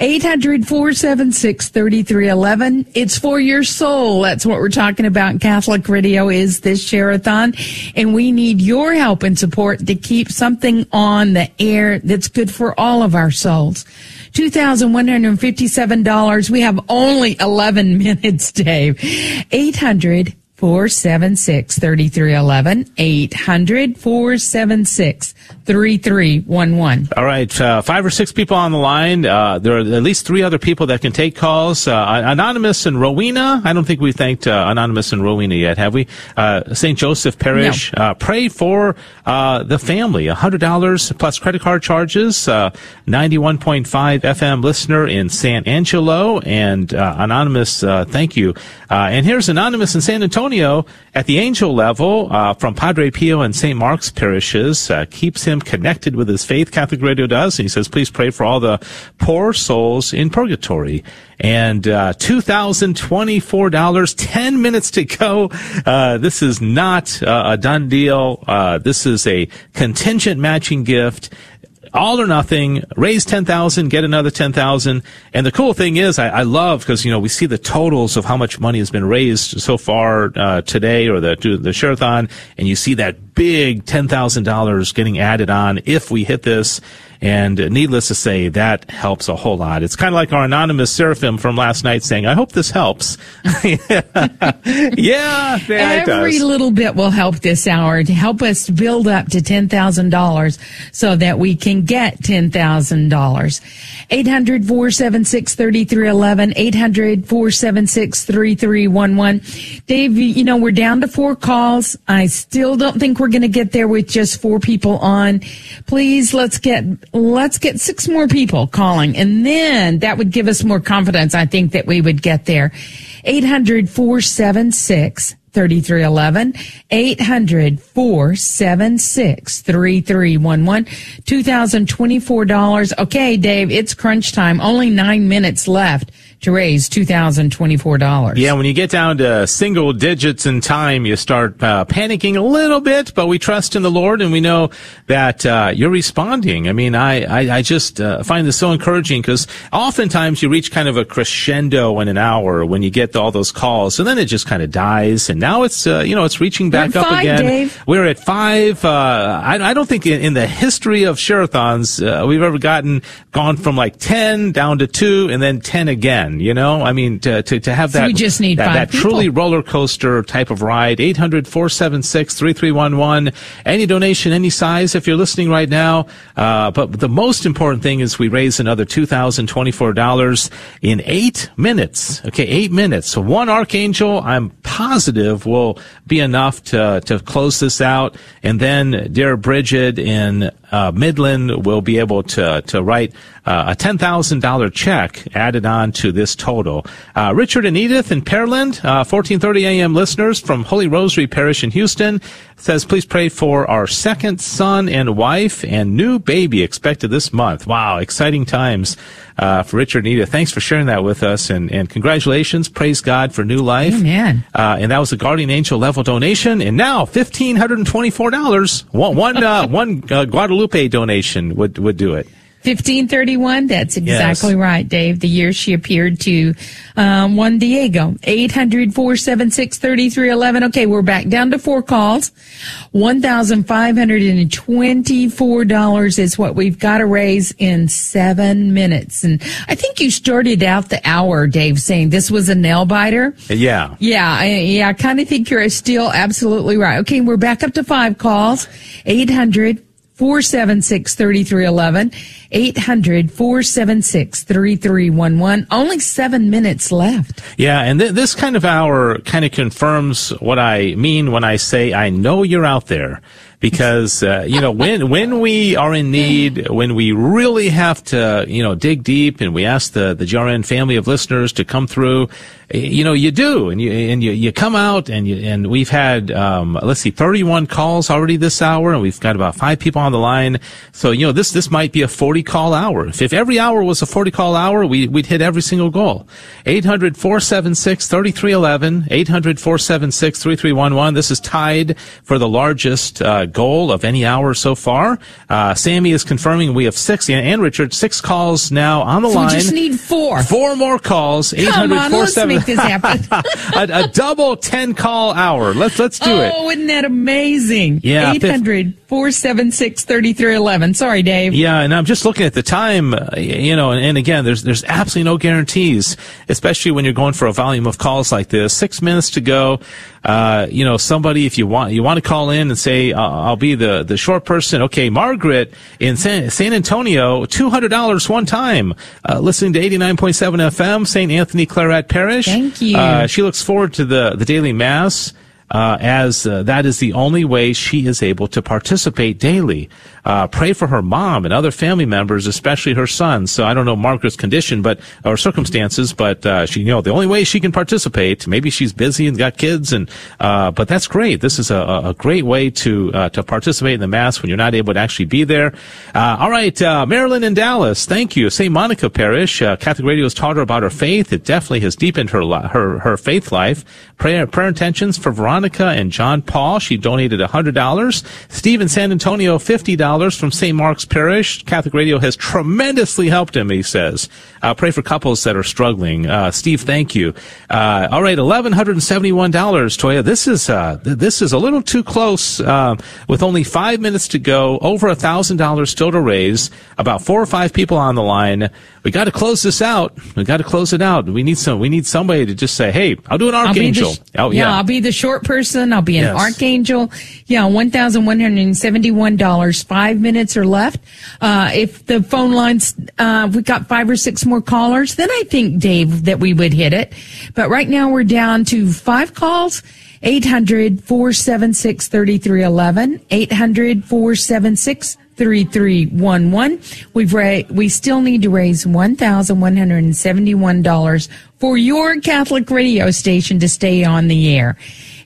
eight hundred, four seven six, three three one one. It's for your soul. That's what we're talking about. Catholic Radio is this share-a-thon. And we need your help and support to keep something on the air that's good for all of our souls. two thousand one hundred fifty-seven dollars. We have only eleven minutes, Dave. eight hundred, four seven six, three three one one. eight hundred, four seven six, three three one one. All right. Uh, five or six people on the line. Uh, there are at least three other people that can take calls. Uh, Anonymous and Rowena. I don't think we thanked uh, Anonymous and Rowena yet, have we? Uh, Saint Joseph Parish. No. Uh, pray for uh, the family. one hundred dollars plus credit card charges. Uh, ninety-one point five F M listener in San Angelo. And uh, Anonymous, uh, thank you. Uh, and here's Anonymous in San Antonio at the angel level uh, from Padre Pio and Saint Mark's parishes. Uh, keeps him connected with his faith. Catholic Radio does. And he says, please pray for all the poor souls in purgatory. And uh, two thousand twenty-four dollars, ten minutes to go. Uh, this is not uh, a done deal. Uh, this is a contingent matching gift. All or nothing, raise ten thousand dollars, get another ten thousand dollars. And the cool thing is, I, I love, because, you know, we see the totals of how much money has been raised so far uh, today or the the share-a-thon, and you see that big ten thousand dollars getting added on if we hit this. And needless to say, that helps a whole lot. It's kind of like our anonymous Seraphim from last night saying, I hope this helps. yeah, yeah it Every does. Little bit will help this hour to help us build up to ten thousand dollars so that we can get ten thousand dollars. eight hundred, four seven six, three three one one, eight hundred, four seven six, three three one one. Dave, you know, we're down to four calls. I still don't think we're going to get there with just four people on. Please, let's get Let's get six more people calling, and then that would give us more confidence, I think, that we would get there. eight hundred, four seven six, three three one one, eight hundred, four seven six, three three one one, two thousand twenty-four dollars. Okay, Dave, it's crunch time. Only nine minutes left to raise two thousand twenty-four dollars. Yeah, when you get down to single digits in time, you start uh, panicking a little bit, but we trust in the Lord, and we know that uh, you're responding. I mean, I, I, I just uh, find this so encouraging, because oftentimes you reach kind of a crescendo in an hour when you get to all those calls, and then it just kind of dies, and now it's, uh, you know, it's reaching back up five, again. Dave. We're at five. Uh, I, I don't think in, in the history of share-a-thons uh, we've ever gotten gone from like ten down to two and then ten again. You know, I mean, to to, to have that, so we just need that, that truly roller coaster type of ride. eight hundred, four seven six, three three one one. Any donation, any size, if you're listening right now. Uh, but the most important thing is we raise another two thousand twenty-four dollars in eight minutes. Okay, eight minutes. So one Archangel, I'm positive, will be enough to to close this out. And then dear Bridget in uh, Midland will be able to to write uh, a ten thousand dollars check added on to this total. Uh, Richard and Edith in Pearland, uh, fourteen thirty a.m. listeners from Holy Rosary Parish in Houston. says, please pray for our second son and wife and new baby expected this month. Wow, exciting times uh, for Richard and Edith. Thanks for sharing that with us, and, and congratulations. Praise God for new life. Amen. Uh, and that was a Guardian Angel level donation, and now one thousand five hundred twenty-four dollars. One, one, uh, one uh, Guadalupe donation would, would do it. fifteen thirty-one, that's exactly yes. right, Dave, the year she appeared to um, Juan Diego. eight hundred, four seven six, three three one one. Okay, we're back down to four calls. one thousand five hundred twenty-four dollars is what we've got to raise in seven minutes. And I think you started out the hour, Dave, saying this was a nail-biter. Yeah. Yeah, I, yeah, I kind of think you're still absolutely right. Okay, we're back up to five calls. eight hundred, four seven six, three three one one, eight hundred, four seven six, three three one one. Only seven minutes left. Yeah, and th- this kind of hour kind of confirms what I mean when I say I know you're out there. Because, uh, you know, when, when we are in need, when we really have to, you know, dig deep, and we ask the, the G R N family of listeners to come through, you know, you do, and you, and you, you come out, and you, and we've had, um, let's see, thirty-one calls already this hour, and we've got about five people on the line. So, you know, this, this might be a forty call hour. If, if every hour was a forty call hour, we, we'd hit every single goal. eight hundred, four seven six, three three one one, eight hundred, four seven six, three three one one. This is tied for the largest, uh, goal of any hour so far. Uh, Sammy is confirming we have six, and Richard, six calls now on the so line. We just need four. Four more calls. Come on, let's seven, make this happen. a, a double ten-call hour. Let's let's do oh, it. Oh, isn't that amazing? Yeah. eight hundred, four seven six, three three one one. Sorry, Dave. Yeah, and I'm just looking at the time, you know, and, and again, there's there's absolutely no guarantees, especially when you're going for a volume of calls like this. Six minutes to go. Uh, you know, somebody, if you want, you want to call in and say, uh, I'll be the, the short person. Okay, Margaret in San, San Antonio, two hundred dollars one time, uh, listening to eighty-nine point seven F M, Saint Anthony Claret Parish. Thank you. Uh, she looks forward to the, the daily mass, uh, as, uh, that is the only way she is able to participate daily. Uh, pray for her mom and other family members, especially her son. So I don't know Margaret's condition, but, or circumstances, but, uh, she, you know, the only way she can participate, maybe she's busy and got kids and, uh, but that's great. This is a, a great way to, uh, to participate in the mass when you're not able to actually be there. Uh, all right, uh, Marilyn in Dallas. Thank you. Saint Monica Parish, uh, Catholic Radio has taught her about her faith. It definitely has deepened her, her, her faith life. Prayer, prayer intentions for Veronica and John Paul. She donated a hundred dollars. Steve in San Antonio, fifty dollars. From Saint Mark's Parish, Catholic Radio has tremendously helped him, he says. Uh, pray for couples that are struggling. Uh, Steve, thank you. Uh, all right, one thousand one hundred seventy-one dollars, Toya. This is, uh, th- this is a little too close, uh, with only five minutes to go, over one thousand dollars still to raise, about four or five people on the line. We got to close this out. We got to close it out. We need some, we need somebody to just say, hey, I'll do an archangel. Sh- oh, yeah. yeah, I'll be the short person. I'll be an yes. archangel. Yeah, one thousand one hundred seventy-one dollars, five minutes are left. Uh, if the phone lines, uh, we got five or six more callers, then I think, Dave, that we would hit it. But right now we're down to five calls. eight hundred, four seven six, three three one one, eight hundred, four seven six, three three one one. three three one one. We've ra- we still need to raise one thousand one hundred and seventy one dollars for your Catholic radio station to stay on the air.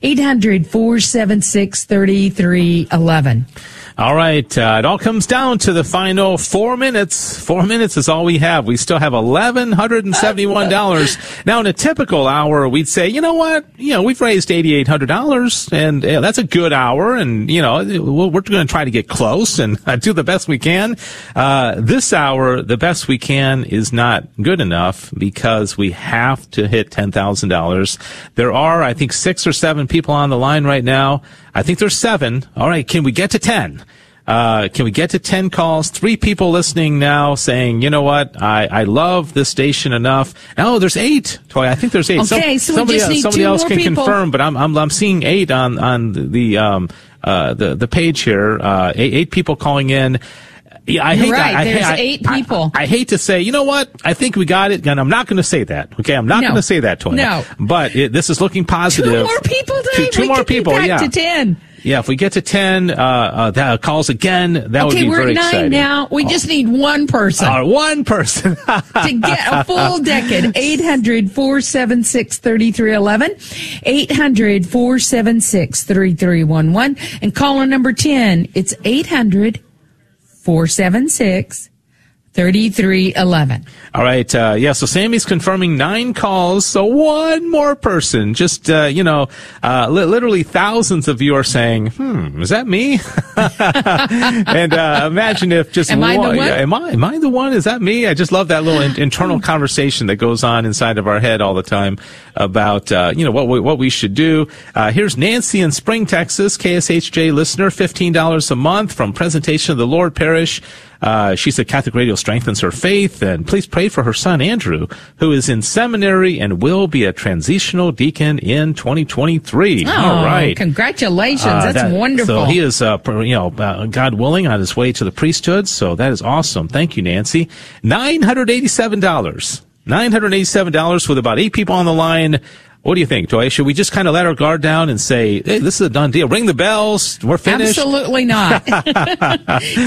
eight hundred, four seven six, three three one one. All right, uh, it all comes down to the final four minutes. Four minutes is all we have. We still have one thousand one hundred seventy-one dollars. Now, in a typical hour, we'd say, you know what? You know, we've raised eight thousand eight hundred dollars, and yeah, that's a good hour, and, you know, we're going to try to get close and uh, do the best we can. Uh, this hour, the best we can is not good enough because we have to hit ten thousand dollars. There are, I think, six or seven people on the line right now. I think there's seven. All right, can we get to ten? Uh, can we get to ten calls? Three people listening now saying, you know what, I, I love this station enough. Oh, there's eight. Toy, I think there's eight. Okay, so, so somebody, we just need somebody two else more can people. Confirm, but I'm, I'm I'm seeing eight on on the um uh the the page here. Uh, eight, eight people calling in. Yeah, I You're hate right. I, I, There's I, eight I, people. I, I hate to say, you know what? I think we got it, and I'm not going to say that. Okay, I'm not no. going to say that, Toya. No, but it, this is looking positive. Two more people, Dave. Two, two we more people. Back yeah. to ten. Yeah, if we get to ten, uh, uh, that calls again, that okay, would be very exciting. Okay, we're at nine now. We oh. just need one person. Uh, one person. To get a full decade, eight hundred, four seven six, three three one one, eight hundred, four seven six, three three one one. And caller number ten, it's eight hundred, four seven six, three three one one. All right. Uh, yeah. So Sammy's confirming nine calls. So one more person. Just, uh, you know, uh, li- literally thousands of you are saying, hmm, is that me? And, uh, imagine if just, am, one, I the one? Yeah, am I, am I the one? Is that me? I just love that little in- internal conversation that goes on inside of our head all the time about, uh, you know, what we, what we should do. Uh, here's Nancy in Spring, Texas, K S H J listener, fifteen dollars a month from Presentation of the Lord Parish. Uh, she said Catholic Radio strengthens her faith, and please pray for her son, Andrew, who is in seminary and will be a transitional deacon in twenty twenty-three. Oh, all right. Congratulations. Uh, That's that, wonderful. So he is, uh, you know, uh, God willing, on his way to the priesthood. So that is awesome. Thank you, Nancy. nine hundred eighty-seven dollars. nine hundred eighty-seven dollars with about eight people on the line. What do you think, Toy? Should we just kind of let our guard down and say, hey, this is a done deal? Ring the bells. We're finished. Absolutely not.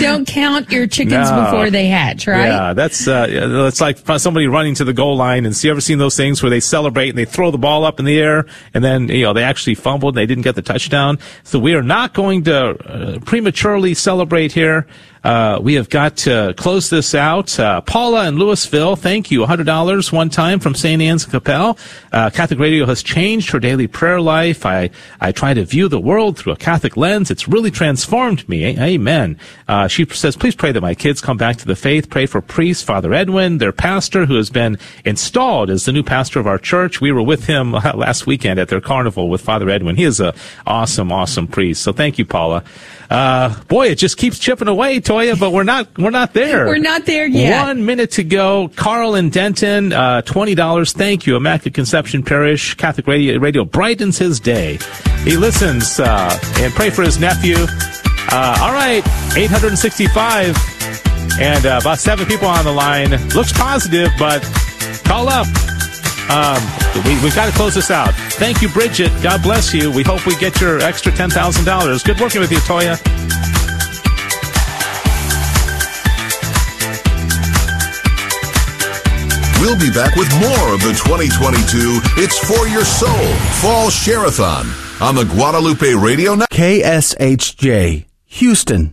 Don't count your chickens no. before they hatch, right? Yeah, that's, uh, that's like somebody running to the goal line. And so you ever seen those things where they celebrate and they throw the ball up in the air and then, you know, they actually fumbled and they didn't get the touchdown? So we are not going to uh, prematurely celebrate here. Uh, we have got to close this out. Uh, Paula in Louisville, thank you. one hundred dollars one time from Saint Anne's Capel. Uh, Catholic Radio has changed her daily prayer life. I, I try to view the world through a Catholic lens. It's really transformed me. A- amen. Uh, she says, please pray that my kids come back to the faith. Pray for priest Father Edwin, their pastor, who has been installed as the new pastor of our church. We were with him uh, last weekend at their carnival with Father Edwin. He is a awesome, awesome priest. So thank you, Paula. Uh, boy, it just keeps chipping away, Toya, but we're not, we're not there. We're not there yet. One minute to go. Carl in Denton, uh, twenty dollars. Thank you. Immaculate Conception Parish. Catholic Radio, Radio brightens his day. He listens, uh, and pray for his nephew. Uh, all right. eight hundred sixty-five. And, uh, about seven people on the line. Looks positive, but call up. Um, we, we've got to close this out. Thank you, Bridget. God bless you. We hope we get your extra ten thousand dollars. Good working with you, Toya. We'll be back with more of the twenty twenty-two It's For Your Soul Fall Share-a-thon on the Guadalupe Radio Network. K S H J, Houston.